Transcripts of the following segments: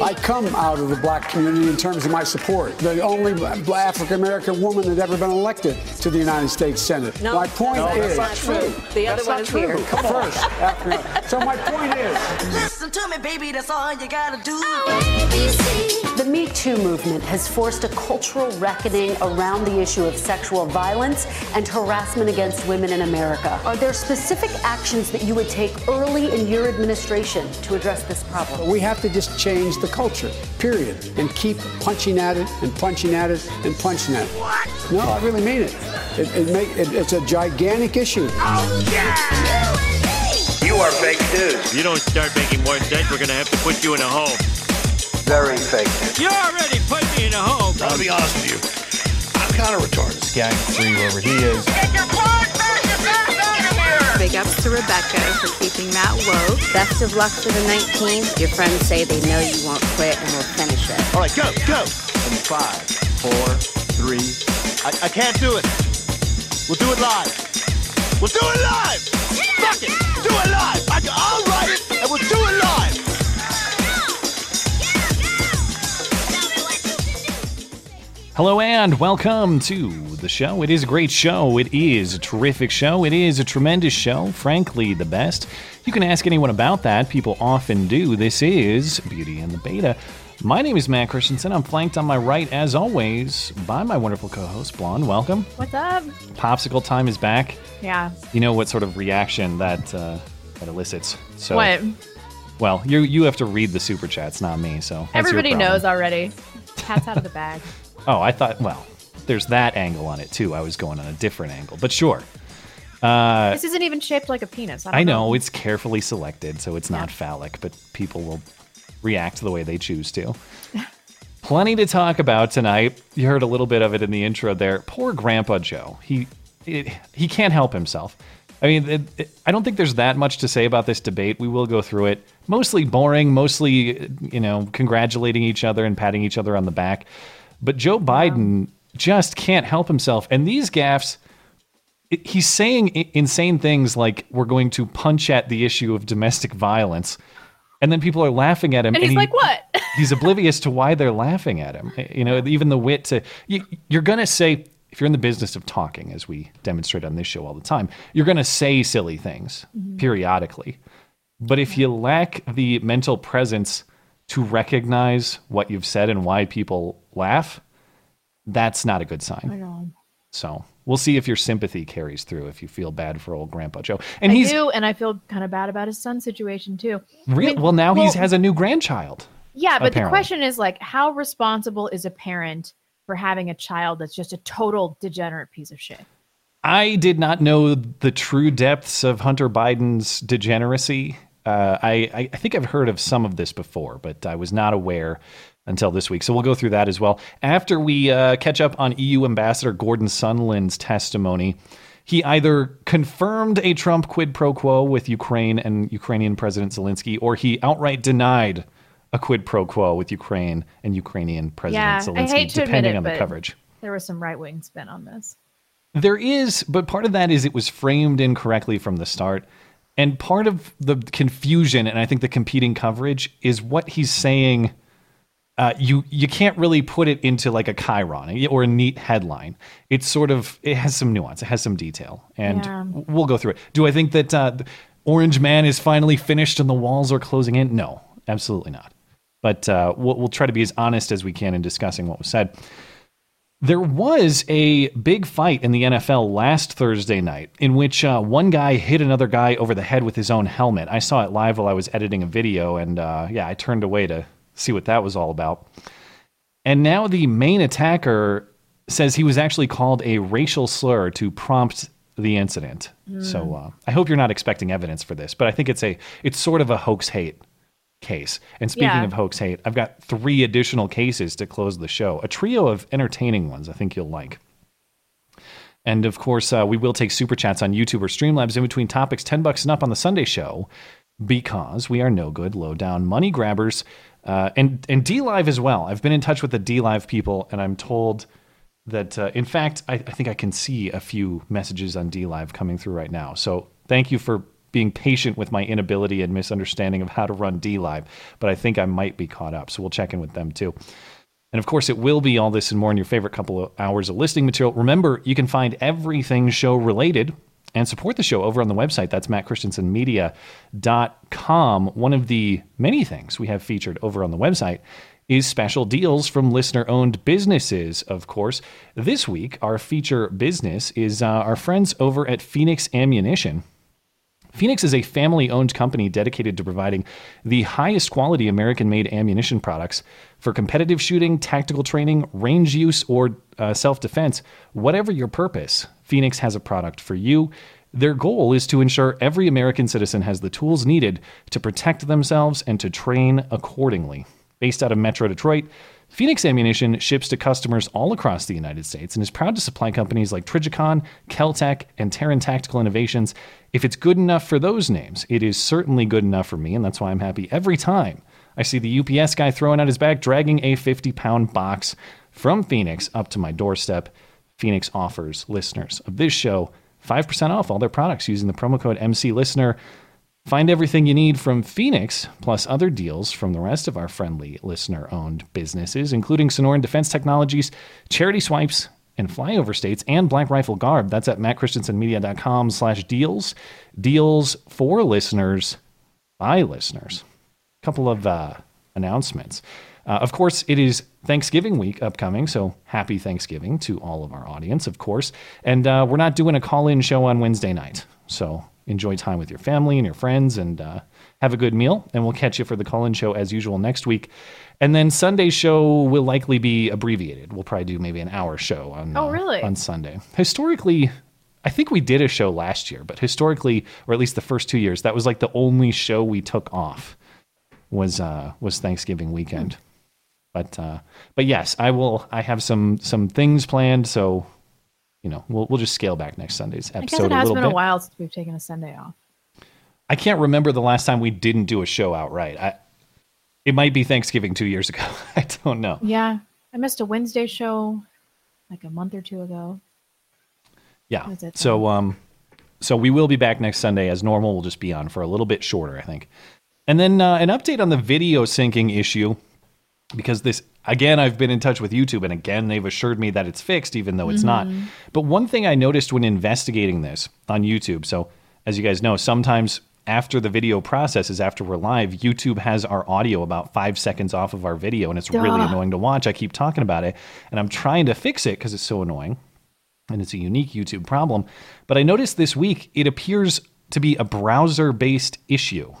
I come out of the black community in terms of my support. The only African-American woman that had ever been elected to the United States Senate. No, my point is... That's not true. The other one is here. Come on. So my point is... Listen to me, baby, that's all you gotta do. The Me Too movement has forced a cultural reckoning around the issue of sexual violence and harassment against women in America. Are there specific actions that you would take early in your administration to address this problem? We have to just change the culture, period, and keep punching at it and punching at it and punching at it. What? No, I really mean it. It's a gigantic issue. Oh, yeah. You are fake news. If you don't start making more sense, we're going to have to put you in a home. Very fake news. You already put me in a home. I'll be honest with you. I'm kind of retarded. Skank free wherever he is. Get your boys back and back out of here. Big ups to Rebecca for keeping that woke. Best of luck to the 19th. Your friends say they know you won't quit and will finish it. All right, go, go. In 5, 4, 3. I can't do it. We'll do it live. We'll do it live. Fuck it. Do it live. I'll write it and we'll do it live. Hello and welcome to the show. It is a great show. It is a terrific show. It is a tremendous show. Frankly, the best. You can ask anyone about that. People often do. This is Beauty and the Beta. My name is Matt Christensen. I'm flanked on my right, as always, by my wonderful co-host, Blonde. Welcome. What's up? Popsicle time is back. Yeah. You know what sort of reaction that elicits. So, what? Well, you have to read the super chats, not me. So everybody knows already. Cat's out of the bag. Oh, I thought, well, there's that angle on it, too. I was going on a different angle, but sure. This isn't even shaped like a penis. I know. It's carefully selected, so it's not phallic, but people will react the way they choose to. Plenty to talk about tonight. You heard a little bit of it in the intro there. Poor Grandpa Joe. He can't help himself. I mean, I don't think there's that much to say about this debate. We will go through it. Mostly boring, mostly, congratulating each other and patting each other on the back. But Joe Biden just can't help himself. And these gaffes, he's saying insane things like we're going to punch at the issue of domestic violence. And then people are laughing at him. And he's like, what? He's oblivious to why they're laughing at him. Even the wit to... You're going to say, if you're in the business of talking, as we demonstrate on this show all the time, you're going to say silly things periodically. But if you lack the mental presence to recognize what you've said and why people laugh, that's not a good sign. I know. So we'll see if your sympathy carries through, if you feel bad for old Grandpa Joe. And I feel kind of bad about his son's situation too. Really? I mean, well, he has a new grandchild. Yeah, but apparently. The question is like, how responsible is a parent for having a child that's just a total degenerate piece of shit? I did not know the true depths of Hunter Biden's degeneracy. I think I've heard of some of this before, but I was not aware until this week. So we'll go through that as well. After we catch up on EU Ambassador Gordon Sondland's testimony, he either confirmed a Trump quid pro quo with Ukraine and Ukrainian President Zelensky, or he outright denied a quid pro quo with Ukraine and Ukrainian President Zelensky, I hate to depending on the coverage. There was some right-wing spin on this. There is, but part of that is it was framed incorrectly from the start. And part of the confusion, and I think the competing coverage, is what he's saying. You can't really put it into like a chyron or a neat headline. It's sort of, it has some nuance. It has some detail. And we'll go through it. Do I think that the Orange Man is finally finished and the walls are closing in? No, absolutely not. But we'll try to be as honest as we can in discussing what was said. There was a big fight in the NFL last Thursday night in which one guy hit another guy over the head with his own helmet. I saw it live while I was editing a video, and I turned away to see what that was all about. And now the main attacker says he was actually called a racial slur to prompt the incident. So I hope you're not expecting evidence for this, but I think it's sort of a hoax hate case. And speaking of hoax hate, I've got three additional cases to close the show, a trio of entertaining ones I think you'll like. And of course, we will take super chats on YouTube or Streamlabs in between topics, $10 and up on the Sunday show, because we are no good, low down money grabbers, and DLive as well. I've been in touch with the DLive people, and I'm told that, in fact, I think I can see a few messages on DLive coming through right now. So thank you for being patient with my inability and misunderstanding of how to run DLive, but I think I might be caught up. So we'll check in with them too. And of course, it will be all this and more in your favorite couple of hours of listening material. Remember, you can find everything show related and support the show over on the website. That's mattchristensenmedia.com. One of the many things we have featured over on the website is special deals from listener-owned businesses, of course. This week, our feature business is our friends over at Phoenix Ammunition. Phoenix is a family-owned company dedicated to providing the highest quality American-made ammunition products for competitive shooting, tactical training, range use, or self-defense. Whatever your purpose, Phoenix has a product for you. Their goal is to ensure every American citizen has the tools needed to protect themselves and to train accordingly. Based out of Metro Detroit, Phoenix Ammunition ships to customers all across the United States and is proud to supply companies like Trigicon, Kel-Tec, and Terran Tactical Innovations. If it's good enough for those names, it is certainly good enough for me, and that's why I'm happy every time I see the UPS guy throwing out his bag, dragging a 50-pound box from Phoenix up to my doorstep. Phoenix offers listeners of this show 5% off all their products using the promo code MCListener. Find everything you need from Phoenix, plus other deals from the rest of our friendly listener-owned businesses, including Sonoran Defense Technologies, Charity Swipes, and Flyover States, and Black Rifle Garb. That's at mattchristensenmedia.com/deals. Deals for listeners, by listeners. A couple of announcements. Of course, it is Thanksgiving week upcoming, so happy Thanksgiving to all of our audience, of course. And we're not doing a call-in show on Wednesday night, so enjoy time with your family and your friends, and have a good meal. And we'll catch you for the call-in show as usual next week. And then Sunday's show will likely be abbreviated. We'll probably do maybe an hour show on on Sunday. Historically, I think we did a show last year, but historically, or at least the first 2 years, that was like the only show we took off was Thanksgiving weekend. But yes, I have some things planned, so. You know, we'll just scale back next Sunday's episode. I guess it has been a while since we've taken a Sunday off. I can't remember the last time we didn't do a show outright. It might be Thanksgiving 2 years ago. I don't know. Yeah, I missed a Wednesday show like a month or two ago. Yeah. So we will be back next Sunday as normal. We'll just be on for a little bit shorter, I think. And then an update on the video syncing issue, because this. Again, I've been in touch with YouTube, and again, they've assured me that it's fixed, even though it's not. But one thing I noticed when investigating this on YouTube, so as you guys know, sometimes after the video processes, after we're live, YouTube has our audio about 5 seconds off of our video, and it's really annoying to watch. I keep talking about it, and I'm trying to fix it because it's so annoying, and it's a unique YouTube problem. But I noticed this week it appears to be a browser-based issue.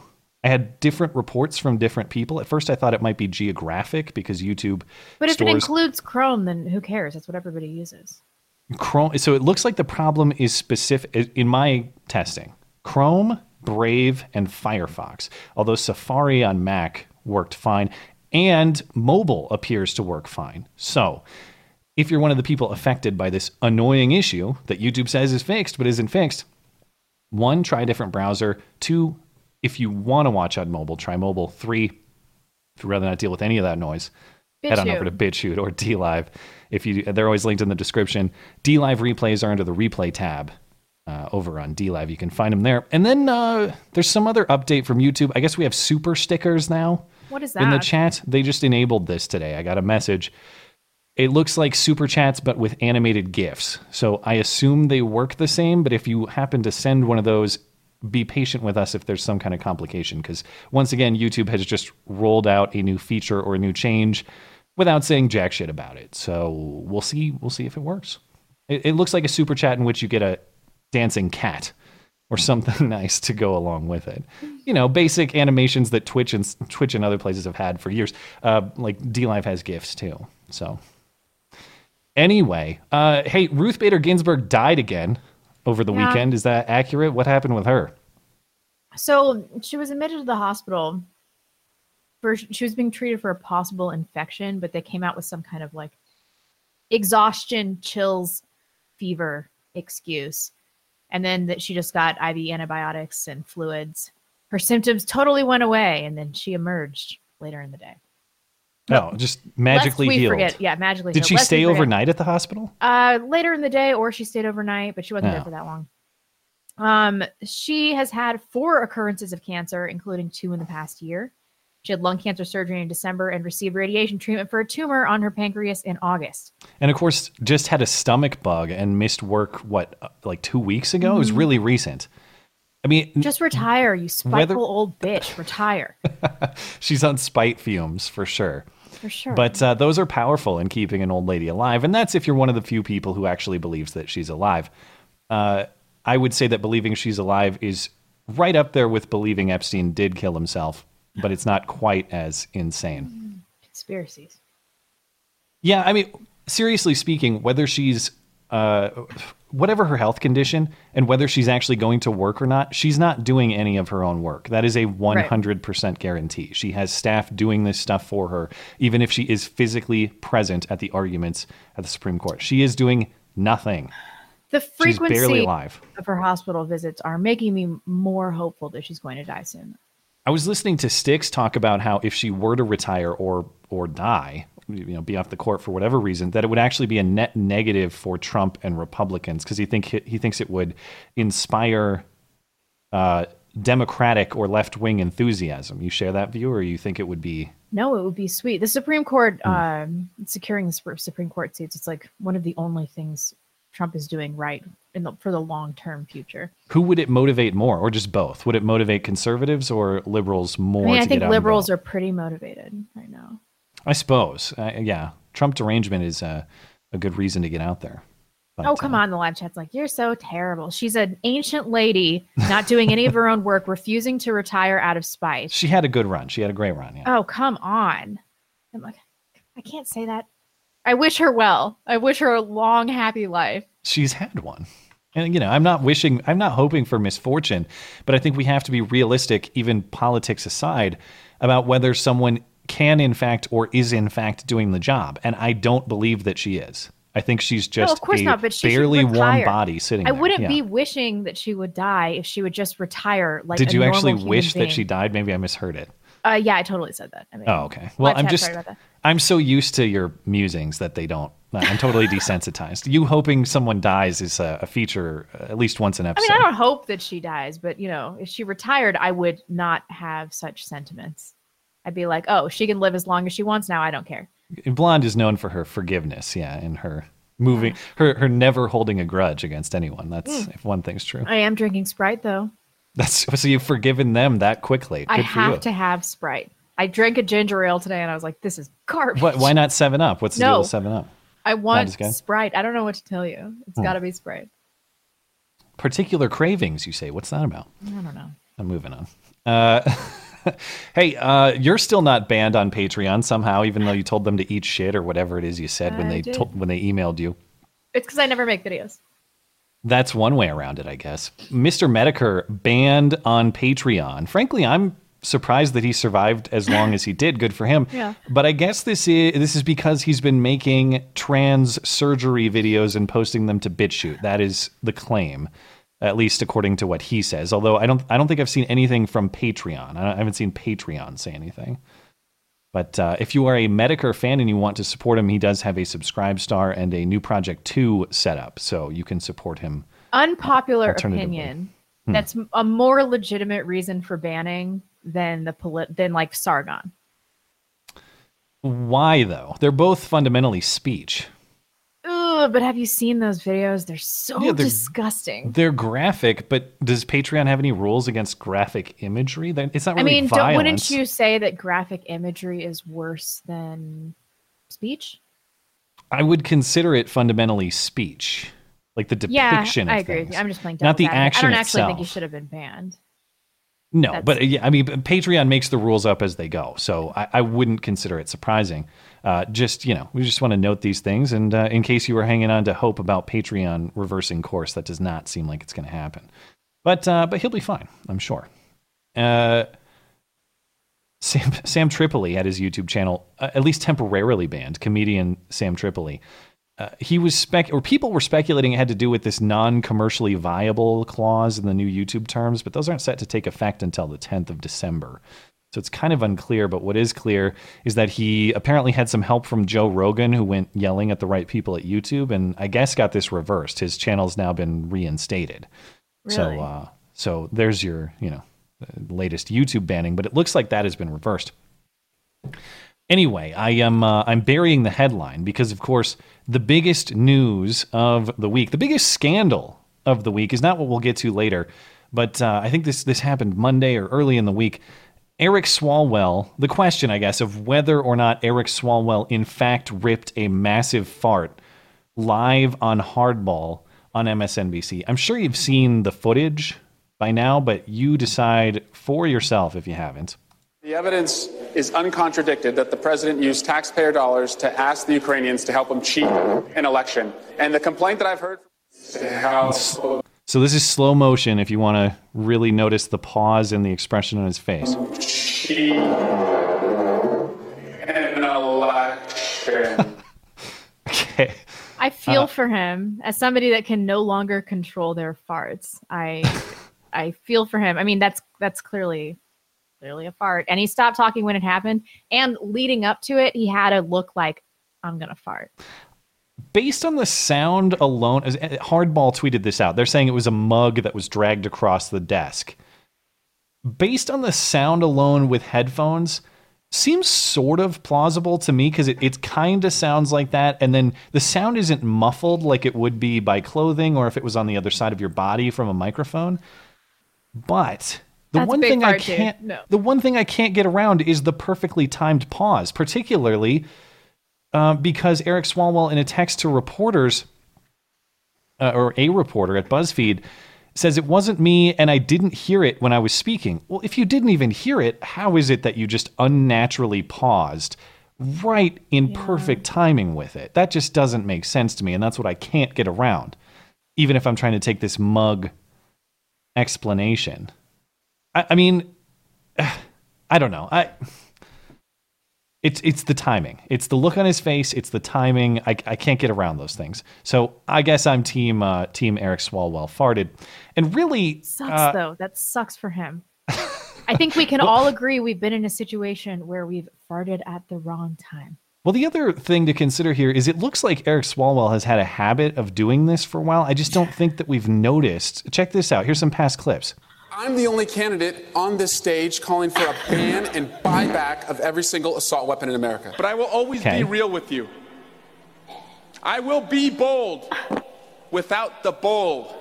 I had different reports from different people. At first, I thought it might be geographic because YouTube But if it includes Chrome, then who cares? That's what everybody uses. Chrome. So it looks like the problem is specific. In my testing, Chrome, Brave, and Firefox. Although Safari on Mac worked fine, and mobile appears to work fine. So if you're one of the people affected by this annoying issue that YouTube says is fixed but isn't fixed, one, try a different browser. Two, if you want to watch on mobile, try mobile. Three, if you'd rather not deal with any of that noise, head on over to Bitchute or DLive. They're always linked in the description. DLive replays are under the replay tab over on DLive. You can find them there. And then there's some other update from YouTube. I guess we have super stickers now. What is that? In the chat, they just enabled this today. I got a message. It looks like super chats, but with animated GIFs. So I assume they work the same, but if you happen to send one of those, be patient with us if there's some kind of complication, because once again, YouTube has just rolled out a new feature or a new change without saying jack shit about it. So we'll see. We'll see if it works. It looks like a super chat in which you get a dancing cat or something nice to go along with it. You know, basic animations that Twitch and other places have had for years. Like DLive has GIFs too. So anyway, hey, Ruth Bader Ginsburg died again over the weekend. Is that accurate? What happened with her? So she was admitted to the hospital. She was being treated for a possible infection, but they came out with some kind of like exhaustion, chills, fever excuse. And then that she just got IV antibiotics and fluids. Her symptoms totally went away, and then she emerged later in the day. No, just magically healed. Yeah, magically healed. Did she stay overnight at the hospital? Later in the day, or she stayed overnight, but she wasn't there for that long. She has had 4 occurrences of cancer, including 2 in the past year. She had lung cancer surgery in December and received radiation treatment for a tumor on her pancreas in August. And of course, just had a stomach bug and missed work, like 2 weeks ago? Mm-hmm. It was really recent. I mean, just retire, you spiteful old bitch. Retire. She's on spite fumes for sure. For sure. But those are powerful in keeping an old lady alive. And that's if you're one of the few people who actually believes that she's alive. I would say that believing she's alive is right up there with believing Epstein did kill himself, but it's not quite as insane. Conspiracies. Yeah, I mean, seriously speaking, whether she's whatever her health condition and whether she's actually going to work or not, she's not doing any of her own work. That is a 100% guarantee. She has staff doing this stuff for her, even if she is physically present at the arguments at the Supreme Court. She is doing nothing. The frequency of her hospital visits are making me more hopeful that she's going to die soon. I was listening to Styx talk about how if she were to retire or die, you know, be off the court for whatever reason, that it would actually be a net negative for Trump and Republicans, because he thinks it would inspire Democratic or left-wing enthusiasm. You share that view, or you think it would be? No, it would be sweet. The Supreme Court, securing the Supreme Court seats, it's like one of the only things Trump is doing right for the long-term future. Who would it motivate more, or just both? Would it motivate conservatives or liberals more? I think liberals are pretty motivated right now. I suppose. Yeah. Trump derangement is a good reason to get out there. But, come on. The live chat's like, you're so terrible. She's an ancient lady, not doing any of her own work, refusing to retire out of spite. She had a good run. She had a great run. Yeah. Oh, come on. I'm like, I can't say that. I wish her well. I wish her a long, happy life. She's had one. And, you know, I'm not hoping for misfortune, but I think we have to be realistic, even politics aside, about whether someone can in fact or is in fact doing the job. And I don't believe that she is. I think she's just she barely warm body sitting there. I wouldn't be wishing that she would die if she would just retire like a normal human being. Did you actually wish that she died? Maybe I misheard it. Yeah, I totally said that. I mean, okay. Well, I'm so used to your musings that they don't. I'm totally desensitized. You hoping someone dies is a feature at least once an episode. I mean, I don't hope that she dies, but you know, if she retired, I would not have such sentiments. I'd be like, oh, she can live as long as she wants now. I don't care. Blonde is known for her forgiveness, and her never holding a grudge against anyone. That's if one thing's true. I am drinking Sprite though. So you've forgiven them that quickly. Good I have to have Sprite. I drank a ginger ale today, and I was like, this is garbage. Why not 7-Up? What's the deal with 7-Up? I want Sprite. I don't know what to tell you. It's got to be Sprite. Particular cravings, you say. What's that about? I don't know. I'm moving on. Hey, you're still not banned on Patreon somehow, even though you told them to eat shit or whatever it is you said when they emailed you. It's because I never make videos. That's one way around it, I guess. Mr. Medicare banned on Patreon. Frankly, I'm surprised that he survived as long as he did. Good for him. Yeah. But I guess this is because he's been making trans surgery videos and posting them to Bitchute. That is the claim. At least according to what he says. Although I don't think I've seen anything from Patreon. I haven't seen Patreon say anything. But if you are a Medicare fan and you want to support him, he does have a Subscribestar and a new Project 2 set up, so you can support him. Unpopular opinion. That's a more legitimate reason for banning than like Sargon. Why though? They're both fundamentally speech. But have you seen those videos? They're so disgusting. They're graphic, but does Patreon have any rules against graphic imagery? It's not really violence. Wouldn't you say that graphic imagery is worse than speech? I would consider it fundamentally speech, like the depiction of things. Yeah, I agree. I'm just playing devil's advocate. I don't actually think you should have been banned. No, that's... but yeah, I mean, Patreon makes the rules up as they go, so I wouldn't consider it surprising. Just, you know, we just want to note these things, and in case you were hanging on to hope about Patreon reversing course, that does not seem like it's going to happen. But he'll be fine, I'm sure. Sam Tripoli had his YouTube channel at least temporarily banned. Comedian Sam Tripoli. He was people were speculating it had to do with this non-commercially viable clause in the new YouTube terms, but those aren't set to take effect until the 10th of December. So it's kind of unclear, but what is clear is that he apparently had some help from Joe Rogan, who went yelling at the right people at YouTube, and I guess got this reversed. His channel's now been reinstated. Really? So there's your, you know, latest YouTube banning, but it looks like that has been reversed. Anyway, I'm burying the headline because, of course, the biggest news of the week, the biggest scandal of the week, is not what we'll get to later, but I think this happened Monday or early in the week. Eric Swalwell, the question, I guess, of whether or not Eric Swalwell in fact ripped a massive fart live on Hardball on MSNBC. I'm sure you've seen the footage by now, but you decide for yourself if you haven't. The evidence is uncontradicted that the president used taxpayer dollars to ask the Ukrainians to help him cheat an election. And the complaint that I've heard... So this is slow motion if you want to really notice the pause and the expression on his face. Cheat an election. Okay. I feel for him as somebody that can no longer control their farts. I feel for him. I mean, that's clearly a fart. And he stopped talking when it happened. And leading up to it, he had a look like, I'm going to fart. Based on the sound alone, Hardball tweeted this out. They're saying it was a mug that was dragged across the desk. Based on the sound alone with headphones, seems sort of plausible to me because it kind of sounds like that. And then the sound isn't muffled like it would be by clothing or if it was on the other side of your body from a microphone. But... The one thing I can't get around is the perfectly timed pause, particularly because Eric Swalwell, in a text to reporters or a reporter at BuzzFeed, says it wasn't me and I didn't hear it when I was speaking. Well, if you didn't even hear it, how is it that you just unnaturally paused right in perfect timing with it? That just doesn't make sense to me, and that's what I can't get around, even if I'm trying to take this mug explanation. I mean, I don't know. It's the timing. It's the look on his face. It's the timing. I can't get around those things. So I guess I'm team Eric Swalwell farted. And really... Sucks, though. That sucks for him. I think we can all agree we've been in a situation where we've farted at the wrong time. Well, the other thing to consider here is it looks like Eric Swalwell has had a habit of doing this for a while. I just don't think that we've noticed. Check this out. Here's some past clips. I'm the only candidate on this stage calling for a ban and buyback of every single assault weapon in America. But I will always be real with you. I will be bold without the bold.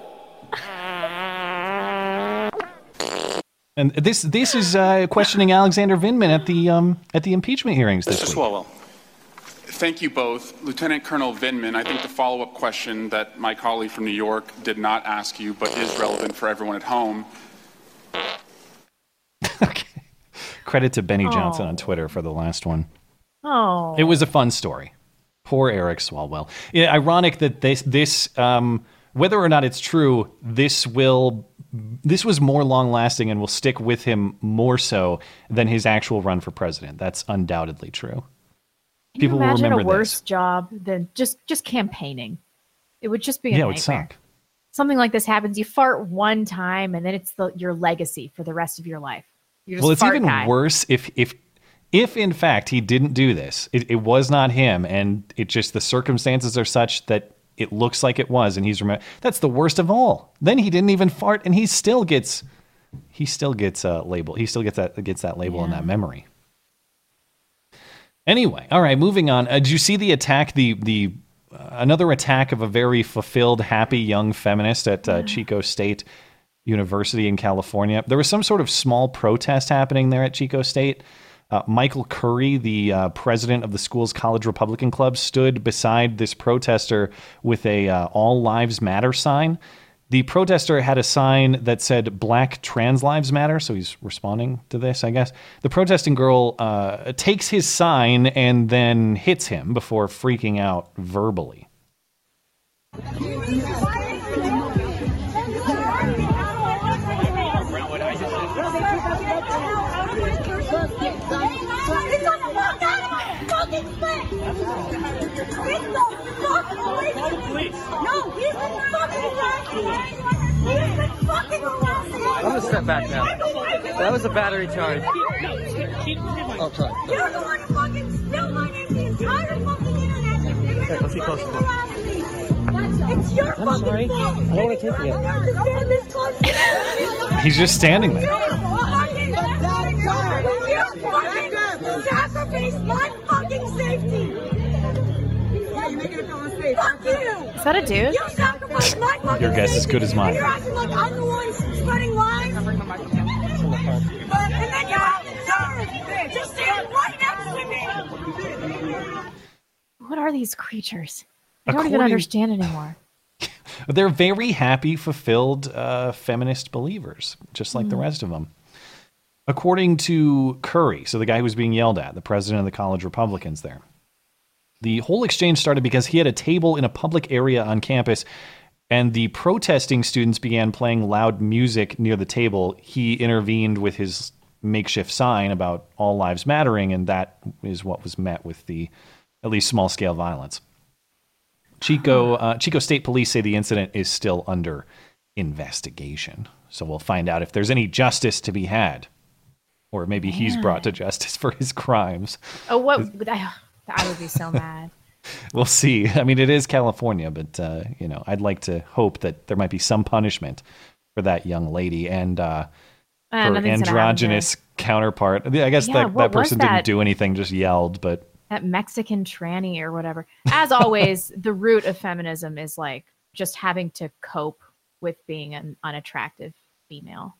And this is questioning Alexander Vindman at the impeachment hearings this week. Mr. Swalwell, thank you both. Lieutenant Colonel Vindman, I think the follow-up question that my colleague from New York did not ask you but is relevant for everyone at home. Okay. Credit to Benny Johnson on Twitter for the last one. Oh, it was a fun story. Poor Eric Swalwell. Yeah, ironic that this whether or not it's true, this was more long lasting and will stick with him more so than his actual run for president. That's undoubtedly true. Can people will remember a worse job than just campaigning? It would just be a nightmare. It would suck. Something like this happens. You fart one time, and then it's your legacy for the rest of your life. It's even worse if in fact he didn't do this. It was not him, and it just the circumstances are such that it looks like it was, and he's remember. That's the worst of all. Then he didn't even fart, and he still gets a label. He still gets that label and that memory. Anyway, all right, moving on. Did you see the attack? The another attack of a very fulfilled, happy young feminist at Chico State University in California. There was some sort of small protest happening there at Chico State. Michael Curry, the president of the school's College Republican Club, stood beside this protester with a All Lives Matter sign. The protester had a sign that said Black Trans Lives Matter, so he's responding to this, I guess. The protesting girl takes his sign and then hits him before freaking out verbally. I'm gonna step back now. That was a battery charge. Oh, sorry. You're the one who fucking spilled my name to the entire fucking internet. Let's be close to them. It's your fucking fault. I don't want to take you. I He's just standing there. You fucking sacrificed my fucking safety. Fuck you! Is that a dude? Your guess is good as mine. You're acting like I'm the one spreading lies. And then you're acting sorry. Just stand right next to me. What are these creatures? I don't even understand anymore. They're very happy, fulfilled feminist believers, just like the rest of them. According to Curry, so the guy who was being yelled at, the president of the college Republicans there, the whole exchange started because he had a table in a public area on campus, and the protesting students began playing loud music near the table. He intervened with his makeshift sign about all lives mattering, and that is what was met with the, at least small-scale violence. Chico State Police say the incident is still under investigation, so we'll find out if there's any justice to be had, or maybe he's brought to justice for his crimes. Oh, I would be so mad. We'll see. I mean, it is California, but, you know, I'd like to hope that there might be some punishment for that young lady and her androgynous counterpart. I guess that person didn't do anything, just yelled, but. That Mexican tranny or whatever. As always, the root of feminism is like just having to cope with being an unattractive female.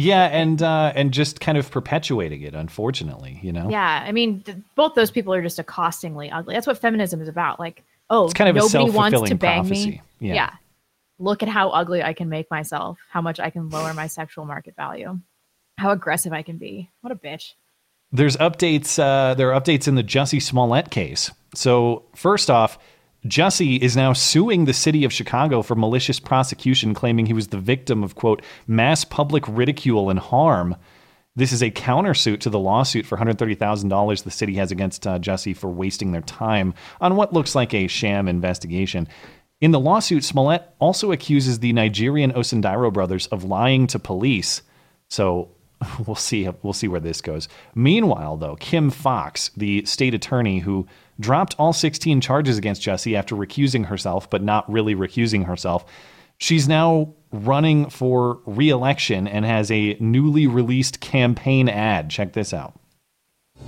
Yeah, and just kind of perpetuating it, unfortunately, you know? Yeah, I mean, both those people are just accostingly ugly. That's what feminism is about. Like, it's kind of nobody wants to bang prophecy. Me. Yeah. Look at how ugly I can make myself, how much I can lower my sexual market value, how aggressive I can be. What a bitch. There's updates. There are updates in the Jussie Smollett case. So first off, Jussie is now suing the city of Chicago for malicious prosecution, claiming he was the victim of, quote, mass public ridicule and harm. This is a countersuit to the lawsuit for $130,000 the city has against Jussie for wasting their time on what looks like a sham investigation. In the lawsuit, Smollett also accuses the Nigerian Osundairo brothers of lying to police. So we'll see where this goes. Meanwhile, though, Kim Fox, the state attorney who dropped all 16 charges against Jussie after recusing herself, but not really recusing herself. She's now running for re-election and has a newly released campaign ad. Check this out.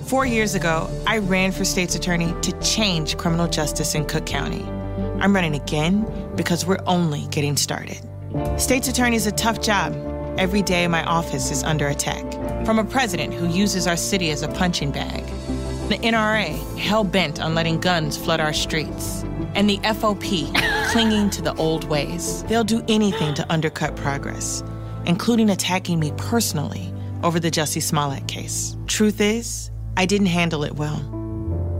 4 years ago, I ran for state's attorney to change criminal justice in Cook County. I'm running again because we're only getting started. State's attorney is a tough job. Every day my office is under attack from a president who uses our city as a punching bag. The NRA, hell-bent on letting guns flood our streets. And the FOP, clinging to the old ways. They'll do anything to undercut progress, including attacking me personally over the Jussie Smollett case. Truth is, I didn't handle it well.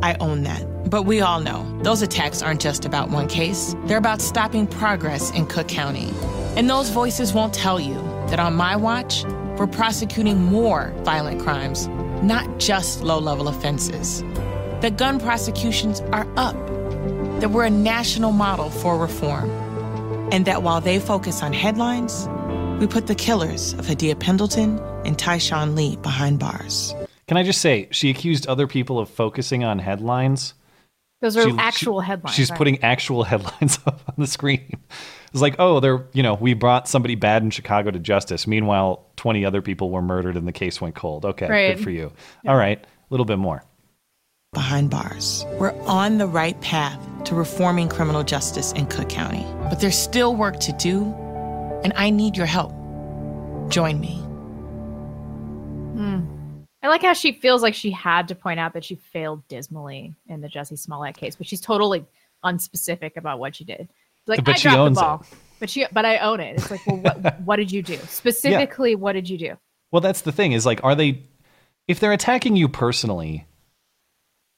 I own that. But we all know, those attacks aren't just about one case. They're about stopping progress in Cook County. And those voices won't tell you that on my watch, we're prosecuting more violent crimes, not just low-level offenses. The gun prosecutions are up, that we're a national model for reform, and that while they focus on headlines, we put the killers of Hadia Pendleton and Tyshawn Lee behind bars. Can I just say, she accused other people of focusing on headlines. Those are actual headlines. She's putting actual headlines up on the screen. It's like, oh, they're, you know, we brought somebody bad in Chicago to justice. Meanwhile, 20 other people were murdered and the case went cold. Okay, right. Good for you. Yeah. All right, a little bit more. Behind bars. We're on the right path to reforming criminal justice in Cook County. But there's still work to do, and I need your help. Join me. I like how she feels like she had to point out that she failed dismally in the Jussie Smollett case, but she's totally unspecific about what she did. Like, but I dropped the ball. But I own it. It's like, well, what did you do? Specifically, what did you do? Well, that's the thing is like, are they, if they're attacking you personally,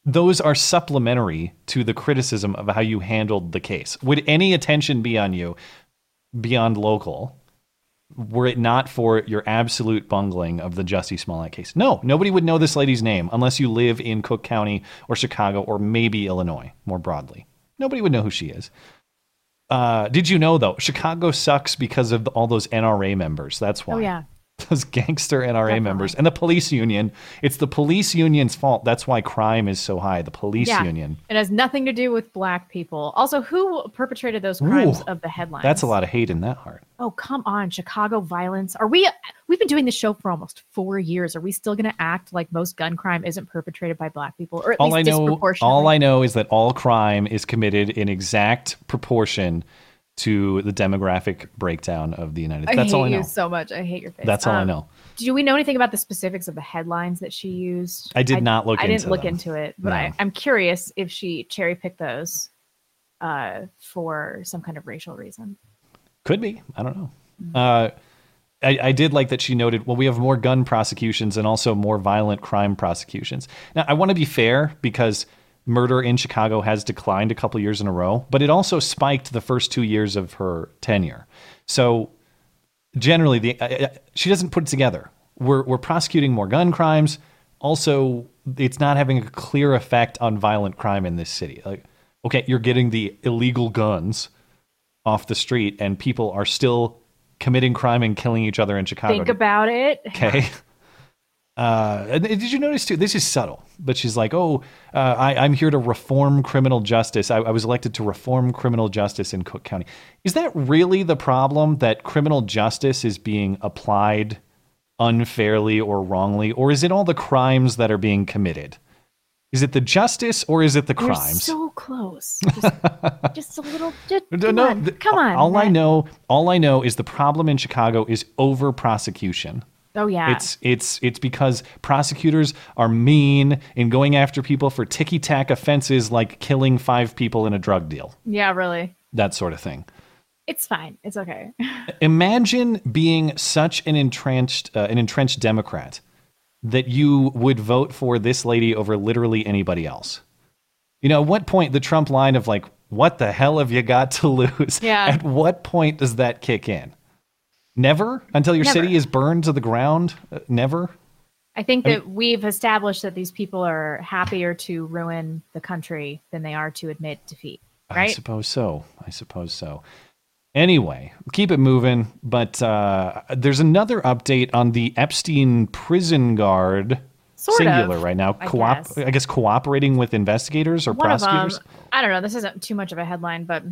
those are supplementary to the criticism of how you handled the case. Would any attention be on you beyond local were it not for your absolute bungling of the Jussie Smollett case? No, nobody would know this lady's name unless you live in Cook County or Chicago or maybe Illinois more broadly. Nobody would know who she is. Did you know, though, Chicago sucks because of all those NRA members. That's why. Oh, yeah. Those gangster NRA members and the police union. It's the police union's fault. That's why crime is so high. The police union. It has nothing to do with black people. Also, who perpetrated those crimes of the headlines? That's a lot of hate in that heart. Oh, come on. Chicago violence. We've been doing this show for almost 4 years. Are we still going to act like most gun crime isn't perpetrated by black people? Or at least disproportionately? All I know is that all crime is committed in exact proportion to the demographic breakdown of the United States. That's all I know. I hate you so much. I hate your face. That's all I know. Do we know anything about the specifics of the headlines that she used? I did not look into it. I didn't look into it, but I'm curious if she cherry-picked those for some kind of racial reason. Could be. I don't know. Mm-hmm. I did like that she noted, well, we have more gun prosecutions and also more violent crime prosecutions. Now, I want to be fair because murder in Chicago has declined a couple years in a row, but it also spiked the first 2 years of her tenure. So generally, she doesn't put it together. We're prosecuting more gun crimes. Also, it's not having a clear effect on violent crime in this city. Like, okay, you're getting the illegal guns off the street and people are still committing crime and killing each other in Chicago. Think about it. Okay. And did you notice too, this is subtle, but she's like, I'm here to reform criminal justice. I was elected to reform criminal justice in Cook County. Is that really the problem, that criminal justice is being applied unfairly or wrongly? Or is it all the crimes that are being committed? Is it the justice or is it the crimes? So close. Just a little. Come on. All I know is the problem in Chicago is over prosecution. Oh, yeah. It's because prosecutors are mean in going after people for ticky-tack offenses like killing 5 people in a drug deal. Yeah, really. That sort of thing. It's fine. It's okay. Imagine being such an entrenched Democrat that you would vote for this lady over literally anybody else. You know, at what point the Trump line of like, what the hell have you got to lose? Yeah. At what point does that kick in? Never until your city is burned to the ground. Never. I think that we've established that these people are happier to ruin the country than they are to admit defeat. Right? I suppose so. Anyway, keep it moving. But there's another update on the Epstein prison guard. I guess cooperating with investigators or prosecutors. I don't know. This isn't too much of a headline, but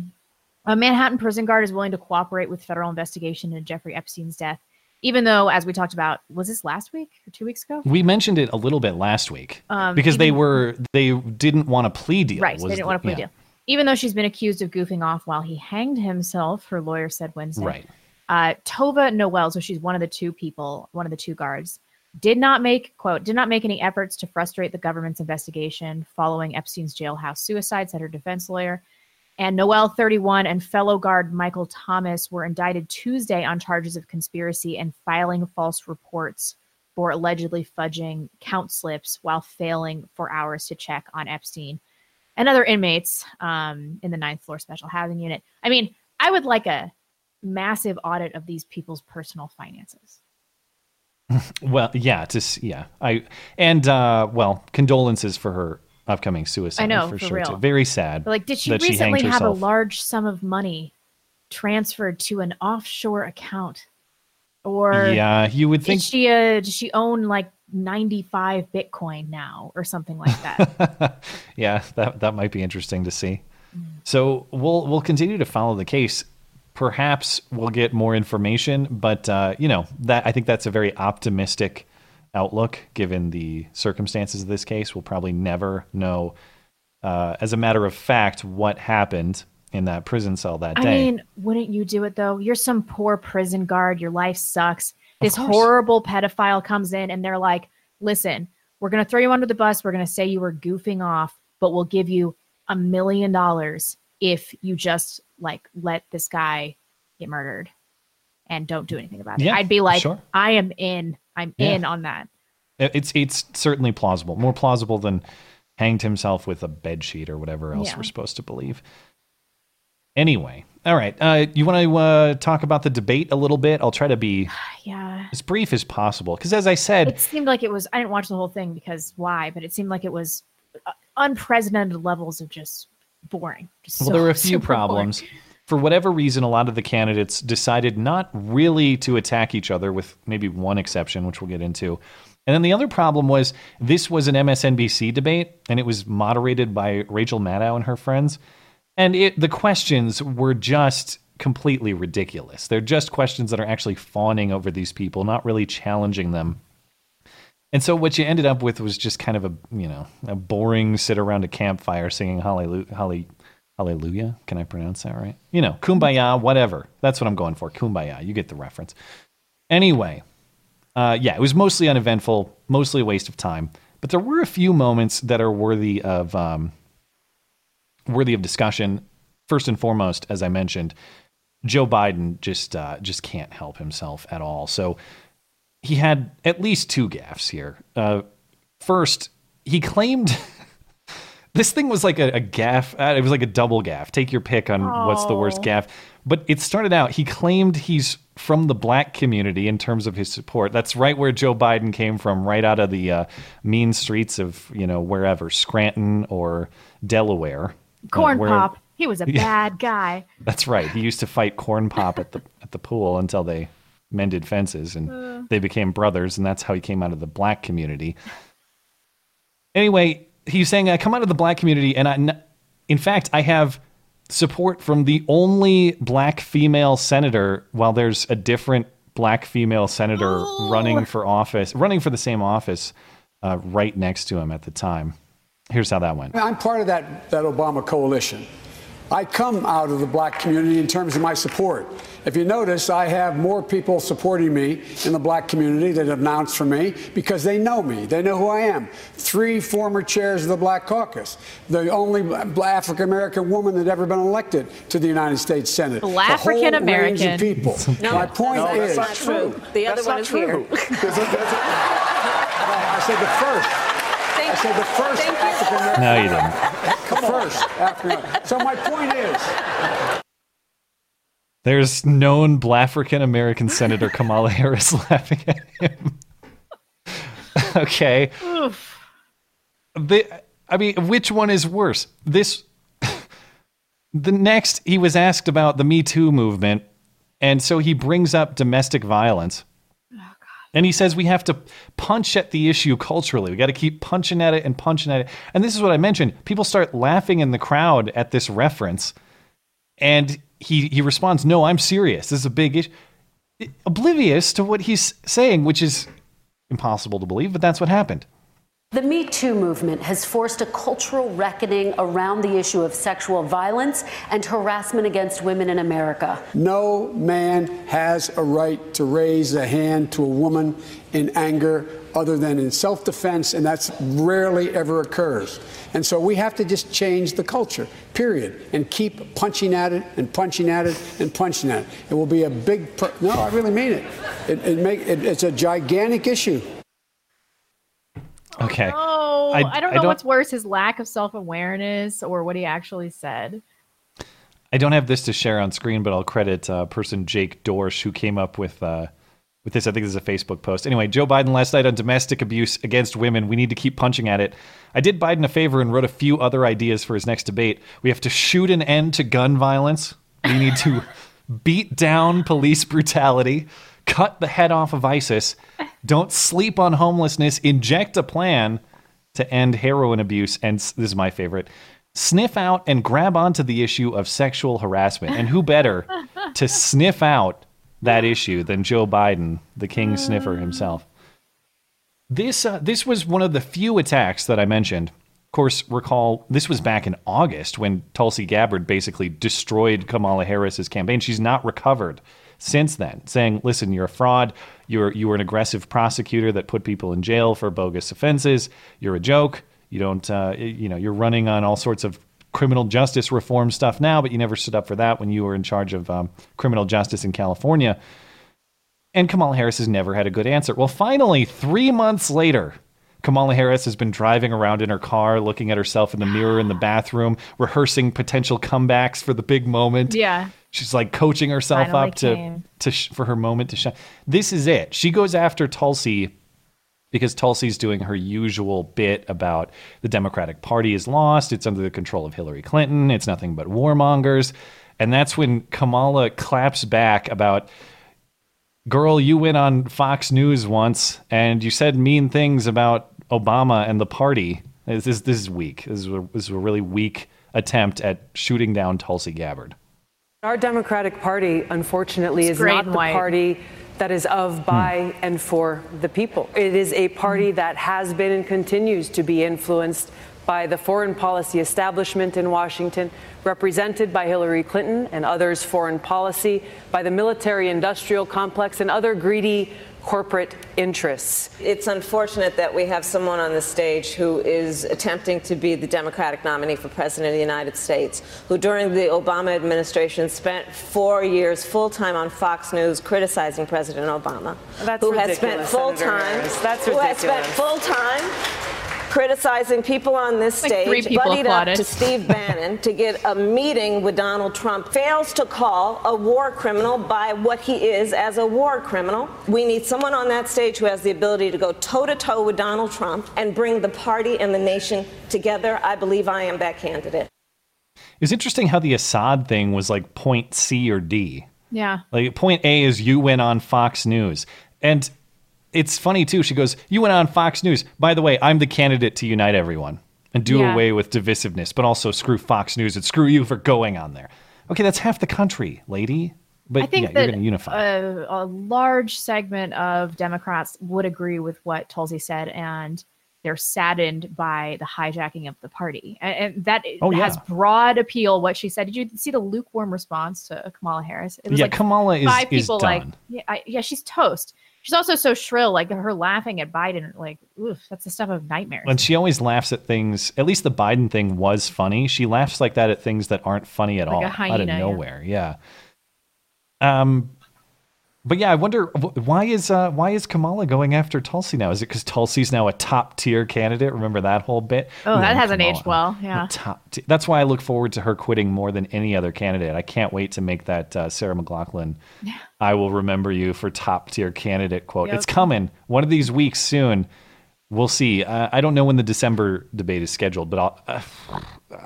a Manhattan prison guard is willing to cooperate with federal investigation into Jeffrey Epstein's death, even though, as we talked about, was this last week or 2 weeks ago? We mentioned it a little bit last week because they didn't want a plea deal. Right, they didn't want a plea deal. Even though she's been accused of goofing off while he hanged himself, her lawyer said Wednesday. Right. Tova Noel, so she's one of the two guards, did not make any efforts to frustrate the government's investigation following Epstein's jailhouse suicide, said her defense lawyer. And Noel, 31, and fellow guard Michael Thomas were indicted Tuesday on charges of conspiracy and filing false reports for allegedly fudging count slips while failing for hours to check on Epstein and other inmates in the 9th floor special housing unit. I mean, I would like a massive audit of these people's personal finances. Well, yeah. Condolences for her upcoming suicide. I know, for sure. Real. Very sad. But like, did she recently have a large sum of money transferred to an offshore account? Or yeah, you would think does she own like 95 Bitcoin now or something like that? Yeah, that might be interesting to see. Mm. So we'll continue to follow the case. Perhaps we'll get more information, but I think that's a very optimistic outlook given the circumstances of this case. We'll probably never know as a matter of fact what happened in that prison cell that day. I mean, wouldn't you do it though? You're some poor prison guard, your life sucks. This horrible pedophile comes in and they're like, listen, we're gonna throw you under the bus, we're gonna say you were goofing off, but we'll give you $1 million if you just like let this guy get murdered and don't do anything about it. Yeah, I'd be like, sure. I'm in on that. It's certainly plausible, more plausible than hanged himself with a bed sheet or whatever else we're supposed to believe. Anyway, all right. You want to talk about the debate a little bit? I'll try to be as brief as possible. Because as I said, it seemed like it was, I didn't watch the whole thing because why, but it seemed like it was unprecedented levels of just boring. Just there were a few problems. Boring. For whatever reason, a lot of the candidates decided not really to attack each other, with maybe one exception, which we'll get into. And then the other problem was this was an MSNBC debate, and it was moderated by Rachel Maddow and her friends. And the questions were just completely ridiculous. They're just questions that are actually fawning over these people, not really challenging them. And so what you ended up with was just kind of a boring sit around a campfire singing hallelujah. Can I pronounce that right? Kumbaya, whatever. That's what I'm going for. Kumbaya. You get the reference. Anyway, it was mostly uneventful, mostly a waste of time. But there were a few moments that are worthy of discussion. First and foremost, as I mentioned, Joe Biden just can't help himself at all. So he had at least two gaffes here. First, he claimed this thing was like a gaffe. It was like a double gaffe. Take your pick on what's the worst gaffe. But it started out, he claimed he's from the black community in terms of his support. That's right where Joe Biden came from, right out of the mean streets of, wherever, Scranton or Delaware. Corn Pop. He was a bad guy. That's right. He used to fight Corn Pop at the pool until they mended fences and they became brothers. And that's how he came out of the black community. Anyway, he's saying, I come out of the black community. And in fact, I have support from the only black female senator, while there's a different black female senator running for the same office right next to him at the time. Here's how that went. I'm part of that Obama coalition. I come out of the black community in terms of my support. If you notice, I have more people supporting me in the black community that have announced for me because they know me. They know who I am. 3 former chairs of the Black Caucus, the only African-American woman that ever been elected to the United States Senate. African-American people. No, my point is not true. The other one is true. Here. I said the first. I said the first African-American. No, you didn't. Come on. First African-American. So my point is, there's known black African-American Senator Kamala Harris laughing at him. Okay. Oof. Which one is worse? Next, he was asked about the Me Too movement, and so he brings up domestic violence. And he says we have to punch at the issue culturally. We got to keep punching at it and punching at it. And this is what I mentioned. People start laughing in the crowd at this reference. And he responds, no, I'm serious. This is a big issue. Oblivious to what he's saying, which is impossible to believe, but that's what happened. The Me Too movement has forced a cultural reckoning around the issue of sexual violence and harassment against women in America. No man has a right to raise a hand to a woman in anger other than in self-defense, and that's rarely ever occurs. And so we have to just change the culture, period, and keep punching at it and punching at it and punching at it. It will be a big... No, I really mean it. It's a gigantic issue. Okay. No, I don't know what's worse, his lack of self-awareness or what he actually said. I don't have this to share on screen, but I'll credit person Jake Dorsch, who came up with this. I think this is a Facebook post. Anyway, Joe Biden last night on domestic abuse against women. We need to keep punching at it. I did Biden a favor and wrote a few other ideas for his next debate. We have to shoot an end to gun violence. We need to beat down police brutality. Cut the head off of ISIS. Don't sleep on homelessness. Inject a plan to end heroin abuse. And this is my favorite. Sniff out and grab onto the issue of sexual harassment. And who better to sniff out that issue than Joe Biden, the king sniffer himself? This was one of the few attacks that I mentioned. Of course, recall this was back in August when Tulsi Gabbard basically destroyed Kamala Harris's campaign. She's not recovered since then, saying, listen, you're a fraud. You were an aggressive prosecutor that put people in jail for bogus offenses. You're a joke. You don't, you're running on all sorts of criminal justice reform stuff now, but you never stood up for that when you were in charge of criminal justice in California. And Kamala Harris has never had a good answer. Well, finally, 3 months later, Kamala Harris has been driving around in her car, looking at herself in the mirror in the bathroom, rehearsing potential comebacks for the big moment. Yeah. She's like coaching herself up for her moment to shine. This is it. She goes after Tulsi because Tulsi's doing her usual bit about the Democratic Party is lost. It's under the control of Hillary Clinton. It's nothing but warmongers. And that's when Kamala claps back about, girl, you went on Fox News once and you said mean things about Obama and the party. This is weak. This is a really weak attempt at shooting down Tulsi Gabbard. Our Democratic Party, unfortunately, is not the party that is of, by, and for the people. It is a party that has been and continues to be influenced by the foreign policy establishment in Washington, represented by Hillary Clinton and others' foreign policy, by the military-industrial complex and other greedy corporate interests. It's unfortunate that we have someone on the stage who is attempting to be the Democratic nominee for President of the United States, who during the Obama administration spent 4 years full-time on Fox News criticizing President Obama. That's who ridiculous, has spent full-time. That's ridiculous. Who has spent full-time criticizing people on this stage, buddied up to Steve Bannon to get a meeting with Donald Trump, fails to call a war criminal by what he is as a war criminal. We need someone on that stage who has the ability to go toe-to-toe with Donald Trump and bring the party and the nation together. I believe I am that candidate. It's interesting how the Assad thing was like point C or D. Yeah. Like point A is you went on Fox News. And it's funny, too. She goes, you went on Fox News. By the way, I'm the candidate to unite everyone and do away with divisiveness, but also screw Fox News and screw you for going on there. Okay, that's half the country, lady. But I think that you're going to unify. A large segment of Democrats would agree with what Tulsi said, and they're saddened by the hijacking of the party. And that has broad appeal, what she said. Did you see the lukewarm response to Kamala Harris? It was Kamala is done. She's toast. She's also so shrill, like her laughing at Biden, like, oof, that's the stuff of nightmares. And she always laughs at things, at least the Biden thing was funny. She laughs like that at things that aren't funny at all, out of nowhere. Yeah. But yeah, I wonder, why is Kamala going after Tulsi now? Is it because Tulsi's now a top tier candidate? Remember that whole bit? Oh, that hasn't aged well. Yeah. That's why I look forward to her quitting more than any other candidate. I can't wait to make that Sarah McLachlan, I will remember you for top tier candidate quote. Yep. It's coming one of these weeks soon. We'll see. I don't know when the December debate is scheduled, but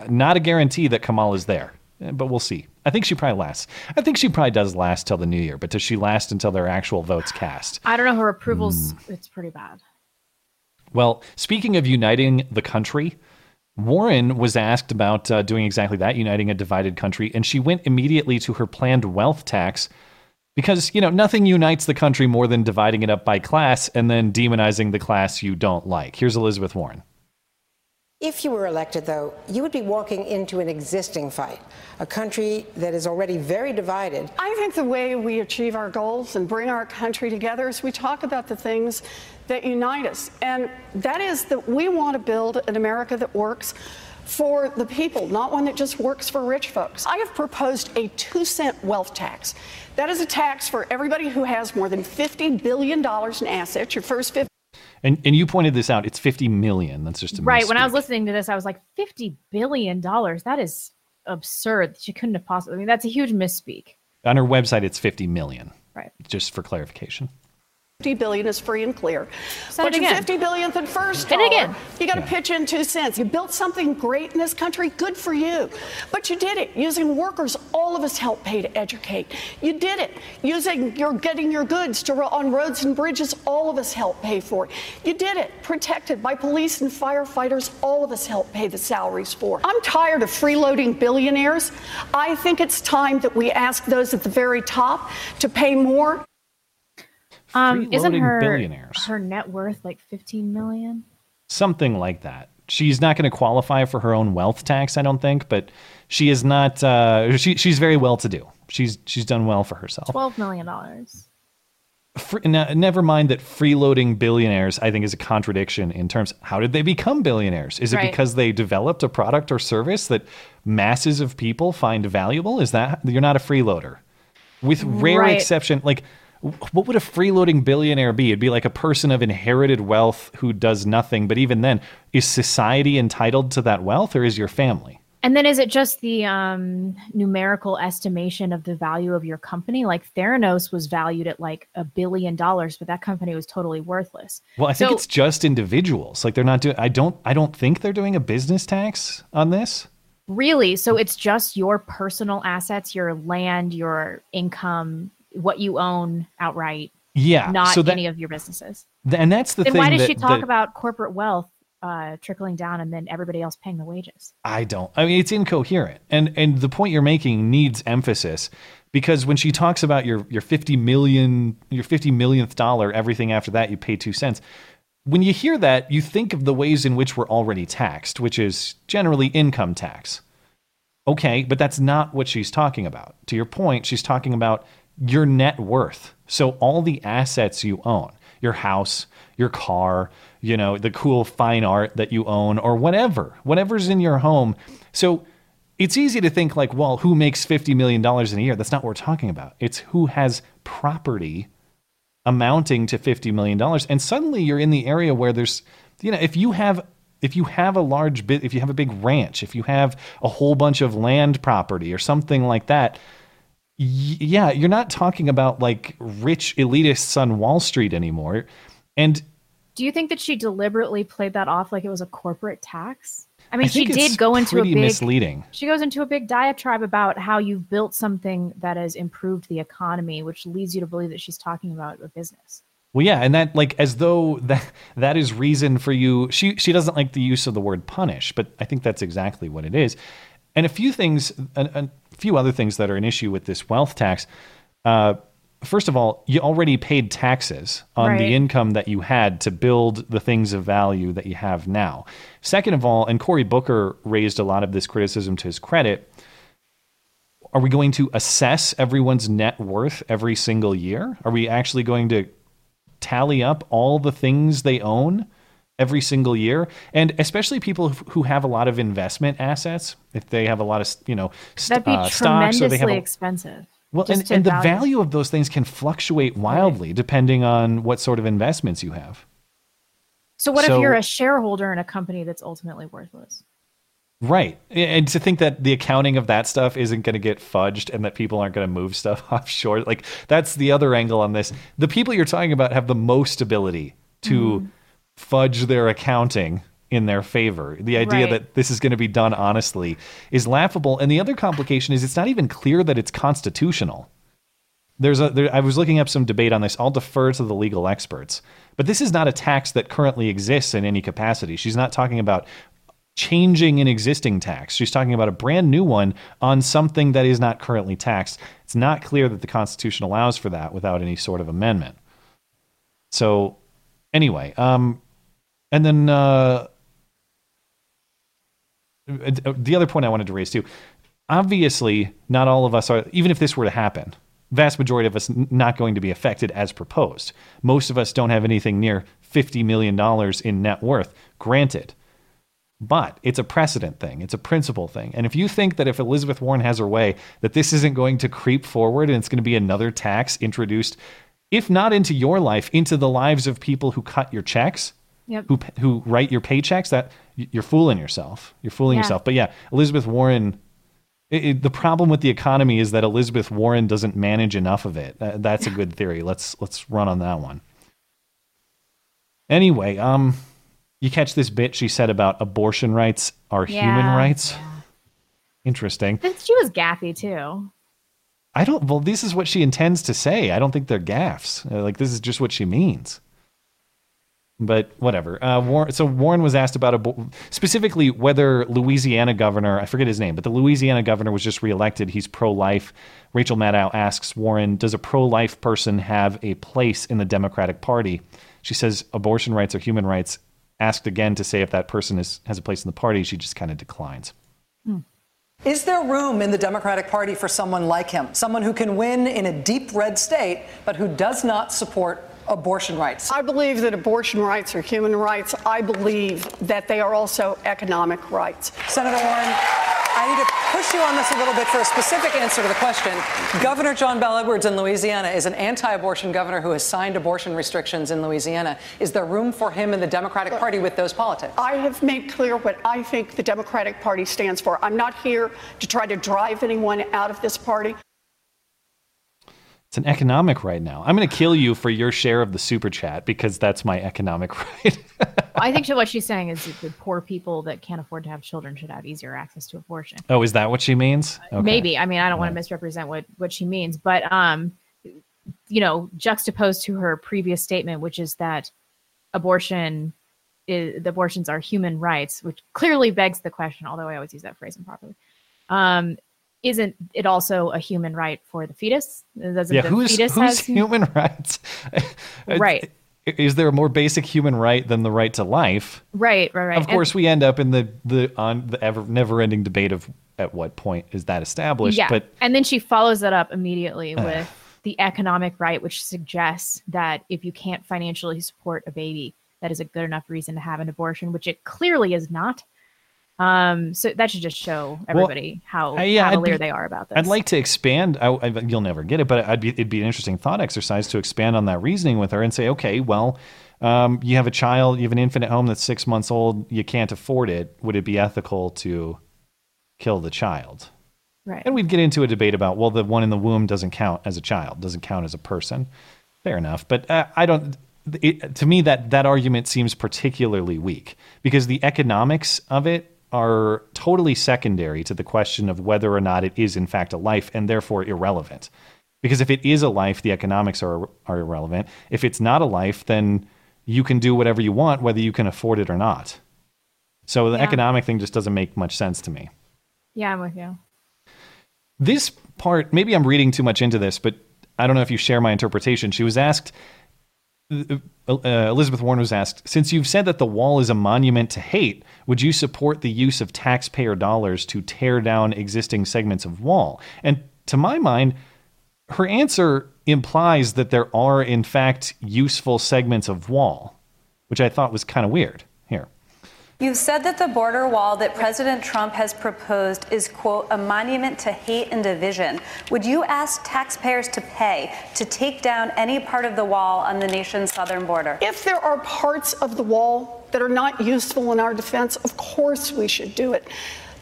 not a guarantee that Kamala's there. But we'll see. I think she probably lasts. I think she probably does last till the new year. But does she last until their actual votes cast? I don't know. Her approval's it's pretty bad. Well, speaking of uniting the country, Warren was asked about doing exactly that, uniting a divided country. And she went immediately to her planned wealth tax because, nothing unites the country more than dividing it up by class and then demonizing the class you don't like. Here's Elizabeth Warren. If you were elected, though, you would be walking into an existing fight, a country that is already very divided. I think the way we achieve our goals and bring our country together is we talk about the things that unite us. And that is that we want to build an America that works for the people, not one that just works for rich folks. I have proposed a 2-cent wealth tax. That is a tax for everybody who has more than $50 billion in assets, your first 50. And you pointed this out. It's 50 million. That's just a mistake. Right. When I was listening to this, I was like, $50 billion? That is absurd. She couldn't have possibly. I mean, that's a huge misspeak. On her website, it's 50 million. Right. Just for clarification. 50 billion is free and clear. But your 50 billionth and first dollar, and again, you got to pitch in 2 cents. You built something great in this country. Good for you. But you did it using workers all of us help pay to educate. You did it using your getting your goods to on roads and bridges. All of us help pay for it. You did it protected by police and firefighters. All of us help pay the salaries for it. I'm tired of freeloading billionaires. I think it's time that we ask those at the very top to pay more. Isn't her net worth like 15 million? Something like that. She's not going to qualify for her own wealth tax, I don't think, but she is not. She's very well to do. She's done well for herself. $12 million. Never mind that freeloading billionaires, I think, is a contradiction in terms of how did they become billionaires? Is it because they developed a product or service that masses of people find valuable? Is that you're not a freeloader? With rare exception, like what would a freeloading billionaire be? It'd be like a person of inherited wealth who does nothing. But even then, is society entitled to that wealth or is your family? And then is it just the numerical estimation of the value of your company? Like Theranos was valued at like $1 billion, but that company was totally worthless. Well, I think it's just individuals. Like they're not doing, I don't think they're doing a business tax on this. Really? So it's just your personal assets, your land, your income, what you own outright. Yeah. Not so any of your businesses. And that's the thing. Then why does she talk about corporate wealth? Trickling down and then everybody else paying the wages. I mean, it's incoherent. And the point you're making needs emphasis because when she talks about your 50 millionth dollar, everything after that, you pay 2 cents. When you hear that, you think of the ways in which we're already taxed, which is generally income tax. Okay, but that's not what she's talking about. To your point, she's talking about your net worth. So all the assets you own, your house, your car, you know, the cool fine art that you own or whatever's in your home. So it's easy to think like, well, who makes $50 million in a year? That's not what we're talking about. It's who has property amounting to $50 million. And suddenly you're in the area where there's, you know, if you have a big ranch, if you have a whole bunch of land property or something like that, yeah, you're not talking about like rich elitists on Wall Street anymore. And do you think that she deliberately played that off like it was a corporate tax? I mean, she did go into a big misleading. She goes into a big diatribe about how you've built something that has improved the economy, which leads you to believe that she's talking about a business. Well, yeah, and that like as though that is reason for you. She doesn't like the use of the word punish, but I think that's exactly what it is. And a few other things that are an issue with this wealth tax. First of all, you already paid taxes on the income that you had to build the things of value that you have now. Second of all, and Cory Booker raised a lot of this criticism to his credit, are we going to assess everyone's net worth every single year? Are we actually going to tally up all the things they own every single year? And especially people who have a lot of investment assets, if they have a lot of, you know, that'd be tremendously expensive. Well, and the value of those things can fluctuate wildly depending on what sort of investments you have. So if you're a shareholder in a company that's ultimately worthless? Right. And to think that the accounting of that stuff isn't going to get fudged and that people aren't going to move stuff offshore. Like that's the other angle on this. The people you're talking about have the most ability to fudge their accounting in their favor. The idea that this is going to be done honestly is laughable. And the other complication is it's not even clear that it's constitutional. I was looking up some debate on this. I'll defer to the legal experts, but this is not a tax that currently exists in any capacity. She's not talking about changing an existing tax. She's talking about a brand new one on something that is not currently taxed. It's not clear that the Constitution allows for that without any sort of amendment. So anyway, and then, the other point I wanted to raise too, obviously not all of us are, even if this were to happen, vast majority of us not going to be affected as proposed. Most of us don't have anything near $50 million in net worth, granted, but it's a precedent thing. It's a principle thing. And if you think that if Elizabeth Warren has her way, that this isn't going to creep forward and it's going to be another tax introduced, if not into your life, into the lives of people who cut your checks, who write your paychecks, that you're fooling yourself. You're fooling yourself. But yeah, Elizabeth Warren, the problem with the economy is that Elizabeth Warren doesn't manage enough of it. That's a good theory. Let's run on that one. Anyway, you catch this bit she said about abortion rights are human rights. Yeah. Interesting. She was gaffy too. This is what she intends to say. I don't think they're gaffes. Like this is just what she means. But whatever. Warren was asked about specifically whether Louisiana governor, I forget his name, but the Louisiana governor was just reelected. He's pro-life. Rachel Maddow asks Warren, does a pro-life person have a place in the Democratic Party? She says abortion rights are human rights. Asked again to say if that person has a place in the party, she just kind of declines. Is there room in the Democratic Party for someone like him, someone who can win in a deep red state, but who does not support abortion rights? I believe that abortion rights are human rights. I believe that they are also economic rights. Senator Warren, I need to push you on this a little bit for a specific answer to the question. Governor John Bel Edwards in Louisiana is an anti-abortion governor who has signed abortion restrictions in Louisiana. Is there room for him in the Democratic Party with those politics? I have made clear what I think the Democratic Party stands for. I'm not here to try to drive anyone out of this party. It's an economic right now. I'm going to kill you for your share of the super chat because that's my economic right. I think what she's saying is that the poor people that can't afford to have children should have easier access to abortion. Oh, is that what she means? Okay. Maybe. I mean, I don't want to misrepresent what she means, but, you know, juxtaposed to her previous statement, which is that abortions are human rights, which clearly begs the question, although I always use that phrase improperly. Isn't it also a human right for the fetus? Doesn't the fetus have human rights? Right. Is there a more basic human right than the right to life? Right. Of course, we end up in the never-ending debate of at what point is that established? Yeah. But, and then she follows that up immediately with the economic right, which suggests that if you can't financially support a baby, that is a good enough reason to have an abortion, which it clearly is not. So that should just show everybody how cavalier they are about this. I'd like to expand. You'll never get it, but it'd be an interesting thought exercise to expand on that reasoning with her and say, okay, well, you have a child, you have an infant at home that's 6 months old. You can't afford it. Would it be ethical to kill the child? Right. And we'd get into a debate about, well, the one in the womb doesn't count as a child, doesn't count as a person. Fair enough. But to me, that argument seems particularly weak because the economics of it are totally secondary to the question of whether or not it is in fact a life and therefore irrelevant. Because if it is a life, the economics are irrelevant. If it's not a life, then you can do whatever you want, whether you can afford it or not. So the economic thing just doesn't make much sense to me. Yeah, I'm with you. This part, maybe I'm reading too much into this, but I don't know if you share my interpretation. She was asked, Elizabeth Warren was asked, since you've said that the wall is a monument to hate, would you support the use of taxpayer dollars to tear down existing segments of wall? And to my mind, her answer implies that there are, in fact, useful segments of wall, which I thought was kind of weird. Here. You've said that the border wall that President Trump has proposed is, quote, a monument to hate and division. Would you ask taxpayers to pay to take down any part of the wall on the nation's southern border? If there are parts of the wall that are not useful in our defense, of course we should do it.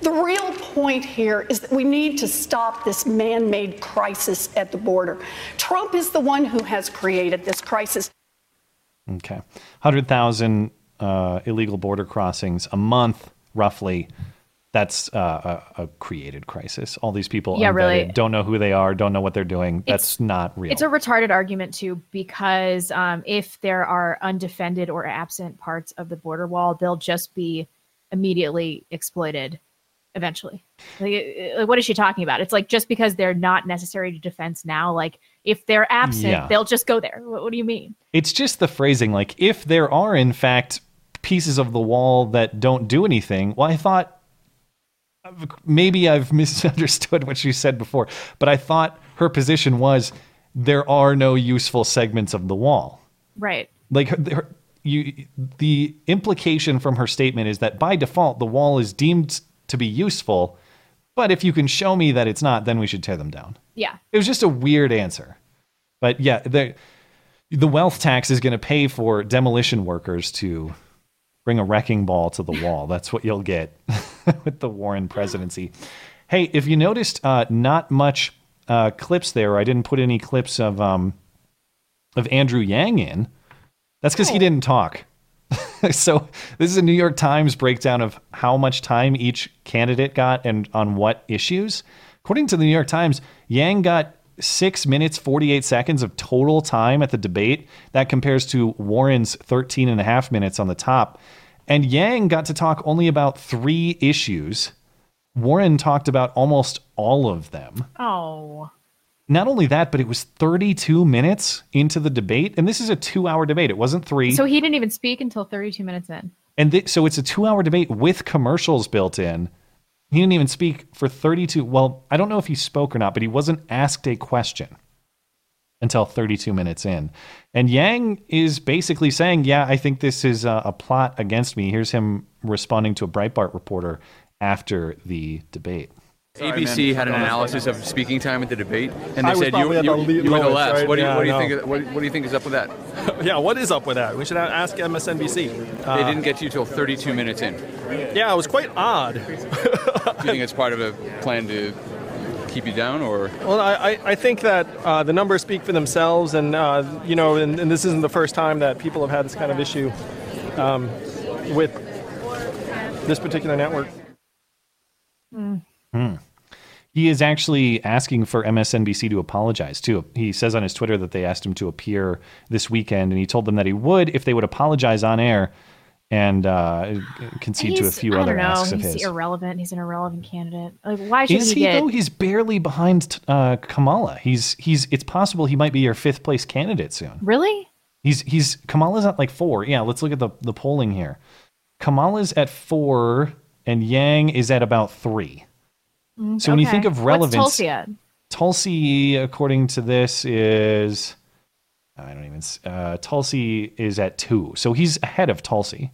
The real point here is that we need to stop this man-made crisis at the border. Trump is the one who has created this crisis. Okay. 100,000... illegal border crossings a month, roughly. That's a created crisis. All these people don't know who they are, don't know what they're doing. That's not real. It's a retarded argument, too, because if there are undefended or absent parts of the border wall, they'll just be immediately exploited eventually. Like, what is she talking about? It's like just because they're not necessary to defense now, like if they're absent, they'll just go there. What do you mean? It's just the phrasing, like if there are, in fact, pieces of the wall that don't do anything. Well, I thought maybe I've misunderstood what she said before, but I thought her position was there are no useful segments of the wall. Right. Like the implication from her statement is that by default, the wall is deemed to be useful. But if you can show me that it's not, then we should tear them down. Yeah. It was just a weird answer. But yeah, the wealth tax is going to pay for demolition workers to bring a wrecking ball to the wall. That's what you'll get with the Warren presidency. Hey, if you noticed, not much clips there. I didn't put any clips of Andrew Yang in. That's because he didn't talk. So this is a New York Times breakdown of how much time each candidate got and on what issues. According to the New York Times, Yang got 6 minutes, 48 seconds of total time at the debate. That compares to Warren's 13 and a half minutes on the top. And Yang got to talk only about 3 issues. Warren talked about almost all of them. Oh. Not only that, but it was 32 minutes into the debate. And this is a 2-hour debate. It wasn't 3. So he didn't even speak until 32 minutes in. And so it's a 2-hour debate with commercials built in. He didn't even speak for 32. Well, I don't know if he spoke or not, but he wasn't asked a question until 32 minutes in. And Yang is basically saying, yeah, I think this is a plot against me. Here's him responding to a Breitbart reporter after the debate. ABC had an analysis of speaking time at the debate, and they said you were the last. Right? What do you think is up with that? Yeah, what is up with that? We should ask MSNBC. They didn't get to you till 32 minutes in. Yeah, it was quite odd. Do you think it's part of a plan to keep you down, or? Well, I think that the numbers speak for themselves, and you know, and this isn't the first time that people have had this kind of issue with this particular network. Hmm. He is actually asking for MSNBC to apologize, too. He says on his Twitter that they asked him to appear this weekend, and he told them that he would if they would apologize on air and concede to a few other asks of his. He's irrelevant. He's an irrelevant candidate. Like, why should he get... Is he, though? He's barely behind Kamala. It's possible he might be your fifth-place candidate soon. Really? Kamala's at, like, 4. Yeah, let's look at the polling here. Kamala's at 4, and Yang is at about 3. So when you think of relevance, what's Tulsi at? Tulsi, according to this, Tulsi is at 2. So he's ahead of Tulsi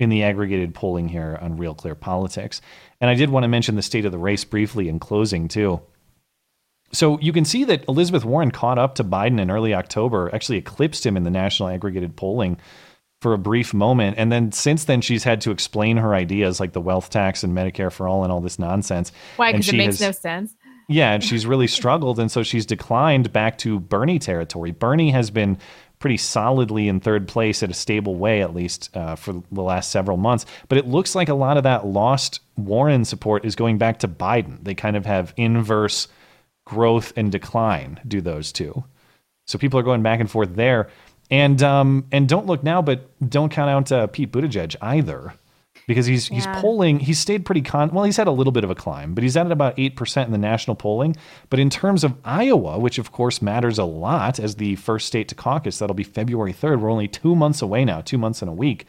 in the aggregated polling here on Real Clear Politics. And I did want to mention the state of the race briefly in closing, too. So you can see that Elizabeth Warren caught up to Biden in early October, actually eclipsed him in the national aggregated polling for a brief moment. And then since then, she's had to explain her ideas like the wealth tax and Medicare for all and all this nonsense. Why? Because it makes no sense. Yeah, and she's really struggled. And so she's declined back to Bernie territory. Bernie has been pretty solidly in third place at a stable way, at least for the last several months. But it looks like a lot of that lost Warren support is going back to Biden. They kind of have inverse growth and decline, do those two. So people are going back and forth there. And don't look now, but don't count out Pete Buttigieg either, because he's polling. He's stayed pretty well. He's had a little bit of a climb, but he's at about 8% in the national polling. But in terms of Iowa, which of course matters a lot as the first state to caucus, that'll be February 3rd. We're only 2 months away now, 2 months and a week,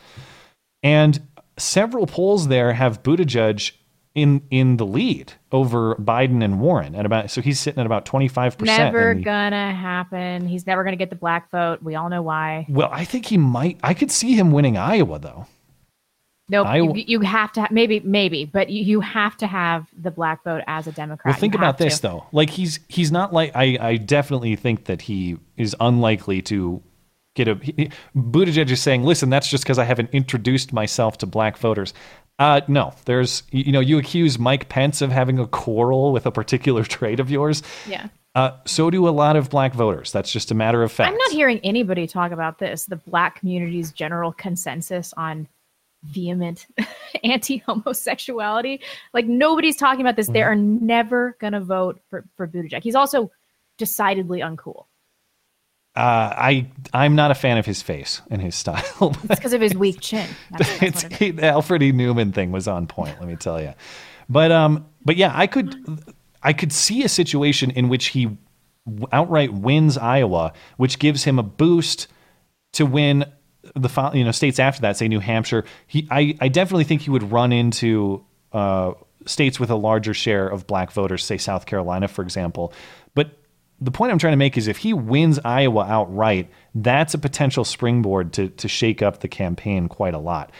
and several polls there have Buttigieg in the lead over Biden and Warren at about, so he's sitting at about 25%. Never gonna happen. He's never gonna get the black vote. We all know why. Well, I think he might. I could see him winning Iowa, though. No, nope, you have to maybe, but you have to have the black vote as a Democrat. Well, think about this though. Like he's not like I definitely think that he is unlikely to get Buttigieg is saying, listen, that's just because I haven't introduced myself to black voters. No, there's, you know, you accuse Mike Pence of having a quarrel with a particular trait of yours. Yeah. So do a lot of black voters. That's just a matter of fact. I'm not hearing anybody talk about this. The black community's general consensus on vehement anti-homosexuality. Like nobody's talking about this. They are never going to vote for Buttigieg. He's also decidedly uncool. I'm not a fan of his face and his style. It's because of his weak chin. The Alfred E. Newman thing was on point, let me tell you. But yeah, I could see a situation in which he outright wins Iowa, which gives him a boost to win the states after that, say New Hampshire. I definitely think he would run into states with a larger share of black voters, say South Carolina, for example. But the point I'm trying to make is if he wins Iowa outright, that's a potential springboard to shake up the campaign quite a lot.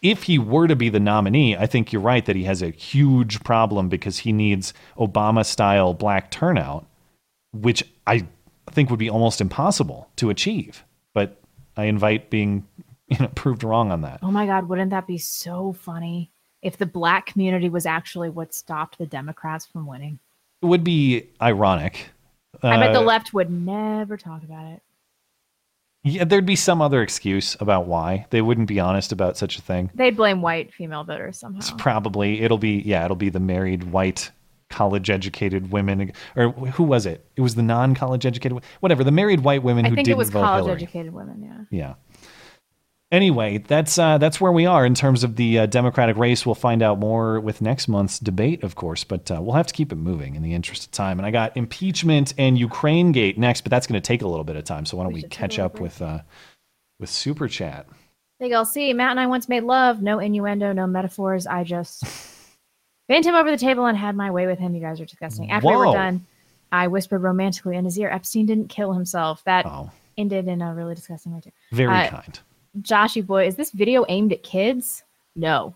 If he were to be the nominee, I think you're right that he has a huge problem because he needs Obama-style black turnout, which I think would be almost impossible to achieve. But I invite being proved wrong on that. Oh, my God. Wouldn't that be so funny if the black community was actually what stopped the Democrats from winning? It would be ironic. I bet the left would never talk about it. Yeah, there'd be some other excuse about why. They wouldn't be honest about such a thing. They'd blame white female voters somehow. It's probably. It'll be the married white college-educated women. Or who was it? It was the non-college-educated, whatever, the married white women who didn't vote Hillary. I think it was college-educated women, yeah. Yeah. Anyway, that's where we are in terms of the Democratic race. We'll find out more with next month's debate, of course, but we'll have to keep it moving in the interest of time. And I got impeachment and Ukraine Gate next, but that's going to take a little bit of time. So why don't we catch up with Super Chat? Big LC, Matt and I once made love. No innuendo, no metaphors. I just Banged him over the table and had my way with him. You guys are disgusting. After we were done, I whispered romantically in his ear, Epstein didn't kill himself. That ended in a really disgusting way too. Very kind. Joshy boy, is this video aimed at kids? No.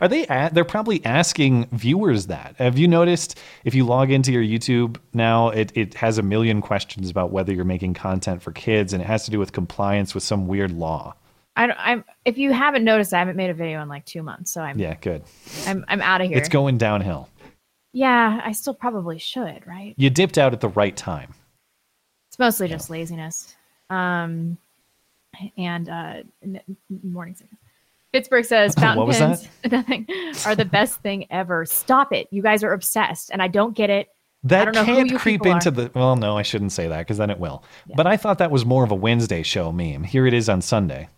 Are they they're probably asking viewers that. Have you noticed if you log into your YouTube now, it has a million questions about whether you're making content for kids, and it has to do with compliance with some weird law. If you haven't noticed, I haven't made a video in like 2 months, so I'm good. I'm out of here. It's going downhill. Yeah, I still probably should, right? You dipped out at the right time. It's mostly just laziness, and morning sickness. Pittsburgh says fountain pens are the best thing ever. Stop it! You guys are obsessed, and I don't get it. That can't creep into the... Well, no, I shouldn't say that because then it will. Yeah. But I thought that was more of a Wednesday show meme. Here it is on Sunday.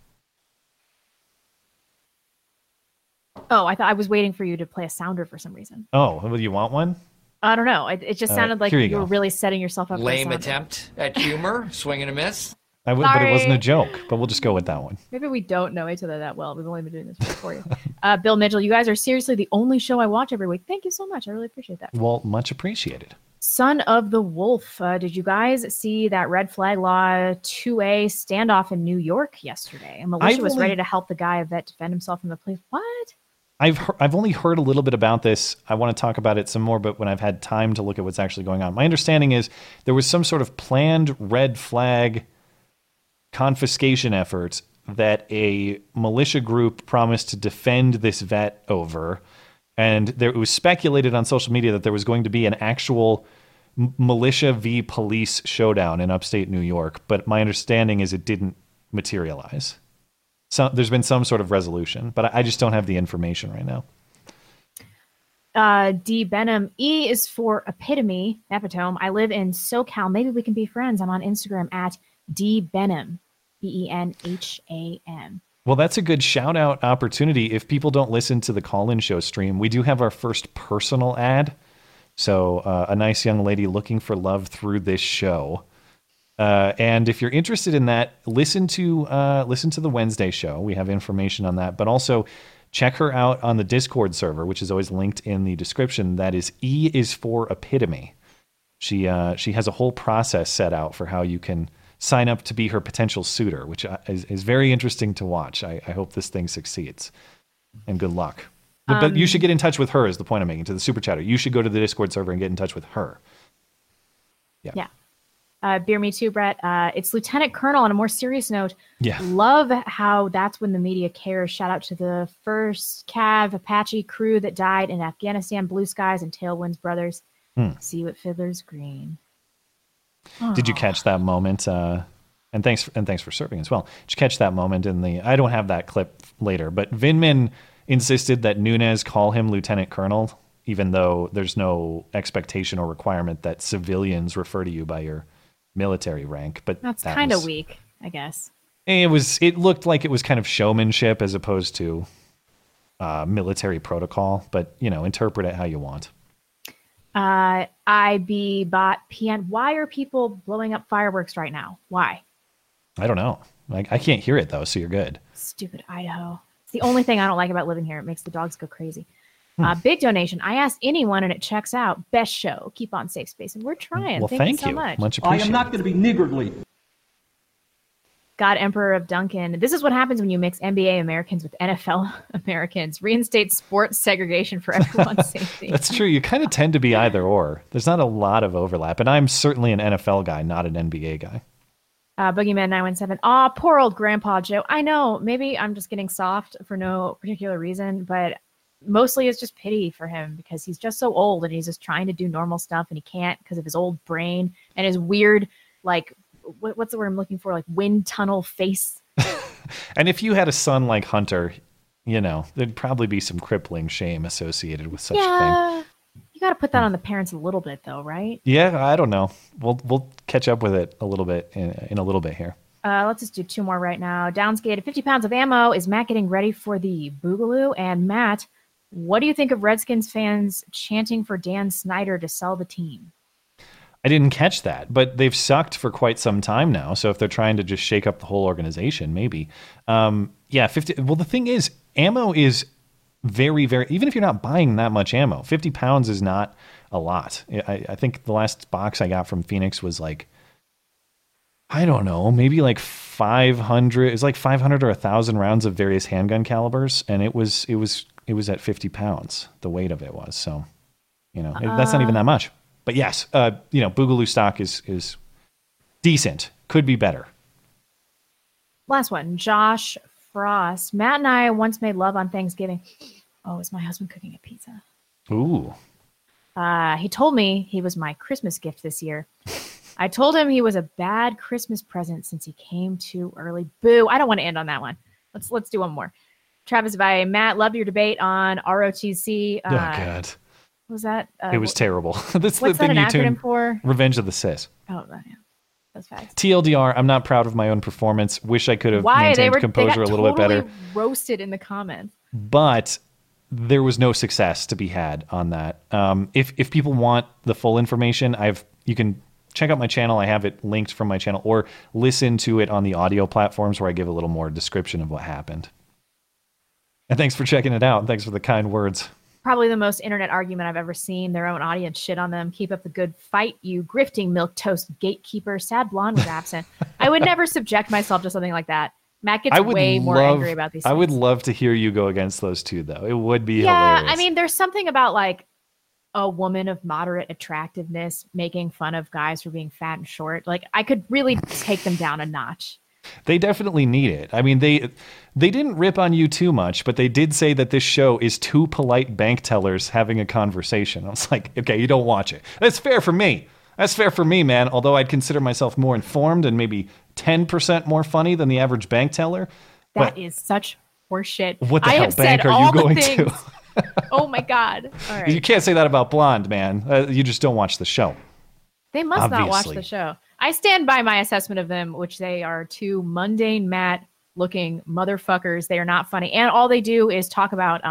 Oh, I thought I was waiting for you to play a sounder for some reason. Oh, well, you want one? I don't know. It just sounded like you were really setting yourself up. Lame attempt at humor, swing and a miss. Sorry. But it wasn't a joke, but we'll just go with that one. Maybe we don't know each other that well. We've only been doing this for 4 years. Bill Mitchell, you guys are seriously the only show I watch every week. Thank you so much. I really appreciate that. Well, much appreciated. Son of the Wolf, did you guys see that red flag law 2A standoff in New York yesterday? A militia was ready to help the guy, a vet, defend himself from the police. What? I've only heard a little bit about this. I want to talk about it some more, but when I've had time to look at what's actually going on. My understanding is there was some sort of planned red flag confiscation effort that a militia group promised to defend this vet over. And it was speculated on social media that there was going to be an actual militia v. police showdown in upstate New York. But my understanding is it didn't materialize. So there's been some sort of resolution, but I just don't have the information right now. D. Benham, E is for epitome, epitome. I live in SoCal. Maybe we can be friends. I'm on Instagram at D. Benham, Benham. Well, that's a good shout out opportunity. If people don't listen to the call-in show stream, we do have our first personal ad. So a nice young lady looking for love through this show. And if you're interested in that, listen to the Wednesday show. We have information on that, but also check her out on the Discord server, which is always linked in the description. That is E is for epitome. She has a whole process set out for how you can sign up to be her potential suitor, which is very interesting to watch. I hope this thing succeeds, and good luck. But you should get in touch with her is the point I'm making to the super chatter. You should go to the Discord server and get in touch with her. Yeah. Beer me too, Brett. It's Lieutenant Colonel on a more serious note. Yeah. Love how that's when the media cares. Shout out to the first Cav Apache crew that died in Afghanistan, Blue Skies and Tailwinds Brothers. See you at Fiddler's Green. Aww. Did you catch that moment? And thanks for serving as well. Did you catch that moment in the... I don't have that clip later, but Vindman insisted that Nunes call him Lieutenant Colonel, even though there's no expectation or requirement that civilians refer to you by your military rank. But that's kind of weak, I guess. It looked like it was kind of showmanship as opposed to military protocol, but interpret it how you want. IB bot PN. Why are people blowing up fireworks right now? Why? I don't know. I can't hear it though, so you're good. Stupid Idaho. It's the only thing I don't like about living here. It makes the dogs go crazy. Big donation. I asked anyone and it checks out. Best show. Keep on safe space. And we're trying. Well, thank you so much. Much appreciated. I am not going to be niggardly. God, Emperor of Duncan. This is what happens when you mix NBA Americans with NFL Americans. Reinstate sports segregation for everyone's safety. That's true. You kind of tend to be either or. There's not a lot of overlap. And I'm certainly an NFL guy, not an NBA guy. Boogeyman 917. Aw, poor old Grandpa Joe. I know. Maybe I'm just getting soft for no particular reason, but mostly it's just pity for him because he's just so old and he's just trying to do normal stuff and he can't because of his old brain and his weird, like, what's the word I'm looking for? Like wind tunnel face. And if you had a son like Hunter, there'd probably be some crippling shame associated with such a thing. You got to put that on the parents a little bit though, right? Yeah, I don't know. We'll catch up with it a little bit in a little bit here. Let's just do two more right now. Downscated, 50 pounds of ammo. Is Matt getting ready for the Boogaloo? And Matt, what do you think of Redskins fans chanting for Dan Snyder to sell the team? I didn't catch that, but they've sucked for quite some time now. So if they're trying to just shake up the whole organization, maybe. Yeah, 50. Well, the thing is, ammo is very, very, even if you're not buying that much ammo, 50 pounds is not a lot. I think the last box I got from Phoenix was like, I don't know, maybe like 500, it's like 500 or 1,000 rounds of various handgun calibers. And it was at 50 pounds. The weight of it was, so, you know, that's not even that much, but yes, you know, Boogaloo stock is decent. Could be better. Last one, Josh Frost. Matt and I once made love on Thanksgiving. Oh, is my husband cooking a pizza? Ooh. He told me he was my Christmas gift this year. I told him he was a bad Christmas present since he came too early. Boo. I don't want to end on that one. Let's do one more. Travis by Matt, love your debate on ROTC. Oh, God. What was that? It was terrible. That's what's the thing that an acronym for? Revenge of the Sith. Oh, yeah. TLDR, I'm not proud of my own performance. Wish I could have maintained composure a little bit better. Roasted in the comments. But there was no success to be had on that. If people want the full information, you can check out my channel. I have it linked from my channel, or listen to it on the audio platforms where I give a little more description of what happened. And thanks for checking it out. Thanks for the kind words. Probably the most internet argument I've ever seen. Their own audience shit on them. Keep up the good fight, you grifting milk toast gatekeeper. Sad blonde was absent. I would never subject myself to something like that. Matt gets way more angry about these things. I would love to hear you go against those two, though. It would be hilarious. I mean, there's something about like a woman of moderate attractiveness making fun of guys for being fat and short. Like, I could really take them down a notch. They definitely need it. I mean, they didn't rip on you too much, but they did say that this show is two polite bank tellers having a conversation. I was like, okay, you don't watch it. That's fair for me. That's fair for me, man. Although I'd consider myself more informed and maybe 10% more funny than the average bank teller. That is such horseshit. What the hell bank are you going to? Oh my God. All right. You can't say that about Blonde, man. You just don't watch the show. They must obviously not watch the show. I stand by my assessment of them, which they are two mundane Matt looking motherfuckers. They are not funny. And all they do is talk about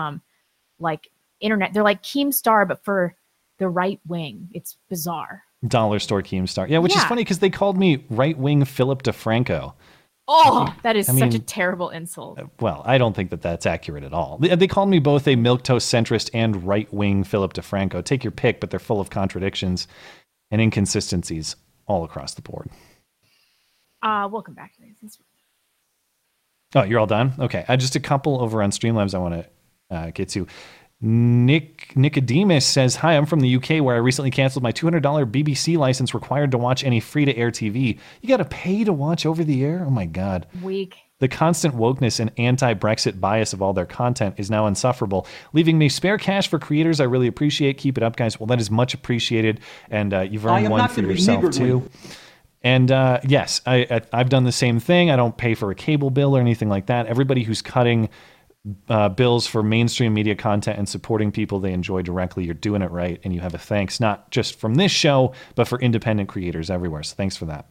like internet. They're like Keemstar, but for the right wing. It's bizarre. Dollar store Keemstar. Yeah, which is funny because they called me right wing Philip DeFranco. Oh, that is such a terrible insult. Well, I don't think that that's accurate at all. They called me both a milquetoast centrist and right wing Philip DeFranco. Take your pick, but they're full of contradictions and inconsistencies all across the board. We'll come back to these. Oh, you're all done? Okay. Just a couple over on Streamlabs I want to get to. Nicodemus says, hi, I'm from the UK where I recently canceled my $200 BBC license required to watch any free-to-air TV. You got to pay to watch over the air? Oh, my God. Weak. The constant wokeness and anti-Brexit bias of all their content is now insufferable, leaving me spare cash for creators I really appreciate. Keep it up, guys. Well, that is much appreciated, and you've earned one for yourself, too. And yes, I've done the same thing. I don't pay for a cable bill or anything like that. Everybody who's cutting bills for mainstream media content and supporting people they enjoy directly, you're doing it right, and you have a thanks, not just from this show, but for independent creators everywhere. So thanks for that.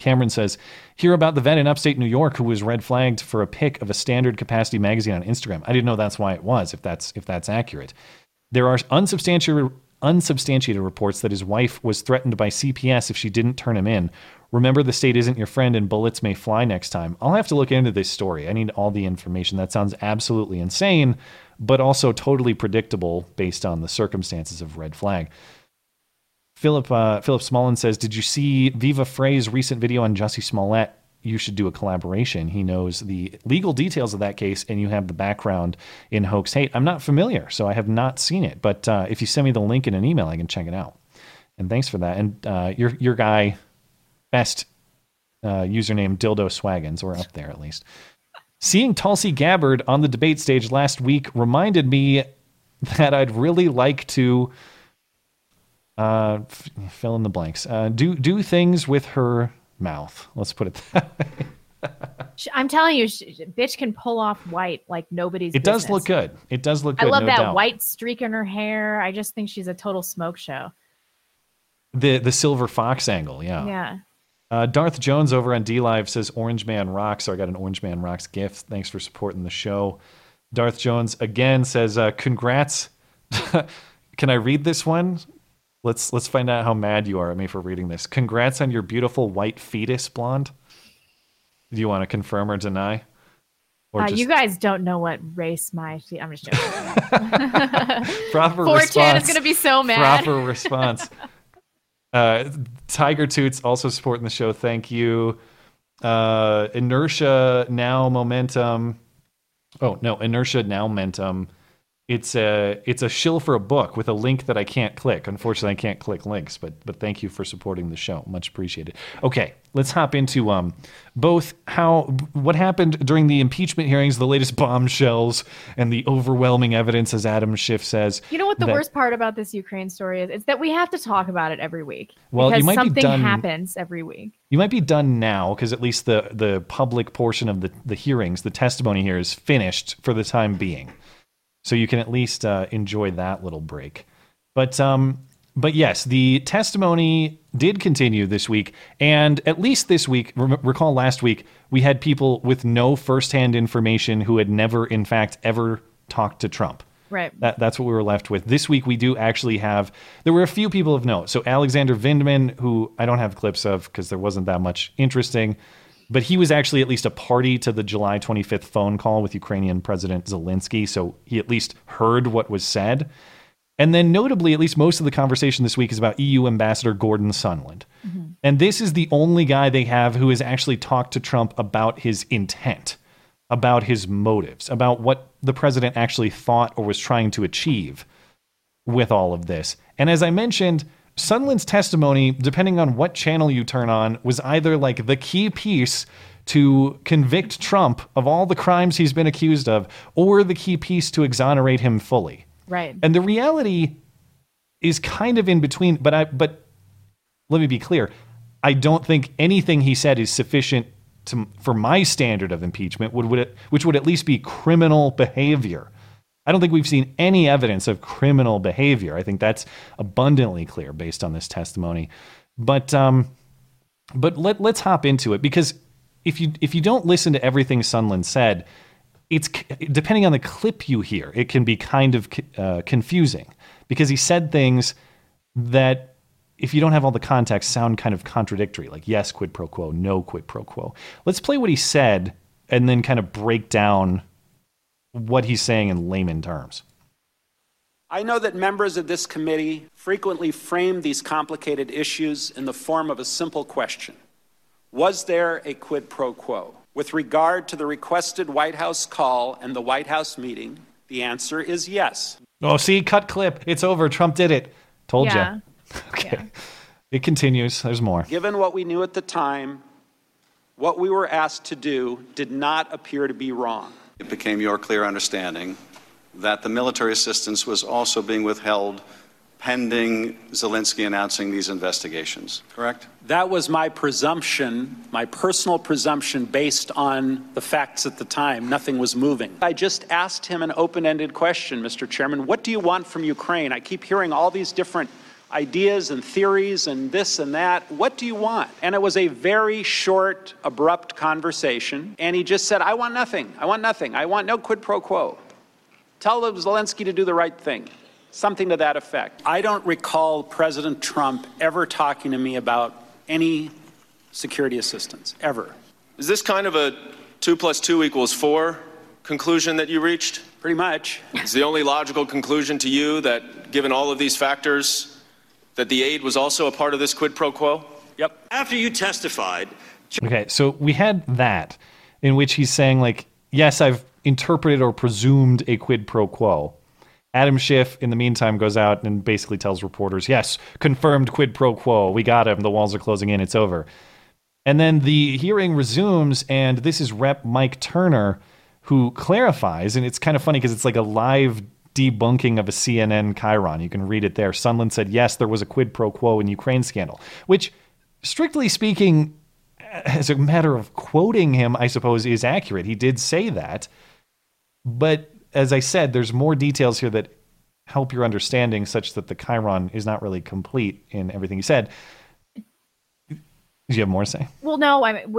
Cameron says, hear about the vet in upstate New York who was red flagged for a pic of a standard capacity magazine on Instagram. I didn't know that's why it was, if that's accurate. There are unsubstantiated reports that his wife was threatened by CPS if she didn't turn him in. Remember, the state isn't your friend and bullets may fly next time. I'll have to look into this story. I need all the information. That sounds absolutely insane, but also totally predictable based on the circumstances of red flag. Philip Smolin says, did you see Viva Frey's recent video on Jussie Smollett? You should do a collaboration. He knows the legal details of that case, and you have the background in hoax hate. I'm not familiar, so I have not seen it. But if you send me the link in an email, I can check it out. And thanks for that. And your guy, best username, Dildo Swaggins, we're up there at least. Seeing Tulsi Gabbard on the debate stage last week reminded me that I'd really like to... fill in the blanks. Do things with her mouth. Let's put it that way. I'm telling you, bitch can pull off white like nobody's business. It does look good. It does look good. I love that white streak in her hair. I just think she's a total smoke show. The silver fox angle, yeah. Yeah. Darth Jones over on DLive says Orange Man Rocks. So I got an Orange Man Rocks gift. Thanks for supporting the show. Darth Jones again says, congrats. Can I read this one? Let's find out how mad you are at me for reading this. Congrats on your beautiful white fetus, Blonde. Do you want to confirm or deny? You guys don't know what race my... I'm just joking. Proper 4chan response. 4chan is going to be so mad. Proper response. Tiger Toots also supporting the show. Thank you. Inertia Now Momentum. Oh, no. Inertia Now Momentum. It's a shill for a book with a link that I can't click. Unfortunately, I can't click links, but thank you for supporting the show. Much appreciated. Okay, let's hop into both what happened during the impeachment hearings, the latest bombshells, and the overwhelming evidence, as Adam Schiff says. You know what the worst part about this Ukraine story is? It's that we have to talk about it every week. Well, because something happens every week. You might be done now because at least the public portion of the hearings, the testimony here is finished for the time being. So you can at least enjoy that little break. But yes, the testimony did continue this week. And at least this week, recall last week, we had people with no firsthand information who had never, in fact, ever talked to Trump. Right. That's what we were left with. This week, we do actually have, there were a few people of note. So Alexander Vindman, who I don't have clips of because there wasn't that much interesting, but he was actually at least a party to the July 25th phone call with Ukrainian President Zelensky, so he at least heard what was said. And then notably, at least most of the conversation this week is about EU Ambassador Gordon Sondland. Mm-hmm. And this is the only guy they have who has actually talked to Trump about his intent, about his motives, about what the president actually thought or was trying to achieve with all of this. And as I mentioned, Sondland's testimony, depending on what channel you turn on, was either like the key piece to convict Trump of all the crimes he's been accused of, or the key piece to exonerate him fully. Right. And the reality is kind of in between. But let me be clear. I don't think anything he said is sufficient for my standard of impeachment, which would at least be criminal behavior. I don't think we've seen any evidence of criminal behavior. I think that's abundantly clear based on this testimony. But let's hop into it, because if you don't listen to everything Sondland said, it's depending on the clip you hear, it can be kind of confusing, because he said things that, if you don't have all the context, sound kind of contradictory, like yes, quid pro quo, no quid pro quo. Let's play what he said and then kind of break down what he's saying in layman terms. I know that members of this committee frequently frame these complicated issues in the form of a simple question. Was there a quid pro quo? With regard to the requested White House call and the White House meeting, the answer is yes. Oh, see, cut clip. It's over. Trump did it. Told you. Okay. Yeah. It continues. There's more. Given what we knew at the time, what we were asked to do did not appear to be wrong. It became your clear understanding that the military assistance was also being withheld pending Zelensky announcing these investigations, correct? That was my presumption, my personal presumption, based on the facts at the time. Nothing was moving. I just asked him an open-ended question, Mr. Chairman. What do you want from Ukraine? I keep hearing all these different ideas and theories and this and that. What do you want? And it was a very short, abrupt conversation. And he just said, I want nothing. I want nothing. I want no quid pro quo. Tell Zelensky to do the right thing. Something to that effect. I don't recall President Trump ever talking to me about any security assistance, ever. Is this kind of a 2 + 2 = 4 conclusion that you reached? Pretty much. Is the only logical conclusion to you that, given all of these factors, that the aid was also a part of this quid pro quo? Yep. After you testified. Okay, so we had that in which he's saying, like, yes, I've interpreted or presumed a quid pro quo. Adam Schiff, in the meantime, goes out and basically tells reporters, yes, confirmed quid pro quo. We got him. The walls are closing in. It's over. And then the hearing resumes, and this is Rep. Mike Turner who clarifies, and it's kind of funny because it's like a live debunking of a CNN chyron. You can read it there. Sondland said, yes, there was a quid pro quo in Ukraine scandal, which, strictly speaking, as a matter of quoting him, I suppose, is accurate. He did say that. But as I said, there's more details here that help your understanding, such that the chyron is not really complete in everything he said. Do you have more to say? Well, no, I mean,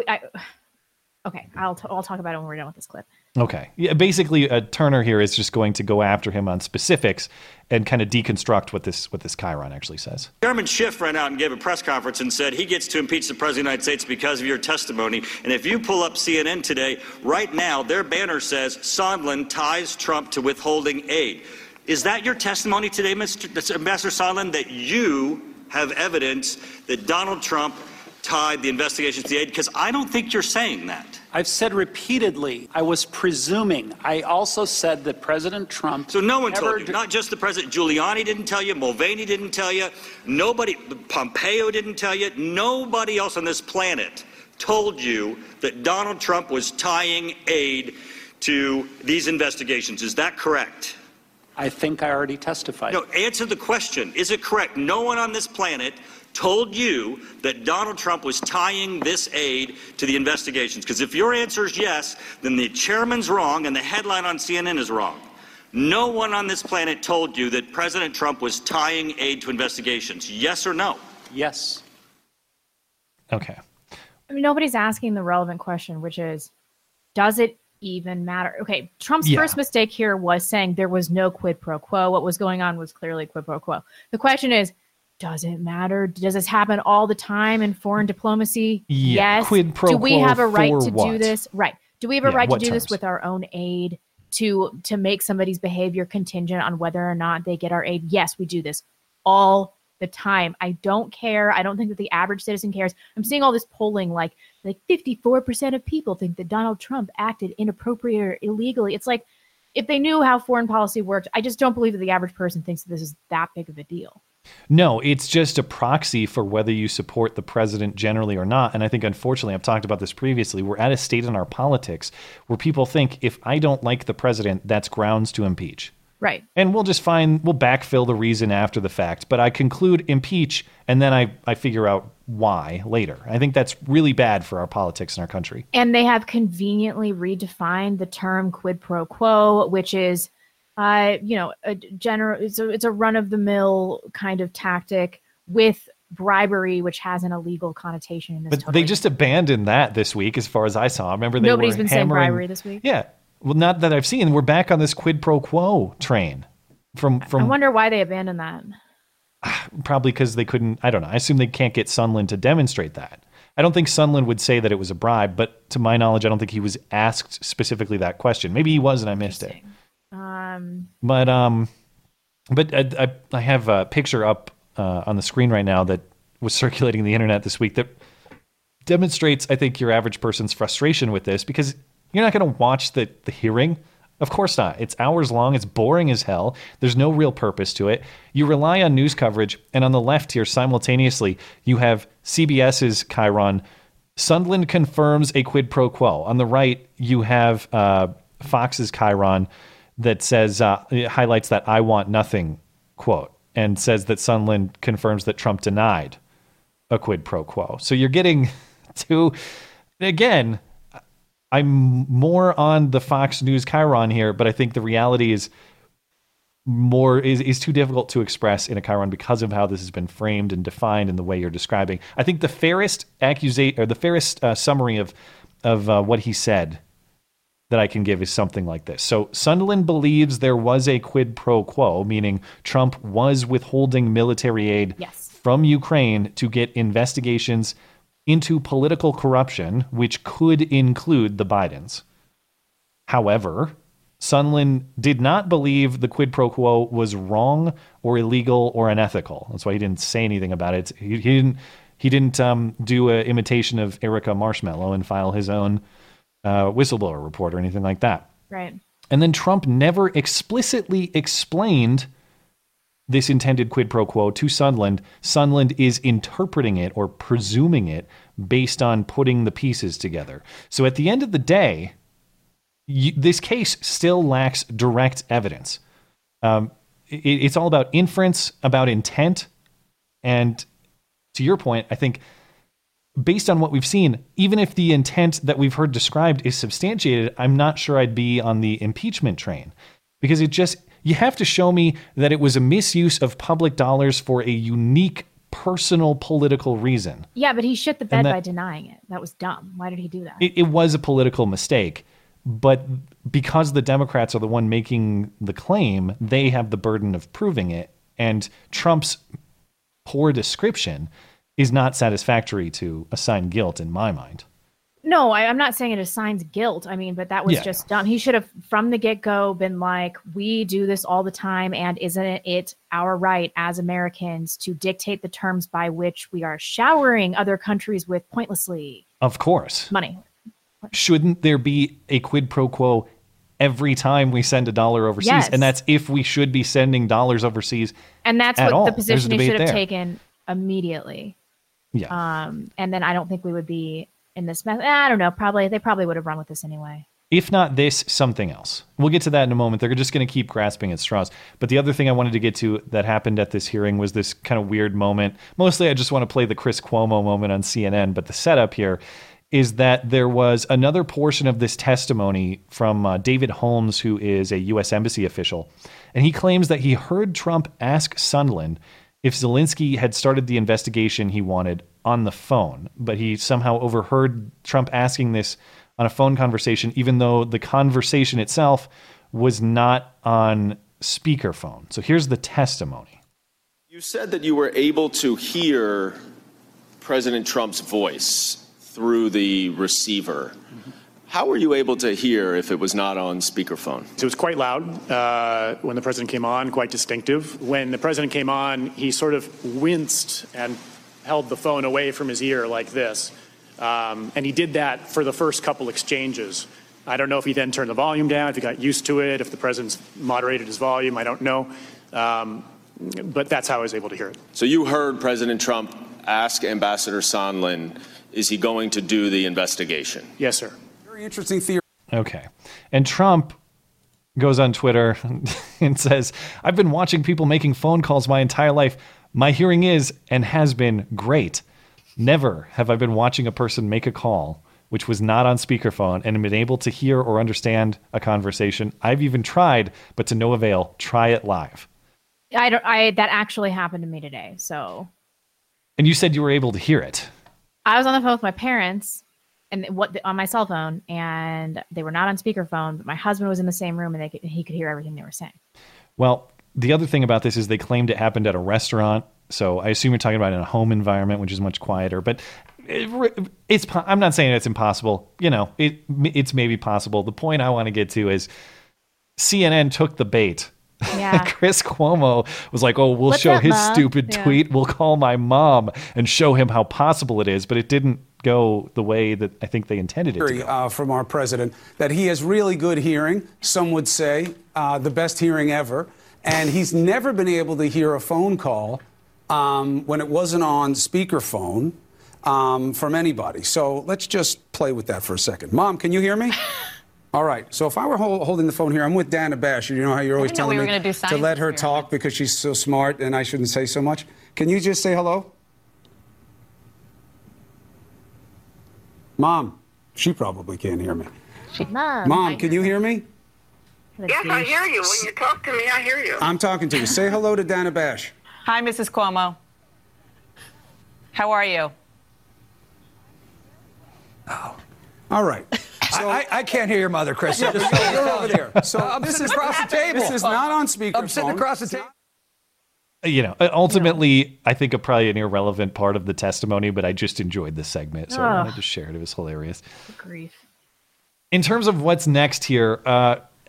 Okay, I'll talk about it when we're done with this clip. Okay. Yeah, basically, Turner here is just going to go after him on specifics and kind of deconstruct what this chyron actually says. Chairman Schiff ran out and gave a press conference and said he gets to impeach the President of the United States because of your testimony. And if you pull up CNN today, right now, their banner says Sondland ties Trump to withholding aid. Is that your testimony today, Ambassador Sondland, that you have evidence that Donald Trump tied the investigations to the aid? Because I don't think you're saying that. I've said repeatedly, I was presuming. I also said that President Trump... So no one told you, not just the President. Giuliani didn't tell you, Mulvaney didn't tell you, nobody, Pompeo didn't tell you, nobody else on this planet told you that Donald Trump was tying aid to these investigations. Is that correct? I think I already testified. No, answer the question. Is it correct? No one on this planet told you that Donald Trump was tying this aid to the investigations? Because if your answer is yes, then the chairman's wrong and the headline on CNN is wrong. No one on this planet told you that President Trump was tying aid to investigations. Yes or no? Yes. Okay. I mean, nobody's asking the relevant question, which is, does it even matter? Okay, Trump's first mistake here was saying there was no quid pro quo. What was going on was clearly quid pro quo. The question is, does it matter? Does this happen all the time in foreign diplomacy? Yeah. Yes. Quid pro quo. Do we have a right to do this? Right. Do we have a right to do this with our own aid to make somebody's behavior contingent on whether or not they get our aid? Yes, we do this all the time. I don't care. I don't think that the average citizen cares. I'm seeing all this polling like 54% of people think that Donald Trump acted inappropriate or illegally. It's like, if they knew how foreign policy worked, I just don't believe that the average person thinks that this is that big of a deal. No, it's just a proxy for whether you support the president generally or not. And I think, unfortunately, I've talked about this previously, we're at a state in our politics where people think if I don't like the president, that's grounds to impeach. Right. And we'll backfill the reason after the fact. But I conclude impeach, and then I figure out why later. I think that's really bad for our politics in our country. And they have conveniently redefined the term quid pro quo, which is it's a run-of-the-mill kind of tactic with bribery, which has an illegal connotation. They just abandoned that this week, as far as I saw. I remember nobody's been saying bribery this week. Yeah, well, not that I've seen. We're back on this quid pro quo train. From I wonder why they abandoned that. Probably because they couldn't. I don't know. I assume they can't get Sondland to demonstrate that. I don't think Sondland would say that it was a bribe, but to my knowledge, I don't think he was asked specifically that question. Maybe he was, and I missed it. But I have a picture up on the screen right now that was circulating the internet this week that demonstrates, I think, your average person's frustration with this, because you're not going to watch the hearing. Of course not. It's hours long. It's boring as hell. There's no real purpose to it. You rely on news coverage, and on the left here, simultaneously, you have CBS's chyron, Sondland confirms a quid pro quo. On the right, you have Fox's chyron, that says, it highlights that I want nothing quote, and says that Sondland confirms that Trump denied a quid pro quo. So you're getting to, again, I'm more on the Fox News chyron here, but I think the reality is too difficult to express in a chyron because of how this has been framed and defined in the way you're describing. I think the fairest summary of what he said that I can give is something like this. So Sondland believes there was a quid pro quo, meaning Trump was withholding military aid from Ukraine to get investigations into political corruption, which could include the Bidens. However, Sondland did not believe the quid pro quo was wrong or illegal or unethical. That's why he didn't say anything about it. He didn't do an imitation of Erica Marshmallow and file his own whistleblower report or anything like that. Right. And then Trump never explicitly explained this intended quid pro quo to Sondland. Sondland is interpreting it or presuming it based on putting the pieces together. So at the end of the day, this case still lacks direct evidence. It's all about inference, about intent. And to your point, I think, based on what we've seen, even if the intent that we've heard described is substantiated, I'm not sure I'd be on the impeachment train, because you have to show me that it was a misuse of public dollars for a unique personal political reason. Yeah, but he shit the bed by denying it. That was dumb. Why did he do that? It was a political mistake. But because the Democrats are the one making the claim, they have the burden of proving it. And Trump's poor description is not satisfactory to assign guilt in my mind. No, I'm not saying it assigns guilt. I mean, but that was just dumb. He should have from the get-go been like, we do this all the time. And isn't it our right as Americans to dictate the terms by which we are showering other countries with pointlessly? Of course. Money. Shouldn't there be a quid pro quo every time we send a dollar overseas? Yes. And that's if we should be sending dollars overseas. And that's what the position you should have taken immediately. Yeah. And then I don't think we would be in this mess. I don't know. They probably would have run with this anyway. If not this, something else. We'll get to that in a moment. They're just going to keep grasping at straws. But the other thing I wanted to get to that happened at this hearing was this kind of weird moment. Mostly I just want to play the Chris Cuomo moment on CNN, but the setup here is that there was another portion of this testimony from David Holmes, who is a U.S. embassy official. And he claims that he heard Trump ask Sondland if Zelensky had started the investigation he wanted on the phone. But he somehow overheard Trump asking this on a phone conversation, even though the conversation itself was not on speakerphone. So here's the testimony. You said that you were able to hear President Trump's voice through the receiver. How were you able to hear if it was not on speakerphone? It was quite loud when the president came on, quite distinctive. When the president came on, he sort of winced and held the phone away from his ear like this. And he did that for the first couple exchanges. I don't know if he then turned the volume down, if he got used to it, if the president's moderated his volume, I don't know. But that's how I was able to hear it. So you heard President Trump ask Ambassador Sondland, is he going to do the investigation? Yes, sir. Very interesting theory. Okay. And Trump goes on Twitter and says, I've been watching people making phone calls my entire life. My hearing is and has been great. Never have I been watching a person make a call which was not on speakerphone and been able to hear or understand a conversation. I've even tried, but to no avail. Try it live. That actually happened to me today. So. And you said you were able to hear it. I was on the phone with my parents and on my cell phone, and they were not on speakerphone, but my husband was in the same room and he could hear everything they were saying. Well, the other thing about this is they claimed it happened at a restaurant. So I assume you're talking about in a home environment, which is much quieter, but I'm not saying it's impossible. You know, it's maybe possible. The point I want to get to is CNN took the bait. Yeah. Chris Cuomo was like, oh, we'll show his stupid tweet. We'll call my mom and show him how possible it is. But it didn't go the way that I think they intended it to go. From our president that he has really good hearing. Some would say the best hearing ever. And he's never been able to hear a phone call when it wasn't on speakerphone from anybody. So let's just play with that for a second. Mom, can you hear me? All right. So if I were holding the phone here, I'm with Dana Bash. You know how you're always telling me to let her talk because she's so smart and I shouldn't say so much. Can you just say hello? Mom, she probably can't hear me. Mom, can you hear me? Yes, I hear you. When you talk to me, I hear you. I'm talking to you. Say hello to Dana Bash. Hi, Mrs. Cuomo. How are you? Oh. All right. So I can't hear your mother, Chris. Yeah, you're over there. So this is across the table. This is not on speakerphone. I'm sitting across the table. You know, ultimately, I think probably an irrelevant part of the testimony, but I just enjoyed this segment, so I wanted to share it. It was hilarious. Grief. In terms of what's next here,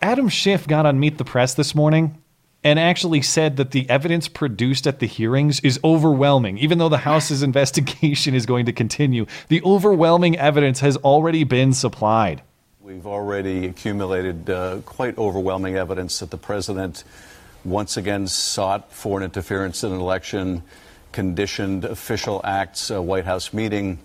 Adam Schiff got on Meet the Press this morning and actually said that the evidence produced at the hearings is overwhelming. Even though the House's investigation is going to continue, the overwhelming evidence has already been supplied. We've already accumulated quite overwhelming evidence that the president once again sought foreign interference in an election, conditioned official acts, a White House meeting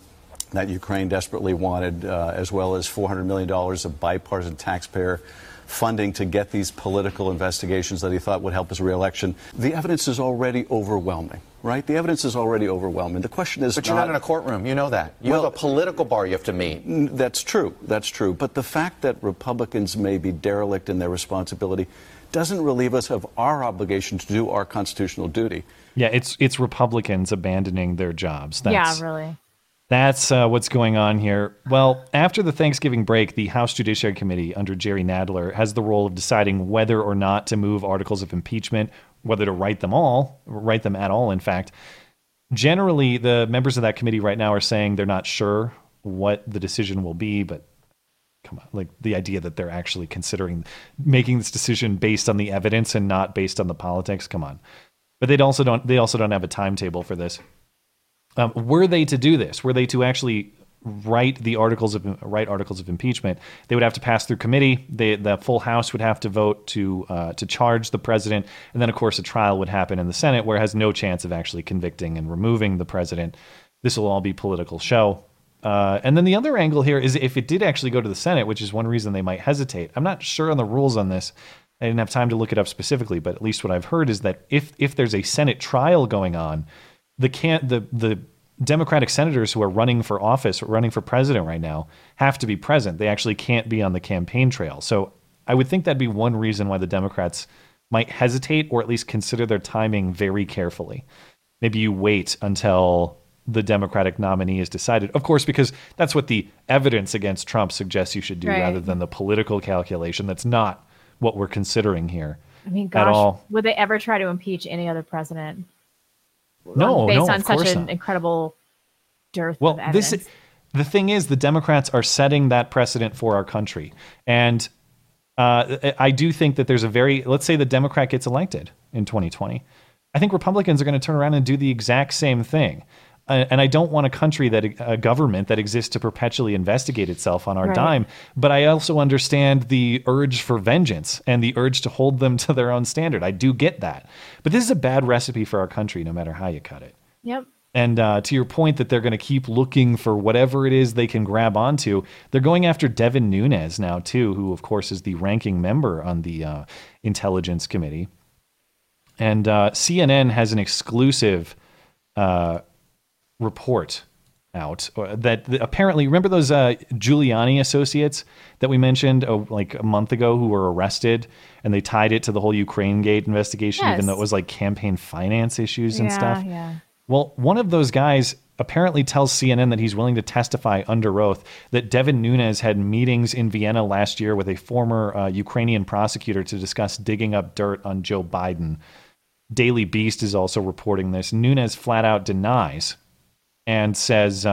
that Ukraine desperately wanted, as well as $400 million of bipartisan taxpayer funding to get these political investigations that he thought would help his reelection. The evidence is already overwhelming, right? The evidence is already overwhelming. The question is, but you're not in a courtroom. You know that. You have a political bar you have to meet. That's true. But the fact that Republicans may be derelict in their responsibility doesn't relieve us of our obligation to do our constitutional duty. Yeah, it's Republicans abandoning their jobs. That's, yeah, really. That's what's going on here. Well, after the Thanksgiving break, the House Judiciary Committee under Jerry Nadler has the role of deciding whether or not to move articles of impeachment, whether to write them at all, in fact. Generally, the members of that committee right now are saying they're not sure what the decision will be, but come on, like the idea that they're actually considering making this decision based on the evidence and not based on the politics. Come on. But they also don't have a timetable for this. Were they to do this, were they to actually write articles of impeachment, they would have to pass through committee. The full House would have to vote to charge the president. And then, of course, a trial would happen in the Senate, where it has no chance of actually convicting and removing the president. This will all be political show. And then the other angle here is if it did actually go to the Senate, which is one reason they might hesitate. I'm not sure on the rules on this. I didn't have time to look it up specifically, but at least what I've heard is that if there's a Senate trial going on, the Democratic senators who are running for office, running for president right now, have to be present. They actually can't be on the campaign trail. So I would think that'd be one reason why the Democrats might hesitate, or at least consider their timing very carefully. Maybe you wait until the Democratic nominee is decided. Of course, because that's what the evidence against Trump suggests you should do, right, rather than the political calculation. That's not what we're considering here. I mean, gosh, at all. Would they ever try to impeach any other president? No, based on such an incredible dearth of evidence. The thing is, the Democrats are setting that precedent for our country. And I do think that there's let's say the Democrat gets elected in 2020. I think Republicans are going to turn around and do the exact same thing. And I don't want a government that exists to perpetually investigate itself on our dime. But I also understand the urge for vengeance and the urge to hold them to their own standard. I do get that. But this is a bad recipe for our country, no matter how you cut it. Yep. And to your point that they're going to keep looking for whatever it is they can grab onto, they're going after Devin Nunes now, too, who, of course, is the ranking member on the Intelligence Committee. And CNN has an exclusive report out that apparently, remember those Giuliani associates that we mentioned like a month ago who were arrested, and they tied it to the whole Ukraine gate investigation, yes, even though it was like campaign finance issues and stuff. Yeah. Well, one of those guys apparently tells CNN that he's willing to testify under oath that Devin Nunes had meetings in Vienna last year with a former Ukrainian prosecutor to discuss digging up dirt on Joe Biden. Daily Beast is also reporting this. Nunes flat out denies and says,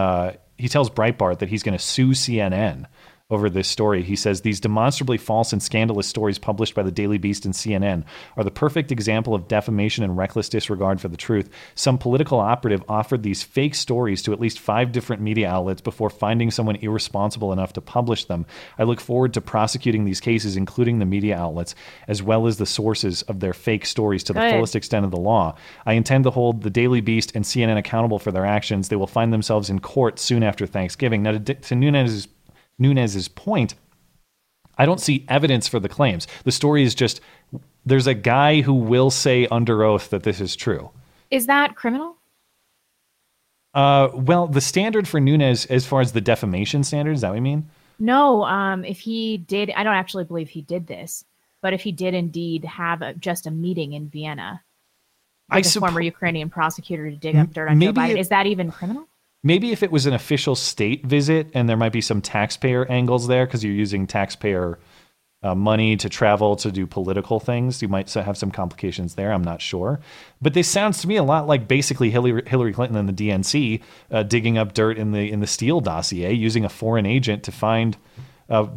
he tells Breitbart that he's going to sue CNN over this story. He says, these demonstrably false and scandalous stories published by the Daily Beast and CNN are the perfect example of defamation and reckless disregard for the truth. Some political operative offered these fake stories to at least 5 different media outlets before finding someone irresponsible enough to publish them. I look forward to prosecuting these cases, including the media outlets, as well as the sources of their fake stories to the fullest extent of the law. I intend to hold the Daily Beast and CNN accountable for their actions. They will find themselves in court soon after Thanksgiving. Now, to Nunes's point, I don't see evidence for the claims. The story is just, there's a guy who will say under oath that this is true. Is that criminal? Well, the standard for Nunes, as far as the defamation standard, is that what you mean? No, if he did, I don't actually believe he did this, but if he did indeed have just a meeting in Vienna with former Ukrainian prosecutor to dig up dirt on Joe Biden, is that even criminal? Maybe if it was an official state visit, and there might be some taxpayer angles there because you're using taxpayer money to travel to do political things, you might have some complications there. I'm not sure. But this sounds to me a lot like basically Hillary Clinton and the DNC digging up dirt in the Steele dossier, using a foreign agent to find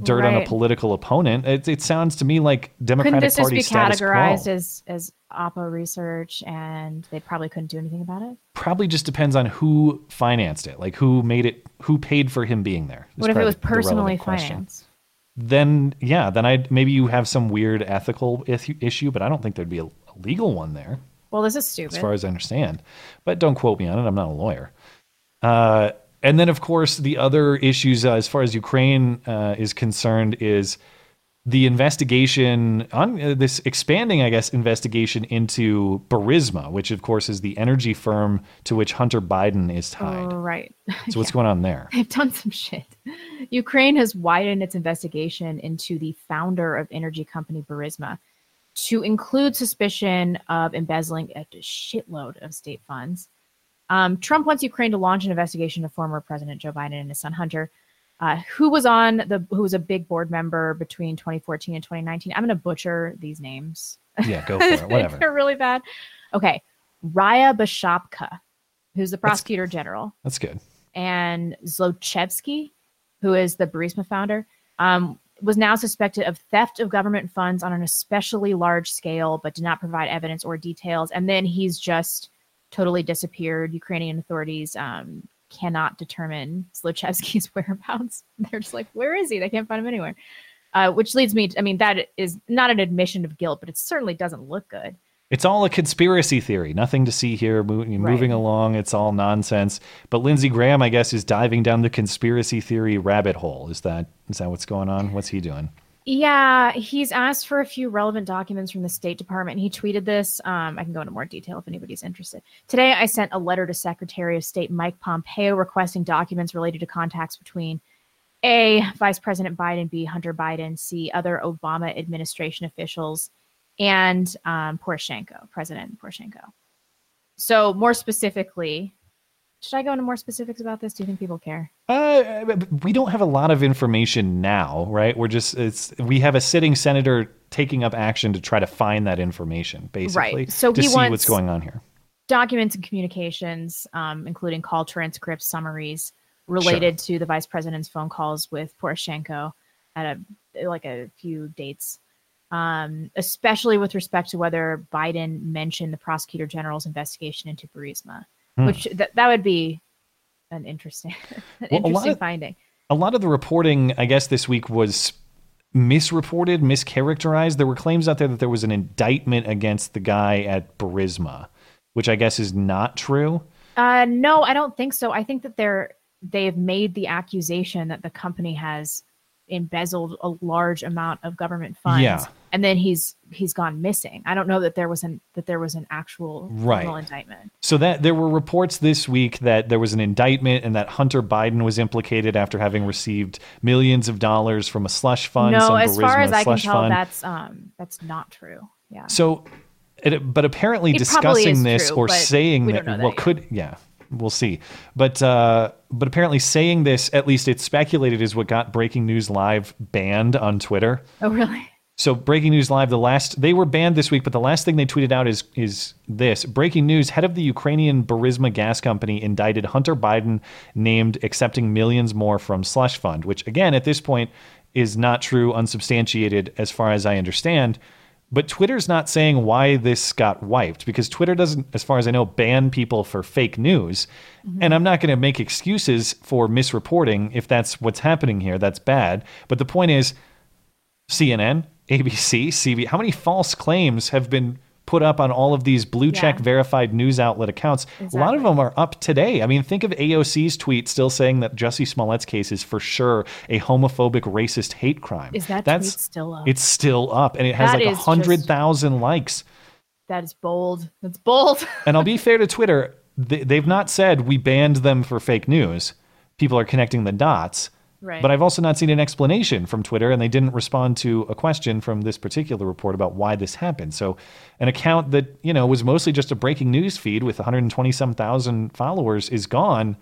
dirt on a political opponent. It sounds to me like Democratic Party status quo. Couldn't this just be categorized as Oppo research, and they probably couldn't do anything about it? Probably just depends on who financed it, like who made it, who paid for him being there. What if it was personally financed? Then maybe you have some weird ethical issue, but I don't think there'd be a legal one there. Well, this is stupid, as far as I understand. But don't quote me on it. I'm not a lawyer. And then, of course, the other issues as far as Ukraine is concerned is the investigation on this expanding, I guess, investigation into Burisma, which, of course, is the energy firm to which Hunter Biden is tied. Right. So what's going on there? They've done some shit. Ukraine has widened its investigation into the founder of energy company Burisma. to include suspicion of embezzling a shitload of state funds. Trump wants Ukraine to launch an investigation of former President Joe Biden and his son Hunter, who was a big board member between 2014 and 2019. I'm going to butcher these names. Yeah, go for it. Whatever. They're really bad. Okay, Raya Bashapka, who's the prosecutor general. That's good. And Zlochevsky, who is the Burisma founder, was now suspected of theft of government funds on an especially large scale, but did not provide evidence or details. And then he's just totally disappeared. Ukrainian authorities cannot determine Zlochevsky's whereabouts. They're just like, where is he? They can't find him anywhere. Which leads me to, I mean, that is not an admission of guilt, but it certainly doesn't look good. It's all a conspiracy theory. Nothing to see here. Moving along, it's all nonsense. But Lindsey Graham, I guess, is diving down the conspiracy theory rabbit hole. Is that what's going on? What's he doing? Yeah, he's asked for a few relevant documents from the State Department. He tweeted this. I can go into more detail if anybody's interested. Today, I sent a letter to Secretary of State Mike Pompeo requesting documents related to contacts between A, Vice President Biden, B, Hunter Biden, C, other Obama administration officials, and Poroshenko, President Poroshenko. So more specifically, should I go into more specifics about this? Do you think people care? We don't have a lot of information now, right? We have a sitting senator taking up action to try to find that information, basically, right. So to see what's going on here. Documents and communications, including call transcripts, summaries related to the vice president's phone calls with Poroshenko at a few dates. Especially with respect to whether Biden mentioned the prosecutor general's investigation into Burisma, which that would be an interesting finding. A lot of the reporting, I guess, this week was misreported, mischaracterized. There were claims out there that there was an indictment against the guy at Burisma, which I guess is not true. No, I don't think so. I think that they've made the accusation that the company has embezzled a large amount of government funds, and then he's gone missing. I don't know that there was an actual criminal indictment. So that there were reports this week that there was an indictment and that Hunter Biden was implicated after having received millions of dollars from a slush fund. No, as far as I can tell, that's not true. Yeah. So, but apparently discussing this or saying that, well, could we'll see. But apparently saying this, at least it's speculated, is what got Breaking News Live banned on Twitter. Oh, really? So Breaking News Live, they were banned this week, but the last thing they tweeted out is this. Breaking news, head of the Ukrainian Burisma gas company indicted Hunter Biden, named accepting millions more from slush fund, which again, at this point is not true, unsubstantiated as far as I understand. But Twitter's not saying why this got wiped, because Twitter doesn't, as far as I know, ban people for fake news. Mm-hmm. And I'm not going to make excuses for misreporting if that's what's happening here. That's bad. But the point is, CNN, ABC, CBS, how many false claims have been put up on all of these blue check verified news outlet accounts? Exactly. A lot of them are up today. I mean, think of AOC's tweet still saying that Jussie Smollett's case is for sure a homophobic, racist hate crime. Is that tweet still up? It's still up, and it has 100,000 likes. That is bold. That's bold. And I'll be fair to Twitter. They've not said we banned them for fake news. People are connecting the dots. Right. But I've also not seen an explanation from Twitter, and they didn't respond to a question from this particular report about why this happened. So an account that, was mostly just a breaking news feed with 120,000 followers is gone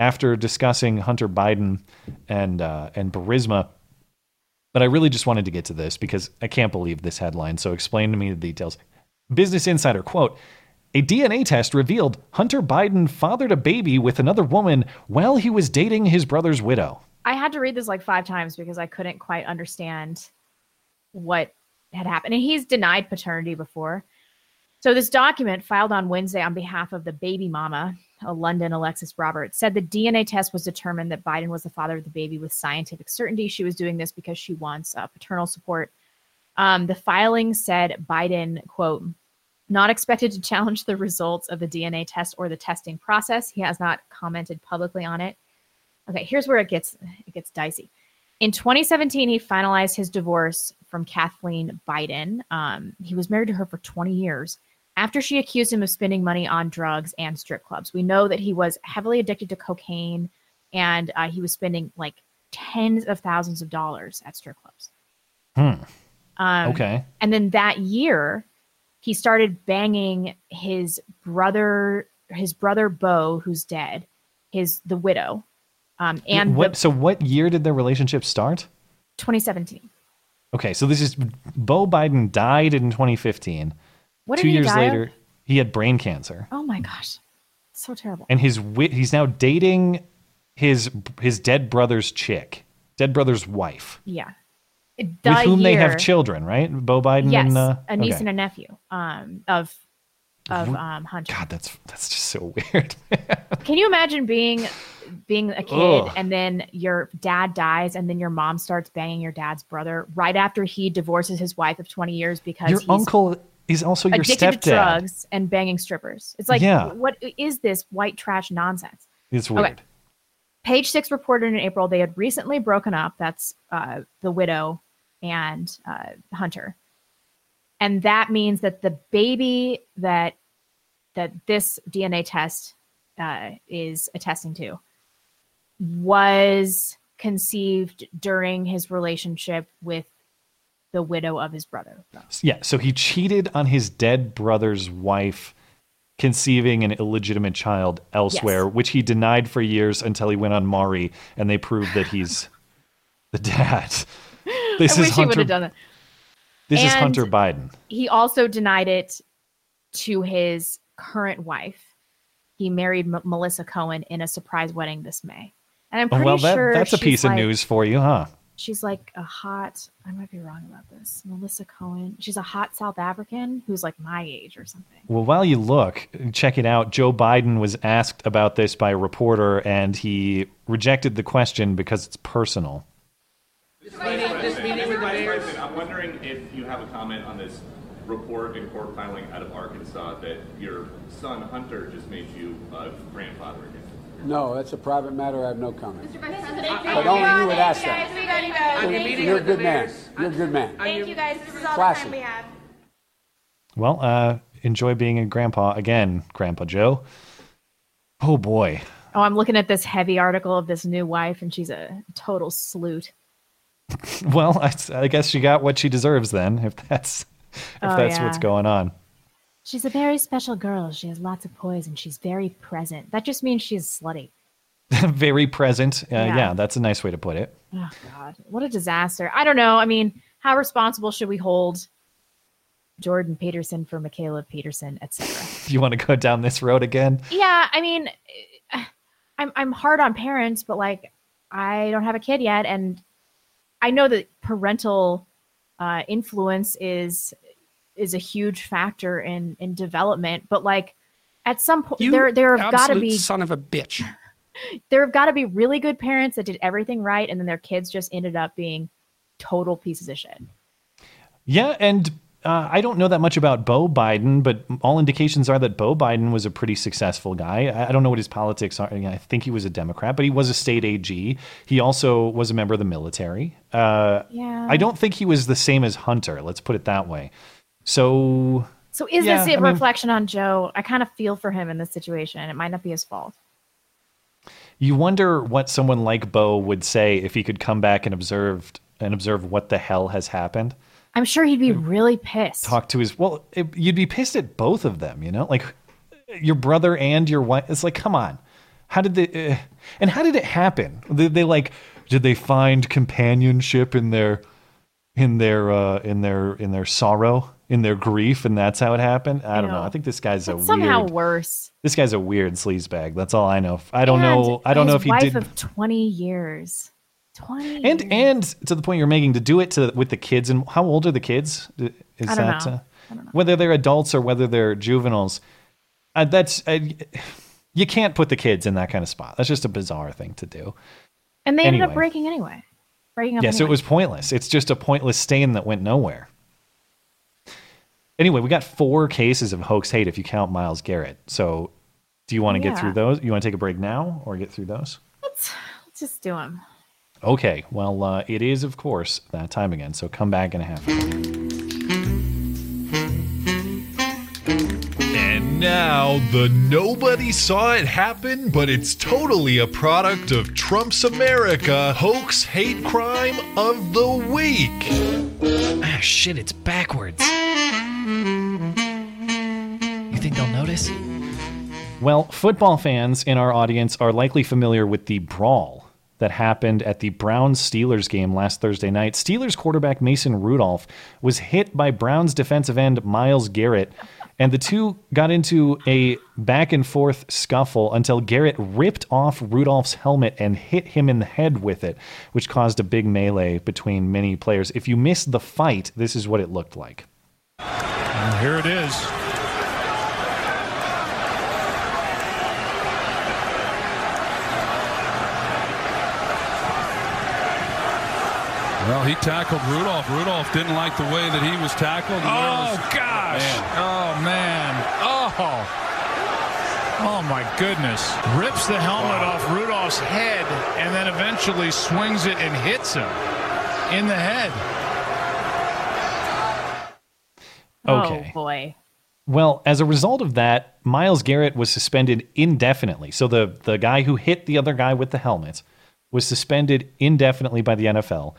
after discussing Hunter Biden and Burisma. But I really just wanted to get to this because I can't believe this headline. So explain to me the details. Business Insider, quote, "A DNA test revealed Hunter Biden fathered a baby with another woman while he was dating his brother's widow." I had to read this like 5 times because I couldn't quite understand what had happened. And he's denied paternity before. So this document filed on Wednesday on behalf of the baby mama, a London Alexis Roberts, said the DNA test was determined that Biden was the father of the baby with scientific certainty. She was doing this because she wants paternal support. The filing said Biden, quote, "not expected to challenge the results of the DNA test or the testing process. He has not commented publicly on it." Okay, here's where it gets dicey. In 2017, he finalized his divorce from Kathleen Biden. He was married to her for 20 years after she accused him of spending money on drugs and strip clubs. We know that he was heavily addicted to cocaine, and he was spending like tens of thousands of dollars at strip clubs. Okay. And then that year, he started banging his brother Beau, who's dead, the widow. And so what year did their relationship start? 2017. Okay, so this is Beau Biden died in 2015. What did 2 years later, he had brain cancer. Oh my gosh, so terrible. And he's now dating his dead brother's chick, dead brother's wife. Yeah. With whom they have children, right? Beau Biden, yes, and a niece and a nephew of Hunter. God, that's just so weird. Can you imagine being a kid and then your dad dies and then your mom starts banging your dad's brother right after he divorces his wife of 20 years because your uncle is also your stepdad, addicted to drugs and banging strippers. It's like, what is this white trash nonsense? It's weird. Okay. Page Six reported in April they had recently broken up. That's the widow and Hunter. And that means that the baby that this DNA test is attesting to was conceived during his relationship with the widow of his brother. Yeah, so he cheated on his dead brother's wife, conceiving an illegitimate child elsewhere, yes, which he denied for years until he went on Maury and they proved that he's the dad. This I wish he would have done that. This is Hunter Biden. He also denied it to his current wife. He married Melissa Cohen in a surprise wedding this May. And I'm pretty sure that's a piece of news for you, huh? She's like I might be wrong about this. Melissa Cohen. She's a hot South African who's like my age or something. Well, while you look, check it out. Joe Biden was asked about this by a reporter and he rejected the question because it's personal. This meeting with Biden. I'm wondering if you have a comment on this report and court filing out of Arkansas that your son Hunter just made you a grandfather again. No, that's a private matter. I have no comment. Mr. Vice President, but only you would ask that. You're a good man. You're a good man. Thank you, guys. This is all the time we have. Well, enjoy being a grandpa again, Grandpa Joe. Oh, boy. Oh, I'm looking at this heavy article of this new wife, and she's a total sleut. Well, I guess she got what she deserves then, if that's what's going on. She's a very special girl. She has lots of poise and she's very present. That just means she's slutty. Very present. Yeah, that's a nice way to put it. Oh, God. What a disaster. I don't know. I mean, how responsible should we hold Jordan Peterson for Michaela Peterson, etc.? Do you want to go down this road again? Yeah. I mean, I'm hard on parents, but like I don't have a kid yet. And I know that parental influence is a huge factor in development, but like at some point there have got to be son of a bitch. There have got to be really good parents that did everything right. And then their kids just ended up being total pieces of shit. Yeah. And I don't know that much about Beau Biden, but all indications are that Beau Biden was a pretty successful guy. I don't know what his politics are. I think he was a Democrat, but he was a state AG. He also was a member of the military. I don't think he was the same as Hunter. Let's put it that way. So is this a reflection on Joe? I kind of feel for him in this situation. It might not be his fault. You wonder what someone like Beau would say if he could come back and observe what the hell has happened. I'm sure he'd be really pissed. Talk to his... Well, you'd be pissed at both of them, you know? Like, your brother and your wife. It's like, come on. How did they... and how did it happen? Did they find companionship in their sorrow? In their grief, and that's how it happened. I don't know. I think this guy's worse. This guy's a weird sleazebag. That's all I know. I don't know if he did. His wife of 20 years. 20. And to the point you're making, to do it with the kids. And how old are the kids? I don't know. Whether they're adults or whether they're juveniles, you can't put the kids in that kind of spot. That's just a bizarre thing to do. And they ended up breaking anyway. So it was pointless. It's just a pointless stain that went nowhere. Anyway, we got 4 cases of hoax hate if you count Myles Garrett. So do you want to get through those? You want to take a break now or get through those? Let's just do them. Okay. Well, it is, of course, that time again. So come back in a half hour. And now the nobody saw it happen, but it's totally a product of Trump's America hoax hate crime of the week. Ah, shit, it's backwards. You think they'll notice? Well, football fans in our audience are likely familiar with the brawl that happened at the Browns-Steelers game last Thursday night. Steelers quarterback Mason Rudolph was hit by Browns defensive end Myles Garrett, and the two got into a back-and-forth scuffle until Garrett ripped off Rudolph's helmet and hit him in the head with it, which caused a big melee between many players. If you missed the fight, this is what it looked like. And here it is. Well, he tackled Rudolph. Rudolph didn't like the way that he was tackled. Oh, gosh. Oh, man. Oh, my goodness. Rips the helmet off Rudolph's head and then eventually swings it and hits him in the head. Okay. Oh, boy. Well, as a result of that, Myles Garrett was suspended indefinitely. So the guy who hit the other guy with the helmet was suspended indefinitely by the NFL.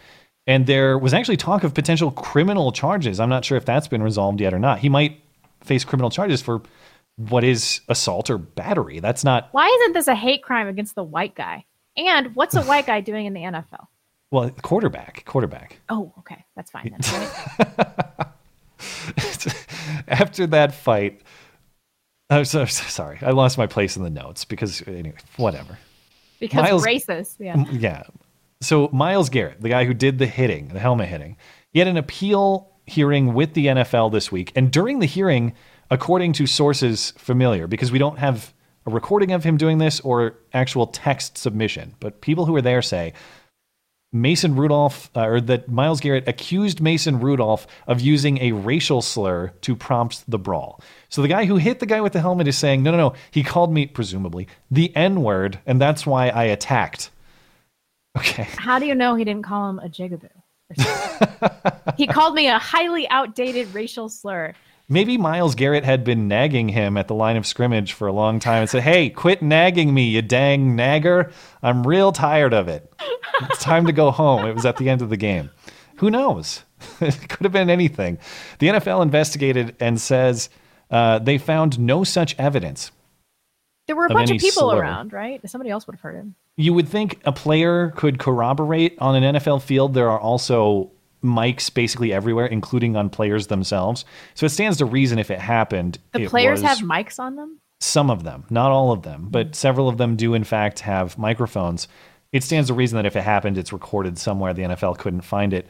And there was actually talk of potential criminal charges. I'm not sure if that's been resolved yet or not. He might face criminal charges for what is assault or battery. That's not... Why isn't this a hate crime against the white guy? And what's a white guy doing in the NFL? Well, quarterback. Oh, okay. That's fine then. After that fight... I'm so sorry. I lost my place in the notes because... Anyway, whatever. Because racist. Yeah. So Myles Garrett, the guy who did the hitting, the helmet hitting, he had an appeal hearing with the NFL this week. And during the hearing, according to sources familiar, because we don't have a recording of him doing this or actual text submission, but people who were there say Mason Rudolph, or that Myles Garrett accused Mason Rudolph of using a racial slur to prompt the brawl. So the guy who hit the guy with the helmet is saying, no, he called me, presumably, the N-word, and that's why I attacked. Okay. How do you know he didn't call him a jigaboo? He called me a highly outdated racial slur. Maybe Myles Garrett had been nagging him at the line of scrimmage for a long time and said, hey, quit nagging me, you dang nagger. I'm real tired of it. It's time to go home. It was at the end of the game. Who knows? It could have been anything. The NFL investigated and says they found no such evidence. There were a bunch of people around, right? Somebody else would have heard him. You would think a player could corroborate on an NFL field. There are also mics basically everywhere, including on players themselves. So it stands to reason if it happened. The players have mics on them? Some of them, not all of them, but several of them do in fact have microphones. It stands to reason that if it happened, it's recorded somewhere. The NFL couldn't find it.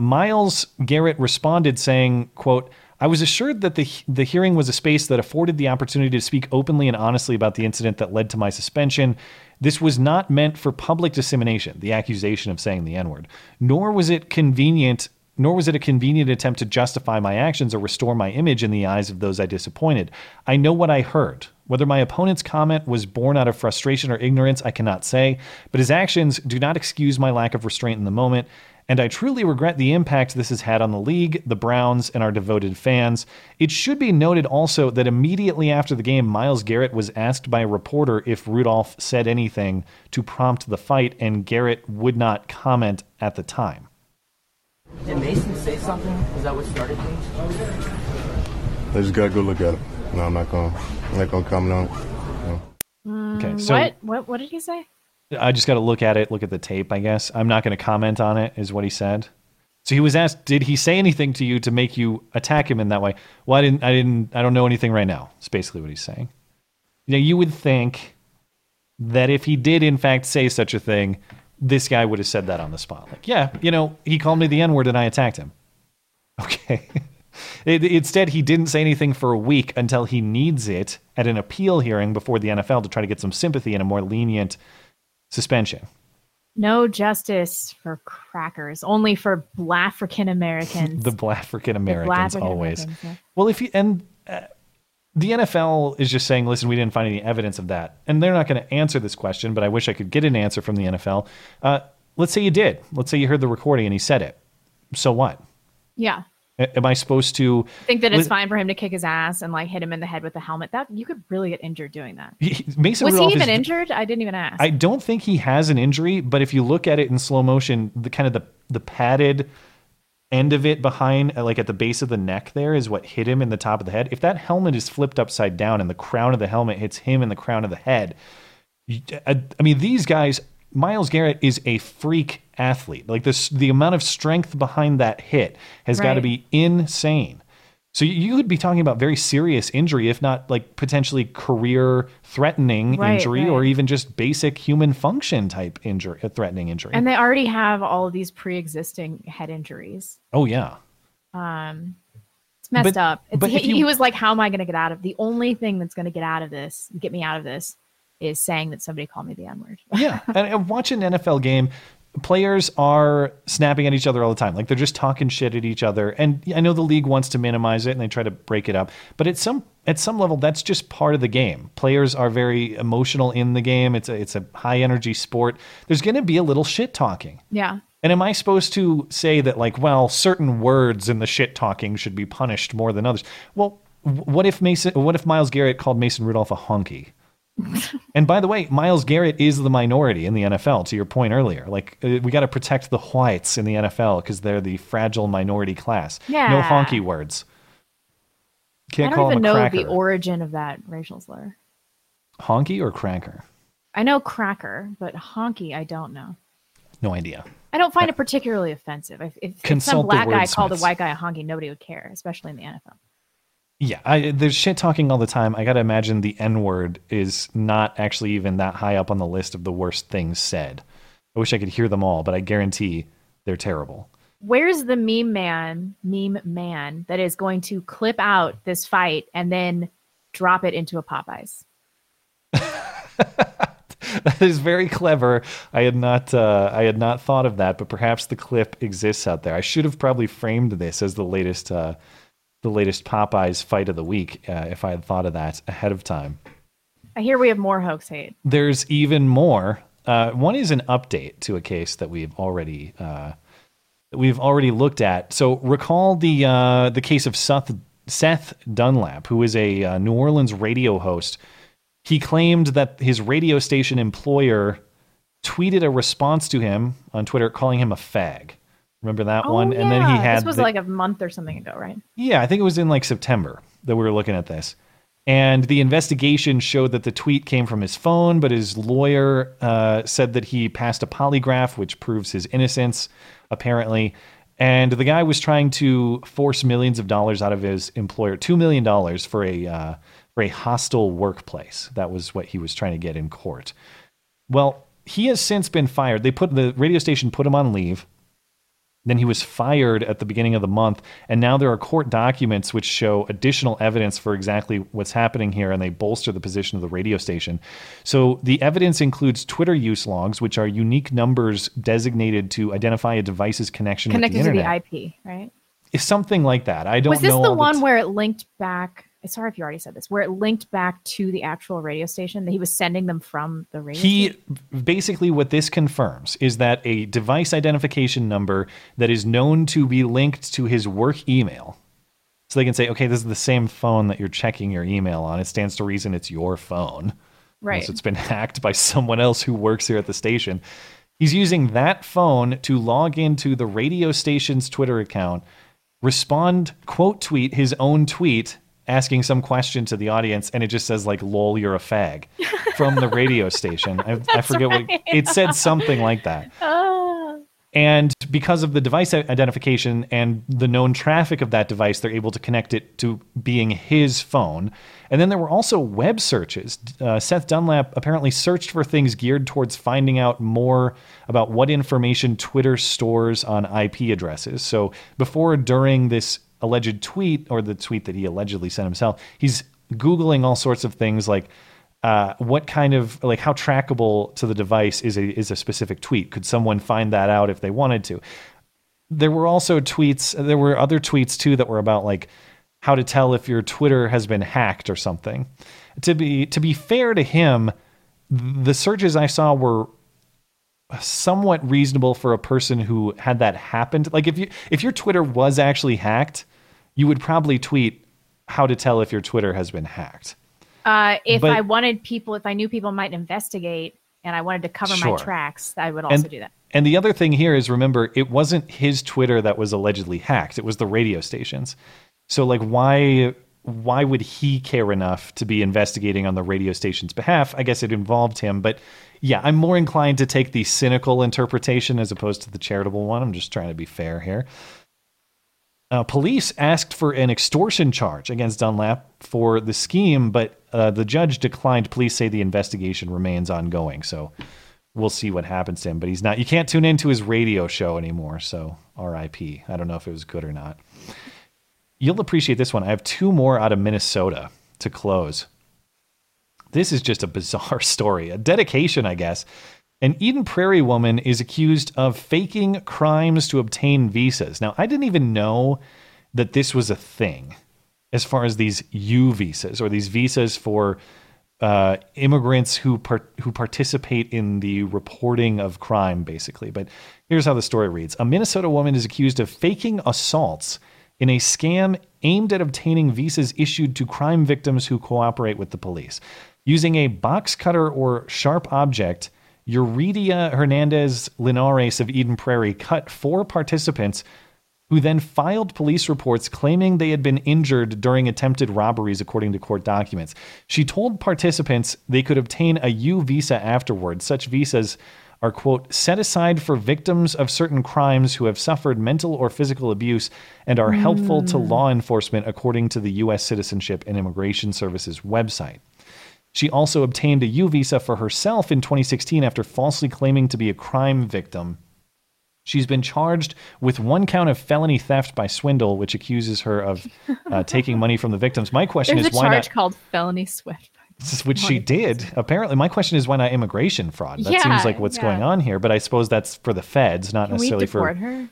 Myles Garrett responded saying, quote, I was assured that the hearing was a space that afforded the opportunity to speak openly and honestly about the incident that led to my suspension. This was not meant for public dissemination, the accusation of saying the N-word, nor was it a convenient attempt to justify my actions or restore my image in the eyes of those I disappointed. I know what I heard. Whether my opponent's comment was born out of frustration or ignorance, I cannot say, but his actions do not excuse my lack of restraint in the moment. And I truly regret the impact this has had on the league, the Browns, and our devoted fans. It should be noted also that immediately after the game, Myles Garrett was asked by a reporter if Rudolph said anything to prompt the fight, and Garrett would not comment at the time. Did Mason say something? Is that what started things? I just got a good look at him. No, I'm not going to comment on it. No. Okay, so what did he say? I just got to look at the tape, I guess. I'm not going to comment on it, is what he said. So he was asked, did he say anything to you to make you attack him in that way? Well, I don't know anything right now. It's basically what he's saying. Now, you would think that if he did, in fact, say such a thing, this guy would have said that on the spot. Like, yeah, he called me the N-word and I attacked him. Okay. Instead, he didn't say anything for a week until he needs it at an appeal hearing before the NFL to try to get some sympathy and a more lenient suspension. No justice for crackers, only for Blafrican Americans. Always. Yeah. Well, the NFL is just saying, listen, we didn't find any evidence of that. And they're not going to answer this question, but I wish I could get an answer from the NFL. Let's say you did. Let's say you heard the recording and he said it. So what? Yeah. Am I supposed to think that it's fine for him to kick his ass and hit him in the head with the helmet? That you could really get injured doing that. Was Mason Rudolph even injured? I didn't even ask. I don't think he has an injury, but if you look at it in slow motion, the padded end of it behind, like at the base of the neck there, is what hit him in the top of the head. If that helmet is flipped upside down and the crown of the helmet hits him in the crown of the head, I mean, these guys, Myles Garrett is a freak athlete. Like this, the amount of strength behind that hit has got to be insane. So you could be talking about very serious injury, if not like potentially career-threatening injury, or even just basic human function type injury, a threatening injury. And they already have all of these pre-existing head injuries. Oh yeah, it's messed up. He was like, "How am I going to get out of? The only thing that's going to get me out of this, is saying that somebody called me the N-word." Yeah, and watch an NFL game. Players are snapping at each other all the time. Like they're just talking shit at each other. And I know the league wants to minimize it and they try to break it up, but at some level, that's just part of the game. Players are very emotional in the game. It's a high energy sport. There's going to be a little shit talking. Yeah. And am I supposed to say that like, well, certain words in the shit talking should be punished more than others? Well, what if Myles Garrett called Mason Rudolph a honky? And by the way, Myles Garrett is the minority in the NFL, to your point earlier. Like, we got to protect the whites in the NFL because they're the fragile minority class. Yeah. No honky words. Can't call them a cracker. I don't even know the origin of that racial slur. Honky or cracker? I know cracker, but honky, I don't know. No idea. I don't find it particularly offensive. If some black guy called a white guy a honky, nobody would care, especially in the NFL. Yeah, there's shit talking all the time. I got to imagine the N-word is not actually even that high up on the list of the worst things said. I wish I could hear them all, but I guarantee they're terrible. Where's the meme man that is going to clip out this fight and then drop it into a Popeyes? That is very clever. I had not thought of that, but perhaps the clip exists out there. I should have probably framed this as the latest Popeyes fight of the week, if I had thought of that ahead of time. I hear we have more hoax hate. There's even more. One is an update to a case that we've already looked at. So recall the case of Seth Dunlap, who is a New Orleans radio host. He claimed that his radio station employer tweeted a response to him on Twitter calling him a fag. Remember that one? Yeah. And then he had... This was like a month or something ago, right? Yeah, I think it was in like September that we were looking at this. And the investigation showed that the tweet came from his phone, but his lawyer said that he passed a polygraph, which proves his innocence, apparently. And the guy was trying to force millions of dollars out of his employer, $2 million for a hostile workplace. That was what he was trying to get in court. Well, he has since been fired. The radio station put him on leave. Then he was fired at the beginning of the month, and now there are court documents which show additional evidence for exactly what's happening here, and they bolster the position of the radio station. So the evidence includes Twitter use logs, which are unique numbers designated to identify a device's connection with the internet. Connected to the IP, right? It's something like that. I don't know. Was this the one where it linked back? Sorry if you already said this, where it linked back to the actual radio station that he was sending them from the radio station? Basically what this confirms is that a device identification number that is known to be linked to his work email. So they can say, okay, this is the same phone that you're checking your email on. It stands to reason it's your phone. Right. Unless it's been hacked by someone else who works here at the station. He's using that phone to log into the radio station's Twitter account, respond, quote tweet his own tweet, asking some question to the audience, and it just says like, lol, you're a fag, from the radio station. I forget what it said, something like that. And because of the device identification and the known traffic of that device, they're able to connect it to being his phone. And then there were also web searches. Seth Dunlap apparently searched for things geared towards finding out more about what information Twitter stores on IP addresses. So before or during this alleged tweet, or the tweet that he allegedly sent himself, he's Googling all sorts of things like what kind of, like, how trackable to the device is a specific tweet. Could someone find that out if they wanted to? There were also tweets. There were other tweets too that were about like how to tell if your Twitter has been hacked or something. To be fair to him, the searches I saw were somewhat reasonable for a person who had that happened. Like if your Twitter was actually hacked, you would probably tweet how to tell if your Twitter has been hacked. If I knew people might investigate and I wanted to cover my tracks, I would also do that. And the other thing here is, remember, it wasn't his Twitter that was allegedly hacked. It was the radio stations. So, like, why would he care enough to be investigating on the radio station's behalf? I guess it involved him. But, yeah, I'm more inclined to take the cynical interpretation as opposed to the charitable one. I'm just trying to be fair here. Police asked for an extortion charge against Dunlap for the scheme, but the judge declined. Police say the investigation remains ongoing, so we'll see what happens to him. But he's not, you can't tune into his radio show anymore, so R.I.P. I don't know if it was good or not. You'll appreciate this one. I have two more out of Minnesota to close. This is just a bizarre story, a dedication, I guess. An Eden Prairie woman is accused of faking crimes to obtain visas. Now, I didn't even know that this was a thing as far as these U visas or these visas for immigrants who participate in the reporting of crime, basically. But here's how the story reads. A Minnesota woman is accused of faking assaults in a scam aimed at obtaining visas issued to crime victims who cooperate with the police. Using a box cutter or sharp object, Yuridia Hernandez-Linares of Eden Prairie cut four participants who then filed police reports claiming they had been injured during attempted robberies, according to court documents. She told participants they could obtain a U visa afterwards. Such visas are, quote, set aside for victims of certain crimes who have suffered mental or physical abuse and are helpful to law enforcement, according to the U.S. Citizenship and Immigration Services website. She also obtained a U visa for herself in 2016 after falsely claiming to be a crime victim. She's been charged with one count of felony theft by swindle, which accuses her of taking money from the victims. My question is, why not? There's a charge called felony swift. Which she did, apparently. My question is, why not immigration fraud? That seems like what's going on here, but I suppose that's for the feds, not necessarily for... Can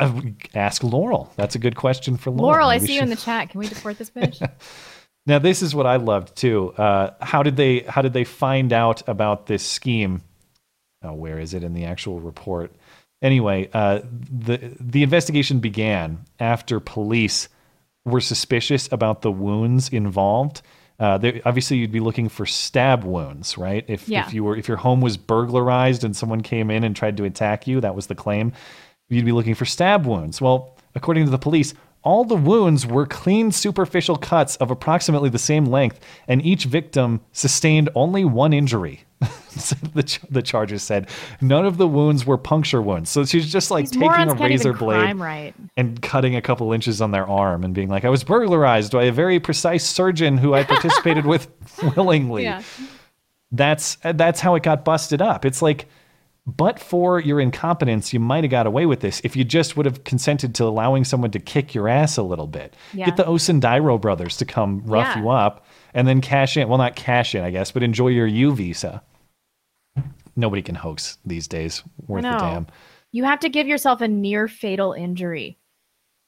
we deport her? Ask Laurel. That's a good question for Laurel. Laurel, I see you in the chat. Can we deport this bitch? Now, this is what I loved, too. How did they find out about this scheme? Oh, where is it in the actual report? Anyway, the investigation began after police were suspicious about the wounds involved. Obviously, you'd be looking for stab wounds, right? If your home was burglarized and someone came in and tried to attack you, that was the claim. You'd be looking for stab wounds. Well, according to the police, all the wounds were clean superficial cuts of approximately the same length, and each victim sustained only one injury. The charges said none of the wounds were puncture wounds. So she's just like taking a razor blade and cutting a couple inches on their arm and being like, I was burglarized by a very precise surgeon who I participated with willingly. Yeah. That's how it got busted up. It's like, but for your incompetence, you might have got away with this if you just would have consented to allowing someone to kick your ass a little bit. Yeah. Get the Osendairo brothers to come rough you up and then cash in. Well, not cash in, I guess, but enjoy your U visa. Nobody can hoax these days. Worth the damn. You have to give yourself a near fatal injury.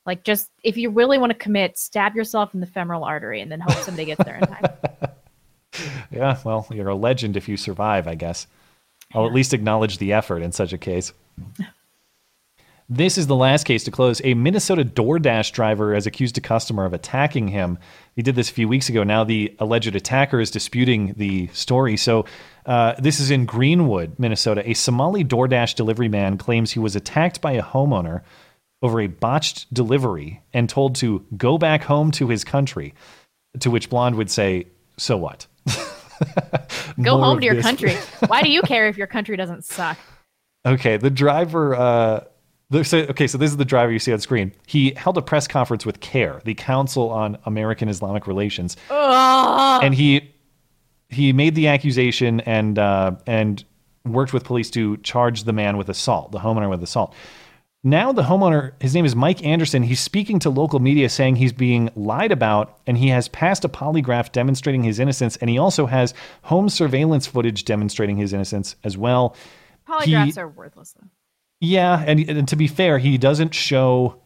Like, just if you really want to commit, stab yourself in the femoral artery and then hope somebody gets there in time. Yeah, well, you're a legend if you survive, I guess. I'll at least acknowledge the effort in such a case. This is the last case to close. A Minnesota DoorDash driver has accused a customer of attacking him. He did this a few weeks ago. Now the alleged attacker is disputing the story. So this is in Greenwood, Minnesota. A Somali DoorDash delivery man claims he was attacked by a homeowner over a botched delivery and told to go back home to his country, to which Blonde would say, so what? Go home to your country. Why do you care if your country doesn't suck? Okay, the driver. So this is the driver you see on screen. He held a press conference with CARE, the Council on American Islamic Relations, and he made the accusation and worked with police to charge the man with assault, the homeowner with assault. Now the homeowner, his name is Mike Anderson. He's speaking to local media saying he's being lied about, and he has passed a polygraph demonstrating his innocence, and he also has home surveillance footage demonstrating his innocence as well. Polygraphs are worthless, though. Yeah, and to be fair, he doesn't show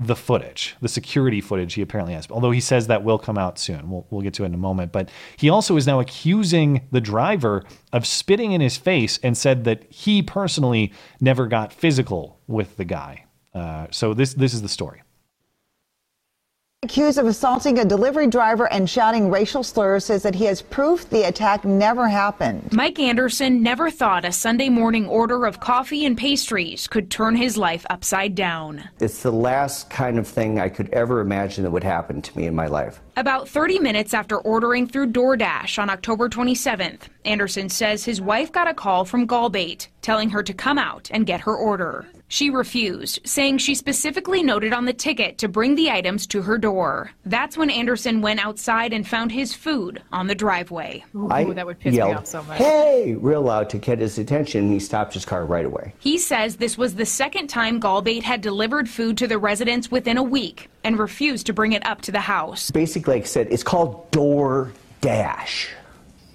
the footage, the security footage he apparently has, although he says that will come out soon. We'll get to it in a moment. But he also is now accusing the driver of spitting in his face and said that he personally never got physical with the guy. So this is the story. Accused of assaulting a delivery driver and shouting racial slurs says that he has proof the attack never happened. Mike Anderson never thought a Sunday morning order of coffee and pastries could turn his life upside down. It's the last kind of thing I could ever imagine that would happen to me in my life. About 30 minutes after ordering through DoorDash on October 27th, Anderson says his wife got a call from Gulbate telling her to come out and get her order. She refused, saying she specifically noted on the ticket to bring the items to her door. That's when Anderson went outside and found his food on the driveway. Ooh, that would piss me off so much. Hey, real loud to get his attention, and he stopped his car right away. He says this was the second time Gulbate had delivered food to the residents within a week and refused to bring it up to the house. Basically, like I said, it's called DoorDash.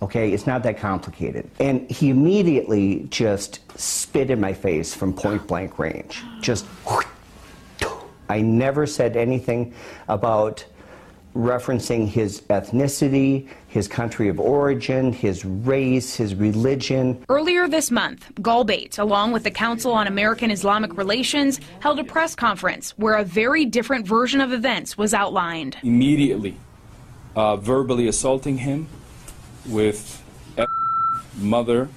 Okay, it's not that complicated. And he immediately just spit in my face from point blank range. Just, I never said anything about referencing his ethnicity, his country of origin, his race, his religion. Earlier this month, Gulbate, along with the Council on American Islamic Relations, held a press conference where a very different version of events was outlined. Immediately, verbally assaulting him with mother,